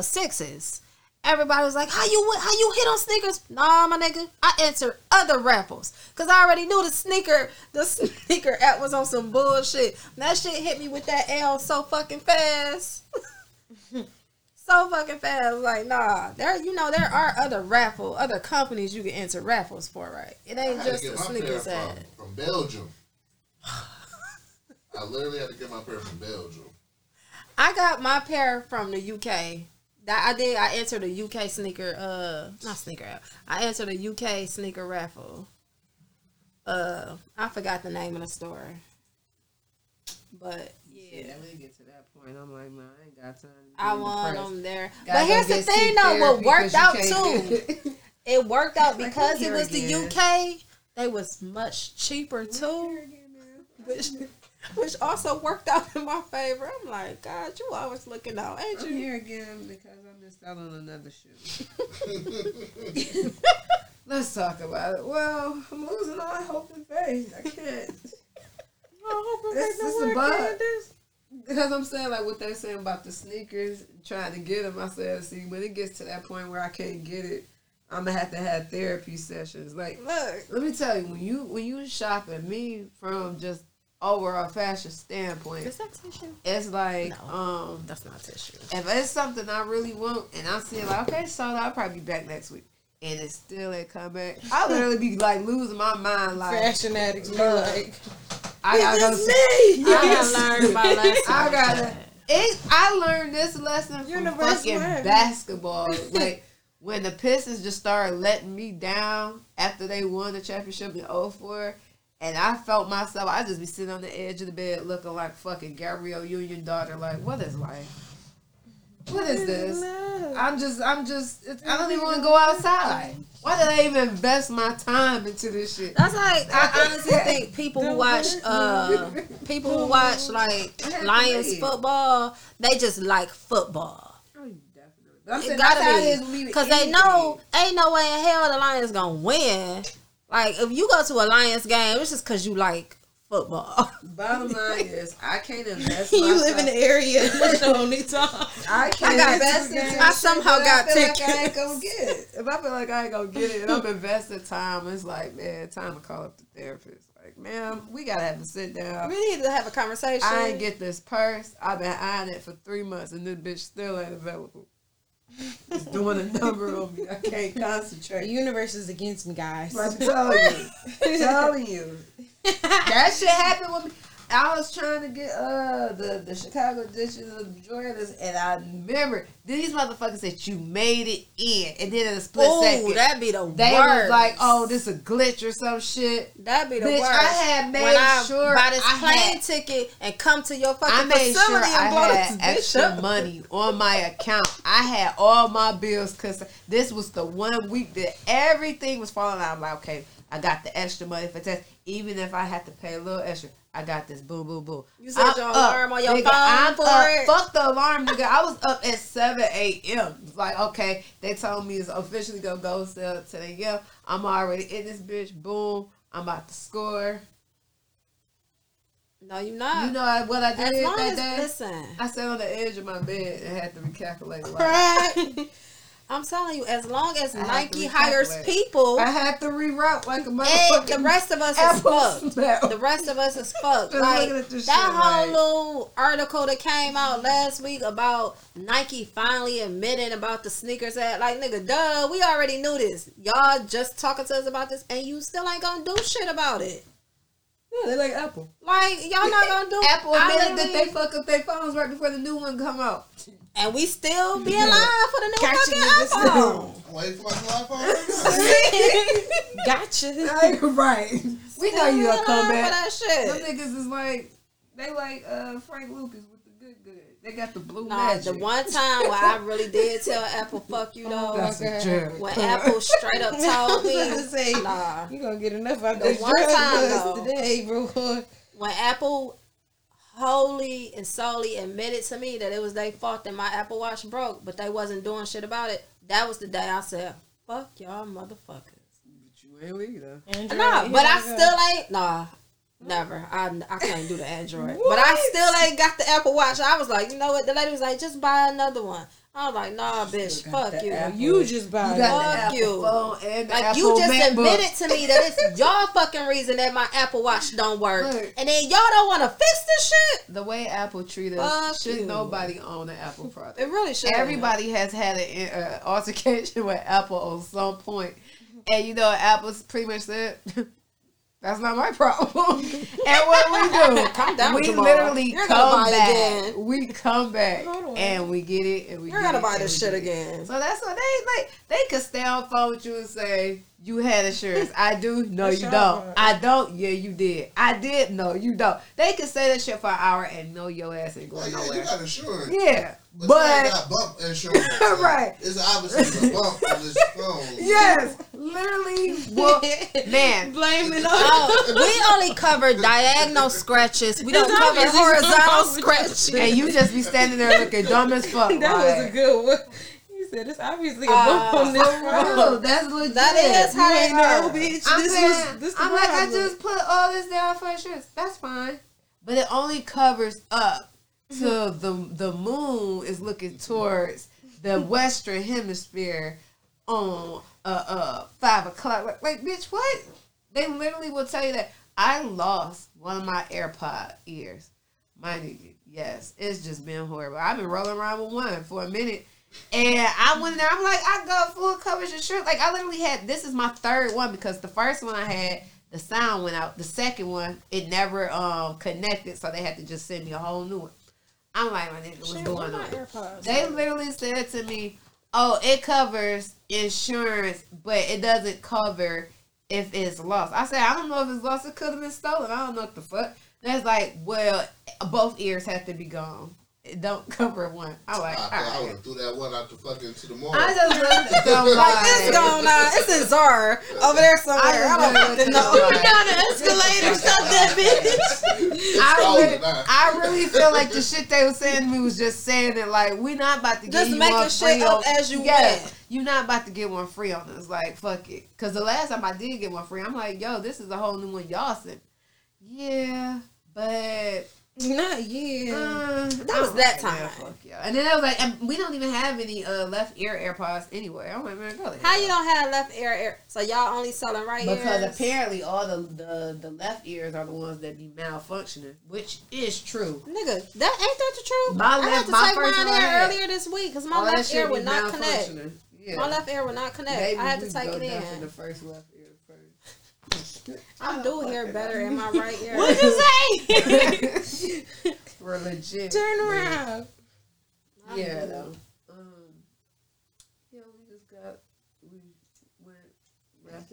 sixes. Everybody was like, "How you hit on sneakers?" Nah, my nigga, I answered other raffles because I already knew the sneaker app was on some bullshit. And that shit hit me with that L so fucking fast. So fucking fast. Like, nah, there are other companies you can enter raffles for, right? It ain't just a sneakers ad. From Belgium. I literally had to get my pair from Belgium. I got my pair from the UK. I entered the UK sneaker, not sneaker app. I entered the UK sneaker raffle. I forgot the name of the store. But yeah, when it gets to that point, I'm like, man, I ain't got time. I want them there. But here's the thing, though, what worked out too. It worked out because it was the UK. They was much cheaper too, which also worked out in my favor. I'm like, God, you always looking out, ain't you? I'm here again because I missed out on another shoe. Let's talk about it. Well, I'm losing all hope and faith. I can't. Because I'm saying, like, what they're saying about the sneakers, trying to get them, I said, see, when it gets to that point where I can't get it, I'm going to have therapy sessions. Like, look, let me tell you, when you shopping me from just overall fashion standpoint, is that tissue? It's like, no, that's not tissue. If it's something I really want, and I see it like, okay, so I'll probably be back next week. And it still ain't come back. I literally be, like, losing my mind. Like, fashion addicts be like... I learned this lesson from fucking basketball. Like, when the Pistons just started letting me down after they won the championship in 2004, and I felt myself, I just be sitting on the edge of the bed looking like fucking Gabrielle Union daughter. Like, what is life? What is this? I'm just. I don't even want to go outside. Why did I even invest my time into this shit? That's like, I honestly think people who watch like Lions football, they just like football. Oh, definitely. It gotta be, because they know ain't no way in hell the Lions gonna win. Like, if you go to a Lions game, it's just because you like football. Bottom line is, I can't invest. You live in the area. That's the only time. I somehow got tickets. Like, I ain't gonna get it. If I feel like I ain't gonna get it, and I'm investing time, it's like, man, time to call up the therapist. Like, ma'am, we gotta have to sit down. We need to have a conversation. I ain't get this purse. I've been eyeing it for 3 months, and this bitch still ain't available. It's doing a number on me. I can't concentrate. The universe is against me, guys. I'm telling you. That shit happened with me. I was trying to get the Chicago edition of Jordans, and I remember these motherfuckers said you made it in, and then in a split second, that'd be the they worst. Was like, "Oh, this a glitch or some shit." That'd be the bitch, worst. I had made sure buy this plane ticket and come to your fucking facility and I had extra money on my account. I had all my bills because this was the 1 week that everything was falling out. I'm like, okay, I got the extra money for test, even if I had to pay a little extra. I got this. Boom, boom, boom. You set your alarm on your phone for it? Fuck the alarm, nigga. I was up at 7 a.m. Like, okay, they told me it's officially going to go till 10 a.m. I'm already in this bitch. Boom. I'm about to score. No, you're not. You know what I did that day? Listen. I sat on the edge of my bed and had to recalculate life. Right. I'm telling you, as long as Nike hires people, I have to reroute like a motherfucker. The rest of us is fucked. The rest of us is fucked. Like that shit, whole little article that came out last week about Nike finally admitting about the sneakers ad. Like, nigga, duh, we already knew this. Y'all just talking to us about this, and you still ain't gonna do shit about it. Yeah, they like Apple. Like, y'all not gonna do Apple admitted that they fuck up their phones right before the new one come out. And we still be alive for the new fucking iPhone. Wait for the iPhone. Gotcha. Right. We know you gonna come back. That shit. Them niggas is like, they like Frank Lucas with the good. They got the blue magic. The one time where I really did tell Apple, fuck you though. That's when Apple straight up told me, you gonna get enough out of this one time though, today, bro. When Apple wholly and solely admitted to me that it was their fault that my Apple Watch broke, but they wasn't doing shit about it. That was the day I said, "Fuck y'all, motherfuckers." But you ain't either. Never. I can't do the Android, but I still ain't got the Apple Watch. I was like, you know what? The lady was like, "Just buy another one." I was like, "Nah, bitch, fuck you. Apple. You just buy fuck you. And like Apple you just admitted to me that it's y'all fucking reason that my Apple Watch don't work, and then y'all don't want to fix this shit." The way Apple treat us, should nobody own an Apple product? It really should. Everybody has had an altercation with Apple on some point, and you know Apple's pretty much said, "That's not my problem." And what we do, we literally come back and we get it, and we you're gonna buy this shit again. So that's what they like. They could stay on phone with you and say, "You had insurance." I do. No, you don't. I don't. Yeah, you did. I did. No, you don't. They could say that shit for an hour and know your ass ain't going nowhere. You got insurance. Yeah. But got bump insurance. Right. It's obviously a bump on this phone. Yes. Literally. Well, man. Blame it on we only cover diagonal scratches. We don't cover horizontal scratches. And you just be standing there looking dumb as fuck. That was a good one. It's obviously a bump on this road. That's legit. That is how they know, bitch. I just put all this down for insurance. That's fine, but it only covers up till the moon is looking towards the Western Hemisphere on 5 o'clock. Like, bitch, what? They literally will tell you that I lost one of my AirPod ears. My nigga, yes, it's just been horrible. I've been rolling around with one for a minute. And I went in there, I'm like, I got full coverage insurance. Like, I literally had, this is my third one because the first one I had, the sound went out. The second one, it never connected, so they had to just send me a whole new one. I'm like, my nigga, what's going on? AirPods, they literally said to me, "Oh, it covers insurance, but it doesn't cover if it's lost." I said, "I don't know if it's lost. It could have been stolen. I don't know what the fuck." That's like, well, both ears have to be gone. It don't cover one. I like. I would have threw that one out the fucking to the morning. I just looked at like it's going on. It's in Zara over there somewhere. I don't have to know. You down the escalator, stop that bitch. I really feel like the shit they were saying to me was just saying that like we not about to get you one free shit up as you went. You're not about to get one free on us. Like fuck it. Because the last time I did get one free, I'm like, yo, this is a whole new one, y'all said. Yeah, but. Not yet. That was that time. Fuck yeah. And then I was like, and we don't even have any left ear AirPods anywhere. I'm like, man, go ahead. How you don't have left ear? So y'all only selling right ears? Because apparently all the left ears are the ones that be malfunctioning, which is true. Nigga, that ain't that the truth? I had to take mine in earlier this week because my left ear would not connect. Yeah. My left ear would not connect. I had to take it in. The first left ear first. I do hear better in my right ear. What'd you say? We're legit. Turn around. Man. Yeah. Though. Yeah, we just got that's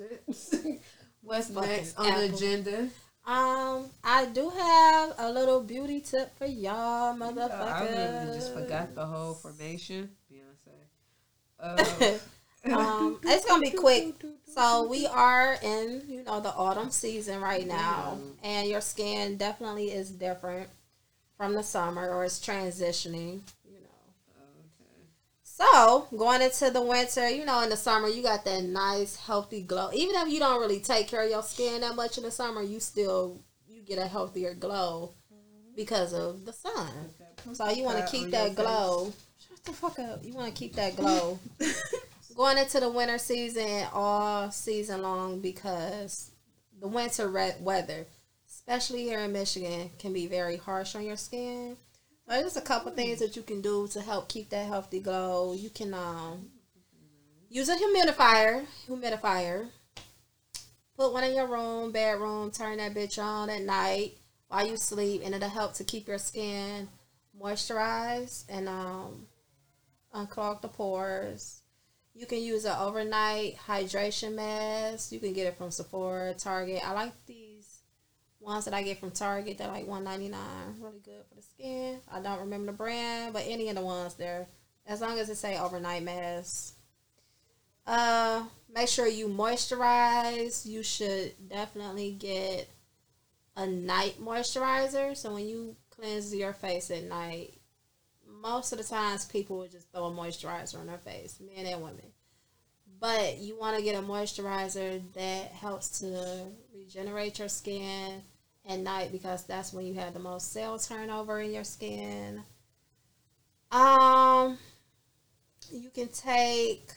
it. What's next on the agenda? I do have a little beauty tip for y'all, motherfuckers. I literally just forgot the whole formation. Beyonce. It's gonna be quick. So we are in, you know, the autumn season right now, and your skin definitely is different from the summer, or it's transitioning. You know. Okay. So going into the winter, you know, in the summer you got that nice healthy glow. Even if you don't really take care of your skin that much in the summer, you still get a healthier glow because of the sun. Okay. So you want to keep that glow. Shut the fuck up. You want to keep that glow. Going into the winter season all season long, because the winter weather, especially here in Michigan, can be very harsh on your skin. So there's a couple things that you can do to help keep that healthy glow. You can use a humidifier. Put one in your room, bedroom, turn that bitch on at night while you sleep, and it'll help to keep your skin moisturized and unclog the pores. You can use an overnight hydration mask. You can get it from Sephora, Target. I like these ones that I get from Target. They're like $1.99. Really good for the skin. I don't remember the brand, but any of the ones there, as long as it say overnight mask. Make sure you moisturize. You should definitely get a night moisturizer. So when you cleanse your face at night, most of the times people would just throw a moisturizer on their face, men and women. But you want to get a moisturizer that helps to regenerate your skin at night, because that's when you have the most cell turnover in your skin. You can take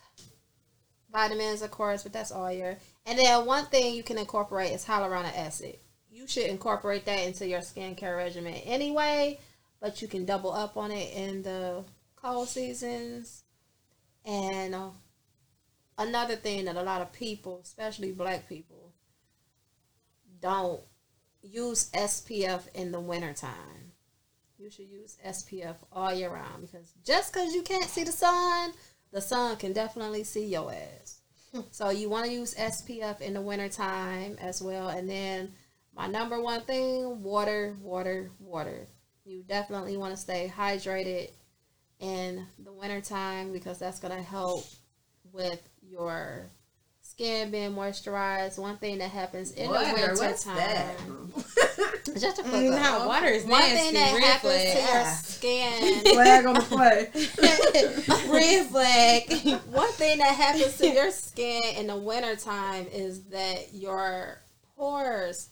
vitamins, of course, but that's all year. And then one thing you can incorporate is hyaluronic acid. You should incorporate that into your skincare regimen anyway, but you can double up on it in the cold seasons. And another thing that a lot of people, especially black people, don't use SPF in the wintertime. You should use SPF all year round, because just because you can't see the sun can definitely see your ass. So you want to use SPF in the wintertime as well. And then my number one thing, water, water, water. You definitely want to stay hydrated in the wintertime, because that's going to help with your skin being moistorized. One thing that happens in the wintertime. Just a fuck up. Water is nasty. One thing that happens to your skin. Flag on the flag. Red flag. One thing that happens to your skin in the wintertime is that your pores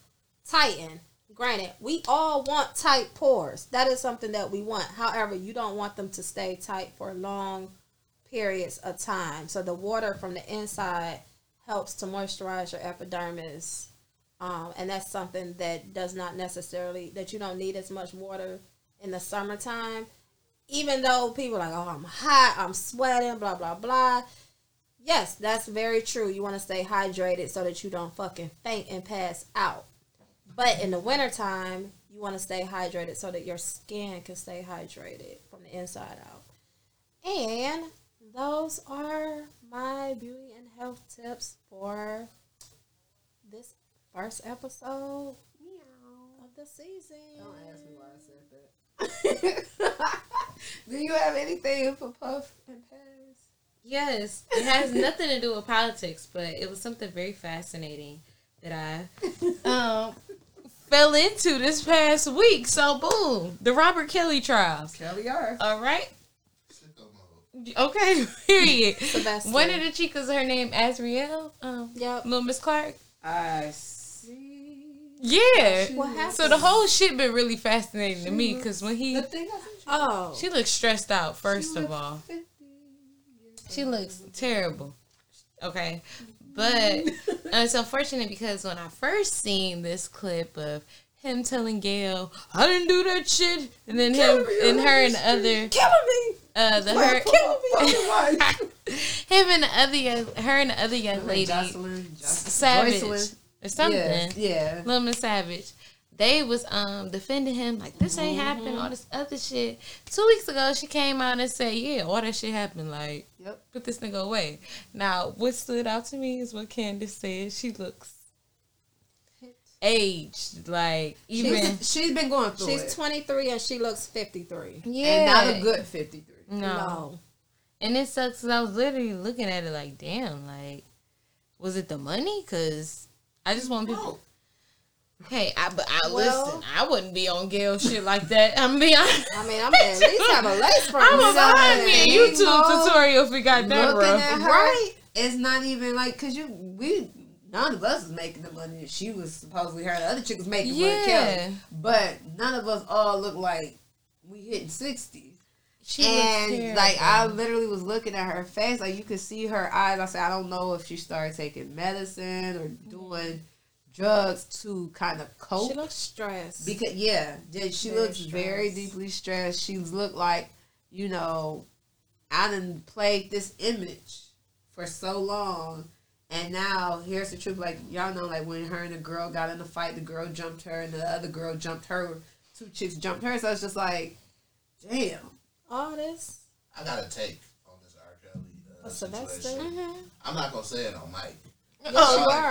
tighten. Granted, we all want tight pores. That is something that we want. However, you don't want them to stay tight for long periods of time. So the water from the inside helps to moisturize your epidermis. And that's something that does not necessarily, that you don't need as much water in the summertime. Even though people are like, oh, I'm hot, I'm sweating, blah, blah, blah. Yes, that's very true. You want to stay hydrated so that you don't fucking faint and pass out. But in the wintertime, you want to stay hydrated so that your skin can stay hydrated from the inside out. And those are my beauty and health tips for this first episode of the season. Don't ask me why I said that. Do you have anything for Puff and Pass? Yes. It has nothing to do with politics, but it was something very fascinating that I fell into this past week. So, boom. The Robert Kelly trials. Kelly R. All right. Okay, period. One of the chicas, her name Azriel. Little Miss Clark. I see. Yeah. What happened? So, the whole shit been really fascinating to me, because when he... she looks stressed out, first of all. 50. She looks terrible. Okay. But it's unfortunate, because when I first seen this clip of him telling Gail, I didn't do that shit, and then him and her and the other him and the other young lady, Jocelyn Savage. or something. Yeah. Lil Miss Savage. They was defending him like this ain't happened, all this other shit. 2 weeks ago, she came out and said, "Yeah, all that shit happened. Like, put this nigga away." Now, what stood out to me is what Candace said. She looks aged, like even she's been going through. She's 23 and she looks 53. Yeah, and not a good 53. No. And it sucks because I was literally looking at it like, damn, like, was it the money? Because I just want people. Hey, listen, I wouldn't be on Gail shit like that. I'm being honest. I mean, I'm at least have a lace front. I'm going to find me a YouTube tutorial if we got that rough. Right? It's not even like, because none of us is making the money. She was supposedly her. The other chick was making money, Kelly. But none of us all look like we hitting 60. And, like, I literally was looking at her face. Like, you could see her eyes. I said, I don't know if she started taking medicine or doing drugs to kind of cope. She looks stressed. Because, she looks very deeply stressed. She looked like, you know, I done played this image for so long. And now, here's the truth. Like, y'all know, like, when her and the girl got in a fight, the girl jumped her and the other girl jumped her. Two chicks jumped her. So, it's just like, damn. All this. I got a take on this R. Kelly situation. I'm not going to say it on mic. Yes, you are.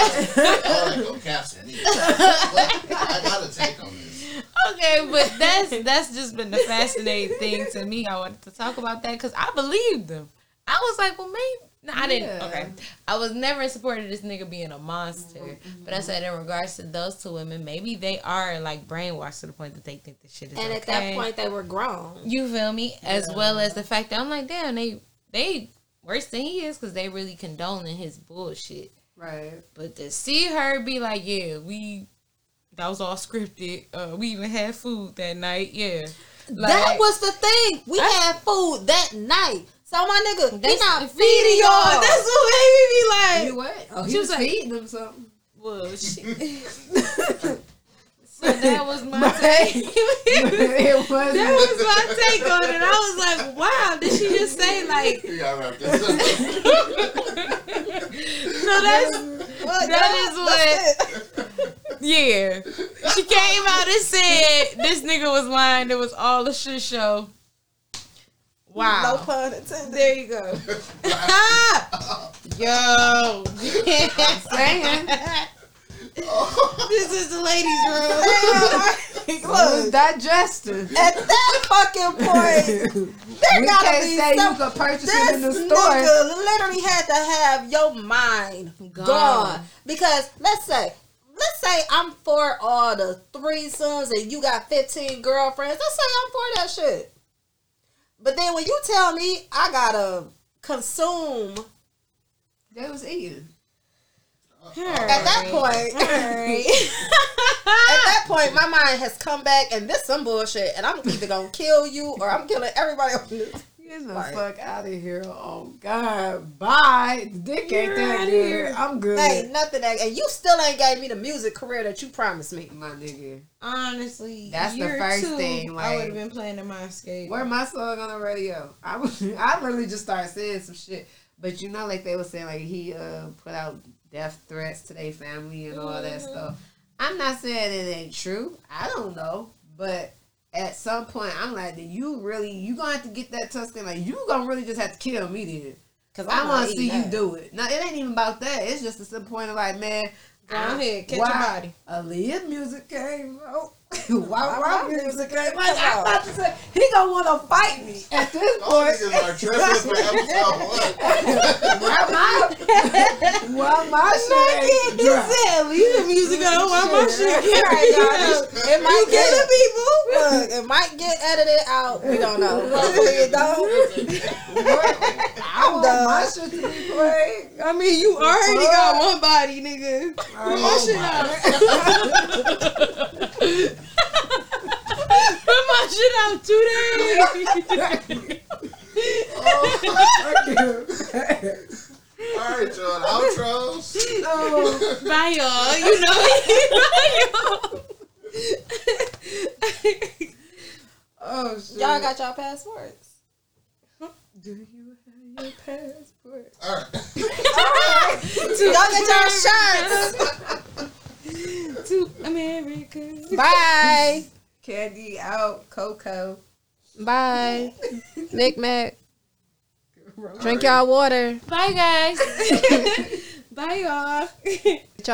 I'm going to cancel me. I got a take on this. Okay, but that's just been the fascinating thing to me. I wanted to talk about that because I believed them. I was like, well, maybe. No, I didn't. Okay. I was never in support of this nigga being a monster. But I said in regards to those two women, maybe they are like brainwashed to the point that they think this shit is And at that point, they were grown. You feel me? Yeah. As well as the fact that I'm like, damn, they worse than he is because they really condoning his bullshit. Right. But to see her be like, yeah, that was all scripted. We even had food that night. Yeah. Like, that was the thing. We had food that night. So my nigga, they not feeding y'all. That's what made me like. You what? Oh, she was like, feeding them something. Well, shit. So that was my take. That was my take on it. I was like, wow, did she just say like? So that is what. Yeah, she came out and said this nigga was lying. It was all a shit show. Wow. No pun intended. There you go. Yo. I'm saying. This is the ladies' room. Look, digesting. At that fucking point, there gotta be something. You could purchase it in the store. This nigga literally had to have your mind gone. Because let's say I'm for all the threesomes and you got 15 girlfriends. Let's say I'm for that shit. But then when you tell me I gotta consume, they was eating. At that point, my mind has come back, and this some bullshit, and I'm either gonna kill you or I'm killing everybody on this. Get the fuck out of here! Oh God, bye. Dick ain't that good. I'm good. Ain't nothing, and you still ain't gave me the music career that you promised me, my nigga. Honestly, that's the first thing. Like, I would have been playing in my escape. Where my song on the radio? I literally just started saying some shit, but you know, like they were saying, like he put out death threats to their family and all that stuff. I'm not saying it ain't true. I don't know, but. At some point, I'm like, then you gonna have to get that Tuscan. Like, you gonna really just have to kill me then. Because I want to see you do it. No, it ain't even about that. It's just a simple point of like, man, go ahead, catch your body. Aaliyah music came out. Why music came out? Like, I'm about to say, he gonna want to fight me at this point. Why my shit ain't Aaliyah music out. Why my shit It might get people. Look, it might get edited out. We don't know. I'm done. My shit to be played. I mean, you already got one body, nigga. Put my shit out today. All right, y'all. Outros. Bye, y'all. You know me. Bye, y'all. Oh shit. Y'all got y'all passports. Do you have your passport? Alright. Y'all get y'all shirts. to America. Bye. Candy out. Coco. Bye. Knick Mac. Drink y'all water. Bye, guys. Bye, y'all.